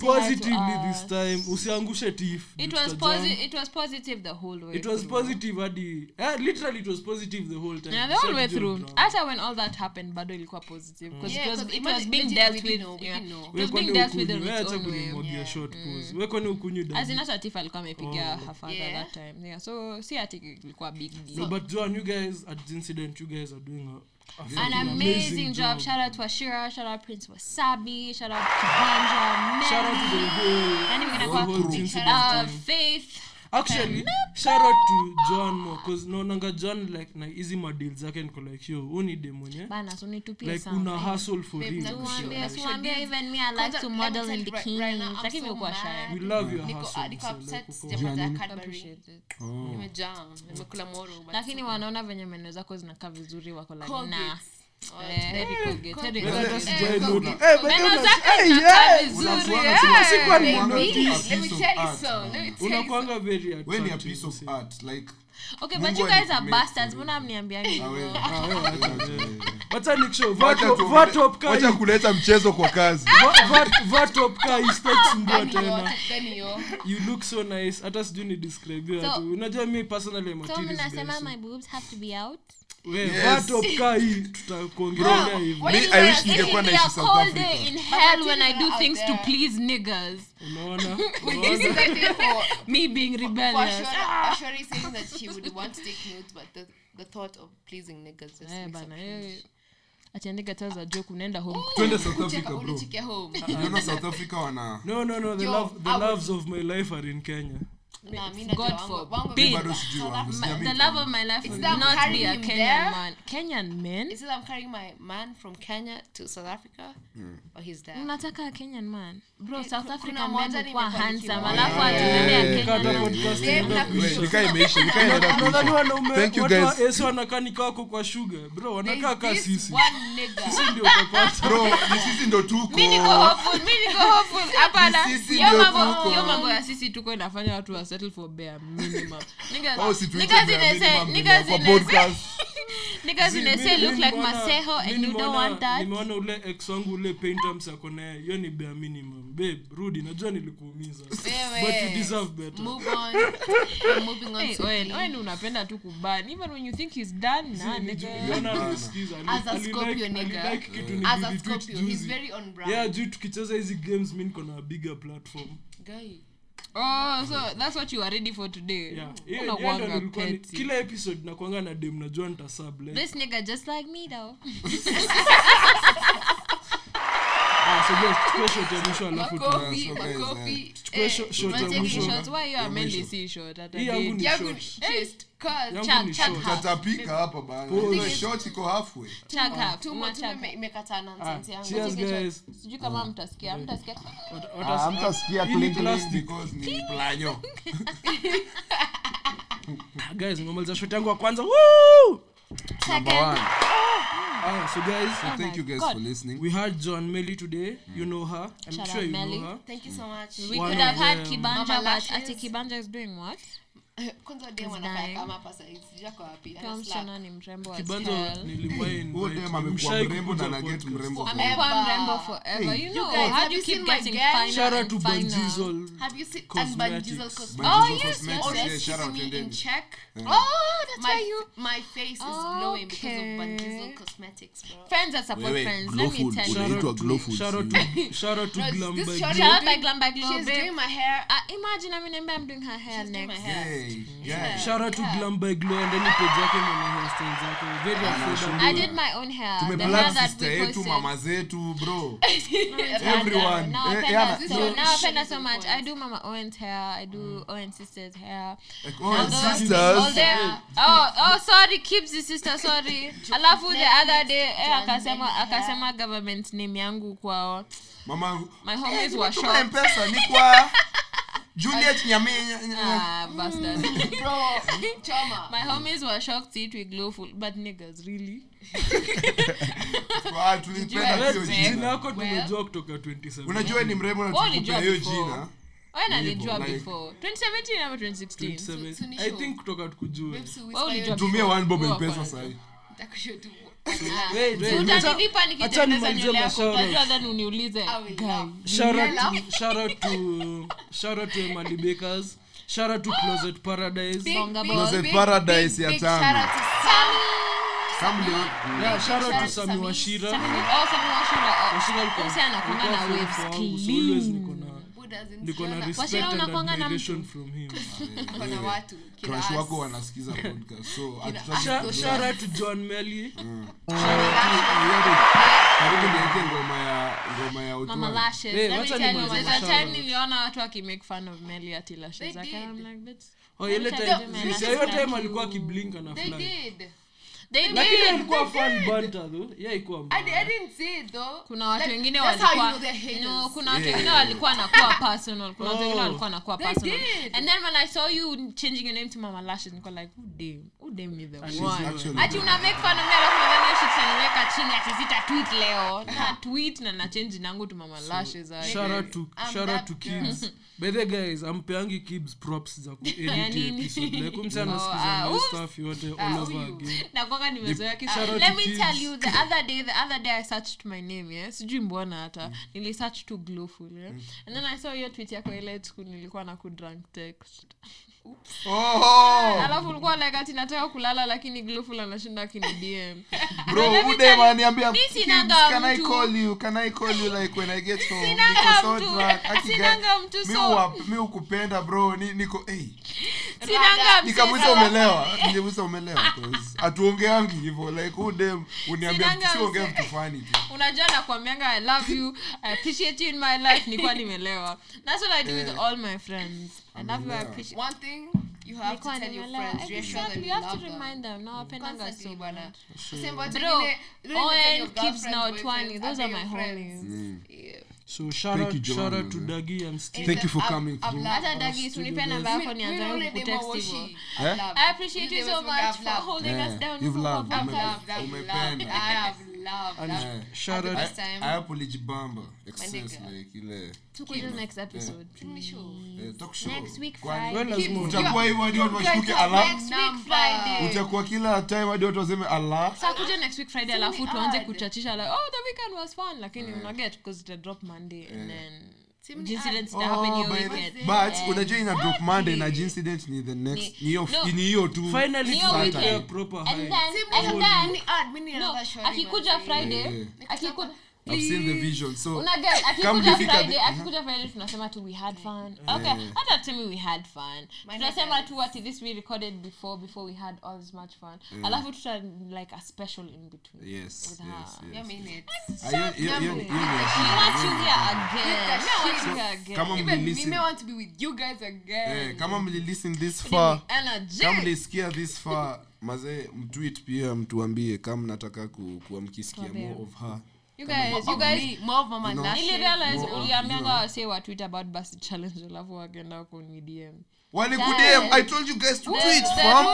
Positively this time. Usiangushe tiff. It was positive the whole way. It was positive hadi literally it was positive the whole time. Yeah, the whole way through. After when all that happened bado ilikuwa positive because it was being dealt with. It was being dealt with the way. Short pause. Weko ni ukunyu dad. As in hata tiff alikuwa amepiga hafadha that time. Yeah, so see hata ilikuwa big deal. No, but Joan, you guys at Gincident, you guys are doing an amazing job. Shout out to Ashira, shout out Prince Wasabi, shout out to Banja, shout out to the shout out Faith. Actually, shout out to John more cause no nanga John like na easy my deals I can collect you. Uni demonia. Bana so need to pay like una hustle for real. Swambia even me I like to model in bikinis. Lakini uko shy. We love your hustle. Niko upset jamani Cadbury. Nimejam. Nimekula moro. Lakini wanaona venye meno zako zinakaa vizuri wako like na. Let me tell you, a piece of art like okay, but you guys are bastards. Mbona mniambiani? Wacha nikisho vatop kai. Wacha kuleta mchezo kwa kazi. Vatop kai specs ndio tena. You look so nice. Hata sijui ni describe you. Unajua mimi personally material. So unasema my boobs have to be out. Vatop kai tutakuongelea hivi. I wish ningekuwa naishi South Africa. In hell when I do things to please niggas. Unaona? This is idea for me being rebellious. Ashari says that she would want to take notes but the thought of pleasing niggas just makes sense. Atendeka taza joke unaenda home. Twende South Africa bro. Unaenda South Africa wana. No, the loves of my life are in Kenya. God forbid. The love of my life will not be a Kenyan man. Kenyan men? Is it I'm carrying my man from Kenya to South Africa? Or he's there? Unataka a Kenyan man? Bro, South Africa men kwa handsome. Alafu atunene a Kenyan man. Thank you guys. Yesu anakaa nikako kwa sugar. Bro, anakaa kasisi. Sisi ndio kwa. Bro, sisi ndio tuko. Mimi niko hopeful. Hapana. Yo mambo ya sisi tuko inafanya watu wa settle for bare minimum. Niggas in say look like Maseho and you don't want that. Nimeona ule ex wangu ule paint terms yako na yeye ni bare minimum. Babe, rudi najua nilikuumiza. But you deserve better. Move on. Moving on. Wewe unapenda tu kubani. Even when you think he's done na nigga. As a Scorpio nigga. As a Scorpio, he's very on brand. Yeah, dude, tukicheza hizi games mimi niko na bigger platform. Guy. Oh, so that's what you are ready for today. Yeah. Unakuanga kila episode nakuanga na dem na Joan ta sub leo. This nigga just like me though. Show why you are mainly see short at the end. Yeah, good shit. Tatapika hapa bana. Hii short iko halfway. Chaka too much imekata nonsense yangu. Cheers guys. Sijui kama mtasikia. Mtasikia clean because ni planyo. Guys, nimemaliza short yangu ya kwanza. Woo! Second. So guys, thank you guys for listening. We had Joan Melly today. You know her. I'm sure you know her. Thank you so much. We could have had Kibanja, but Ate Kibanja is doing what? Kwanza demo anafanya kama hapa sasa sijako wapi anasla ni mrembo Kibanja nilimwaini dem amekuwa mrembo na na get mrembo amekuwa mrembo forever. You know how you keep getting finer. Sharatu Bandizol, have you seen Bandizol cosmetics? Oh yes, Sharatu in check. Oh, that's why you my face is glowing because of Bandizol cosmetics, bro. Friends are support friends, let me tell you. Sharatu Glam Bag, Sharatu Glam Bag, she's doing my hair. Imagine I'm doing her hair next. Yeah. Sharatu Glam Bag Glow and then you put jacket on my hairstyle zako. Very affordable. I did my own hair. Tumeplan sister tu mama zetu bro. Everyone. Now I spend so much. I do Mama Owen's hair. I do Owen's sister's hair. Owen's sisters. Sorry, keeps the sister sorry. Alafu the other day akasema government name yangu kwao. Mama my homies were shocked. Kwa M-Pesa ni kwa Juliet Nyamenya. Bastard. Bro, chama. My homies were shocked to it we glowful, but niggas really. Kwa tulipenda hiyo jina yako tumejua kutoka 2017. Unajua ni mrembo na tulipenda hiyo jina. When I did job before 2017 ama 2016. I think kutoka tukujua. Tumia one bob and pesa sahi. Nitakushoto. Utanipa nikitengeneza nywele yako badala uniulize. Shout out to Malibakers. Shout out to Closet Paradise. Closet Paradise ya tamu. Shout out to Sammy. Yeah, shout out to Sammy Washira. Usiana kuna na waves clean. Nikona respect and admiration from him. Kuna watu crush wako wanasikiza podcast. So shout out to Joan Melly. Mama lashes. There's a time niliona watu waki make fun of Melly at lashes. I'm like that. Oh ile time alikuwa akiblinka na fly. They did. Ilikuwa fun banter though. Yeah, ilikuwa. I didn't see it though. Kuna watu wengine walikuwa kuna watu wengine walikuwa anakuwa personal. Kuna watu wengine walikuwa anakuwa personal. And then when I saw you changing your name to Mama Lashes, I was like, "Who damn me the one." Ati una make fun of me alafu nadhani shitaniweka chini ati sita tweet leo. Na tweet na change nangu to Mama Lashes. Shout out to kids. By the guys, I'm paying kids props za ku edit episode. Nakumsana sikiza stuff yote all over again. Let me tell you, the other day I searched my name, yeah? Sijui mbona hata. Nili search to glowful, yeah? And then I saw your tweet yako ile tu nilikuwa na ku drunk text. Oops. Oh! Alafu nilikuwa like ati nataka kulala lakini glowful anashinda kini DM. Bro, ude waniambia, can I call you like when I get home? Niko so drunk. Sinanga mtu so. Mimi ukupenda bro, niko hey. Sinanga. Nikamuuliza umelewa cuz atuongeangi hivyo like ude uniambia usiongee mtu funny. Unajua nakwambianga I love you, I appreciate you in my life, nilikuwa nimelewa. That's what I do with all my friends. I love you. I appreciate. One thing you have to tell your friends. Exactly, you have to remind them. No, penanga so bad. Owen, Kibbs, now Twani. Those are my homies. So shout out to Dagi and Steve. Thank you for coming. Dagi, tunipe namba yako nianze kutext hivyo. I appreciate you so much for holding us down. You've loved. I've loved. I have loved. Shout out. I apologize Bamba. Excuse me, kile. Tuko next episode. Talk show. Next week Friday. Utakuwa hivi hadi watu washuke Allah. Next week Friday. Utakuwa kila time hadi watu waseme Allah. Sasa kuja next week Friday alafu tuanze kuchachisha like oh the weekend was fun lakini una get because the drop Monday and then incidents that happen your weekend. But unajua ina drop Monday na incidents ni the next ni hiyo tu. Finally it's proper high. And then admin another show. Akikuja Friday, akikuja I've seen the vision. So akikuja Friday tunasema tu we had fun. Okay, hata tell me we had fun. Tunasema tu what this we recorded before we had all this much fun. Alafu tuta like a special in between. Yes. I mean it. Even me want to be with you guys again. Kama mlilisten this far. Kama mlisikia this far, maze mtweet pia mtuambie kama nataka kuamkisikia more of her. You guys, more of mama Nash. I realize uliambianga say what tweet about bus challenge alafu wakaenda kwa DM. Wale ku DM, I told you guys to tweet from.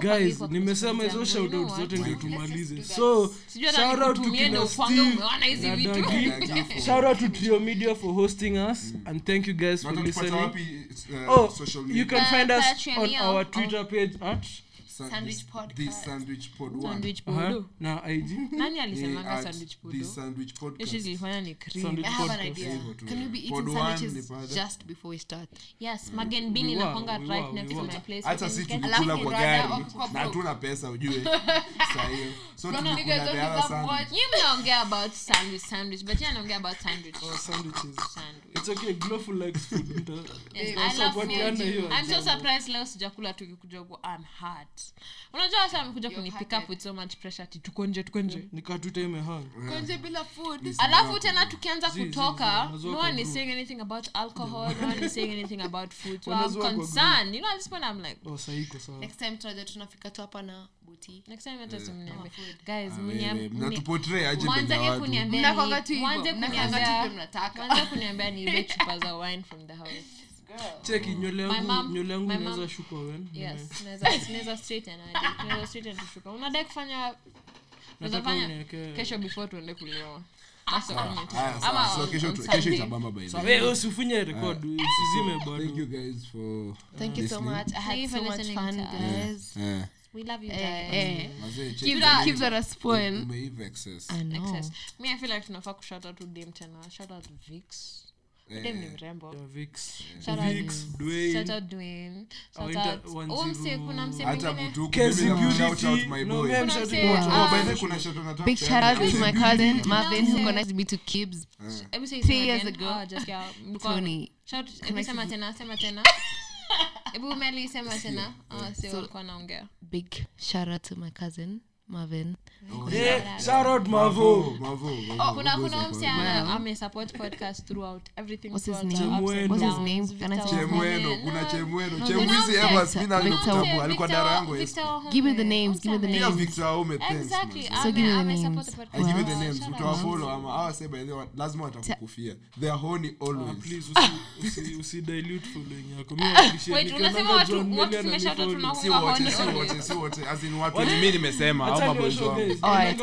Guys, nimesema hizo shout out zote ndio tumalize. So, shout out to Kina Steve. Shout out to Trio Media for hosting us and thank you guys for listening. Oh, you can find us on our Twitter page at Sandwich Pod. Sandwich Pod. Na ID. Nani alisema Sandwich Pod? The Sandwich Pod. It is ifanya ni cream. I have an idea. Can you be eating sandwiches just before we start? Yes, Magen Bean inakonga right next to my place. Hata sisi tulikula kwa gari. Na hatuna pesa ujue. Sasa hiyo. So you don't care about sandwich, but you don't care about sandwich. Oh, sandwiches. It's okay, Glowful likes food. I love you. I'm so surprised leo sijakula tukikuja kwa I'm hot. Unajua sasa amekuja kunipick up with so much pressure tukonje nikatuteme hang konje bila food alafu tena tukianza kutoka no one is saying anything about alcohol no one is saying anything about food so I'm concerned you know at this point I'm like oh saiko sawa next time tunafika tu hapa na buti next time mtasimniambia guys mnatupotray aje mwanza kuniambia mnakonga tu mnataka mwanza kuniambia ni ile chupa za wine from the house check nywele yangu naweza shuka wewe yes naweza straighten tushuka unadai kufanya unafanya kesho before tuende kulewa aso ama so kesho itabamba by so wewe usifunye record sizime bado thank you guys for thank you so much I had so much fun guys we love you guys give us a spoon access me I feel like tunafaa ku shout out to them tena shout out to Vix Demi mrembo. Shout out Dwayne. Kuna msemo mwingine. Shout out my boy. By the way kuna shout out natoa. Big shout out to my cousin Marvin who connected me to Kibbs. Every 6 years ago just yeah. Tony. Shout out sema tena. Ebu Melly sema tena. Sio kwa naongea. Big shout out to my cousin Marvin. Shout out Mavo. Oh, kuna msichana amesupport podcast throughout everything. What's his name? Kuna Chemweno. Chemwizi ever spina nikutabu alikuwa dara yangu. Give me the names. Yeah, Victor Aume thanks. Exactly. So give me the names. Utawafollow ama awasema ile lazima watakukufia. They are horny always. Please usi dilute following yako. Mimi appreciate. Wait, unasema watu tumeshata tunakuwa horny. Si wote. As in watu mimi nimesema Alright.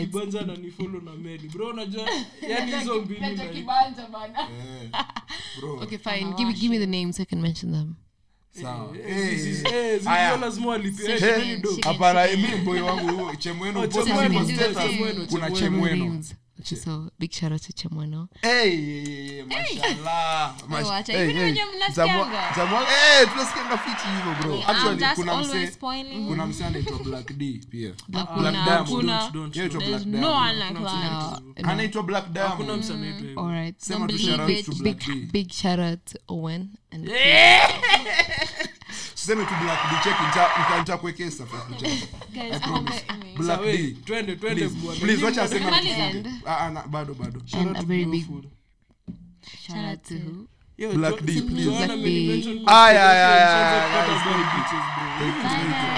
Kibanza na ni follow na Meli. Bro unajua yani hizo mbili. Nenda kibanza bana. Bro. Okay fine. Give me the names so I can mention them. Sawa. Lazima alipie ndio. Hapana mimi boy wangu Chemweno post status. Kuna Chemweno. So big shout out to Chemweno. Mashallah. Tunasikianga fiti hivyo bro. Actually kuna mse anaitwa Black D pia. Black Diamond. Yeto Black Diamond. No one like that. Anaitwa Black Diamond. Kuna mse anaitwa hivyo. All right. Sema tu shout out to Black D. Big shout out Owen and Siseme tu black D, check nita kuwekea Instagram. Guys, I promise. Black D, twende please watch us again. Bado. Sharatu baby. Sharatu. Yo, Black D, please. Yeah.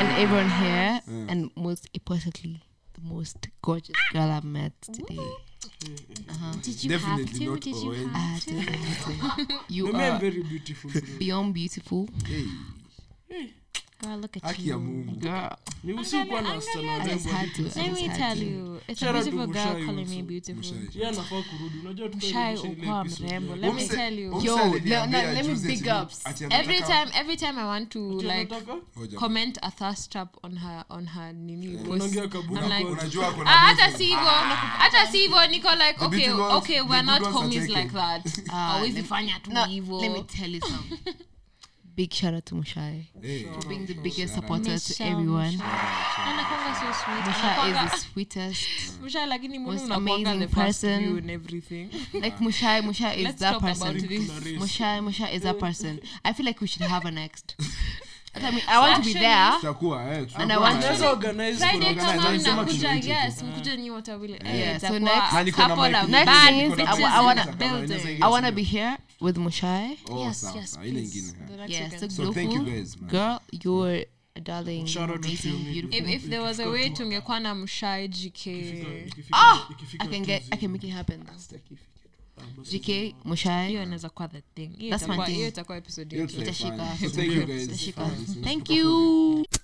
And everyone here, and most importantly, the most gorgeous girl I've met today. Did you have to? You are very beautiful. Beyond beautiful. Hey. Girl, look at you. Girl. I just had to. Let me tell you. It's a beautiful girl calling me beautiful. Let me tell you. Yo, let me big ups. Every time I want to like comment a thirst trap on her nini post. I'm like, hata si hivyo niko like okay, we're not homies like that. Always ifanya tu hivyo. Let me tell you something. Big shout out to Mushai for being the biggest supporter to everyone. And Nakonga so sweet. Mushai is the sweetest. Mushai lakini munu unakonga the person you and everything. Like Mushai is that person. Mushai is that person. I feel like we should have her next. I mean, I want to be there. And I want to organize Mushai. Yes, mkuje ni watu wale. So next I want to be here with Mushai. Yes. So thank you guys, man. Girl, you're a darling. Shout out to you. If there was a way to ngekuwa na Mushai GK. Oh, I can make it happen. GK Mushai, hiyo inaweza kuwa the thing. Hiyo itakuwa episode yetu. Thank you guys. Thank you.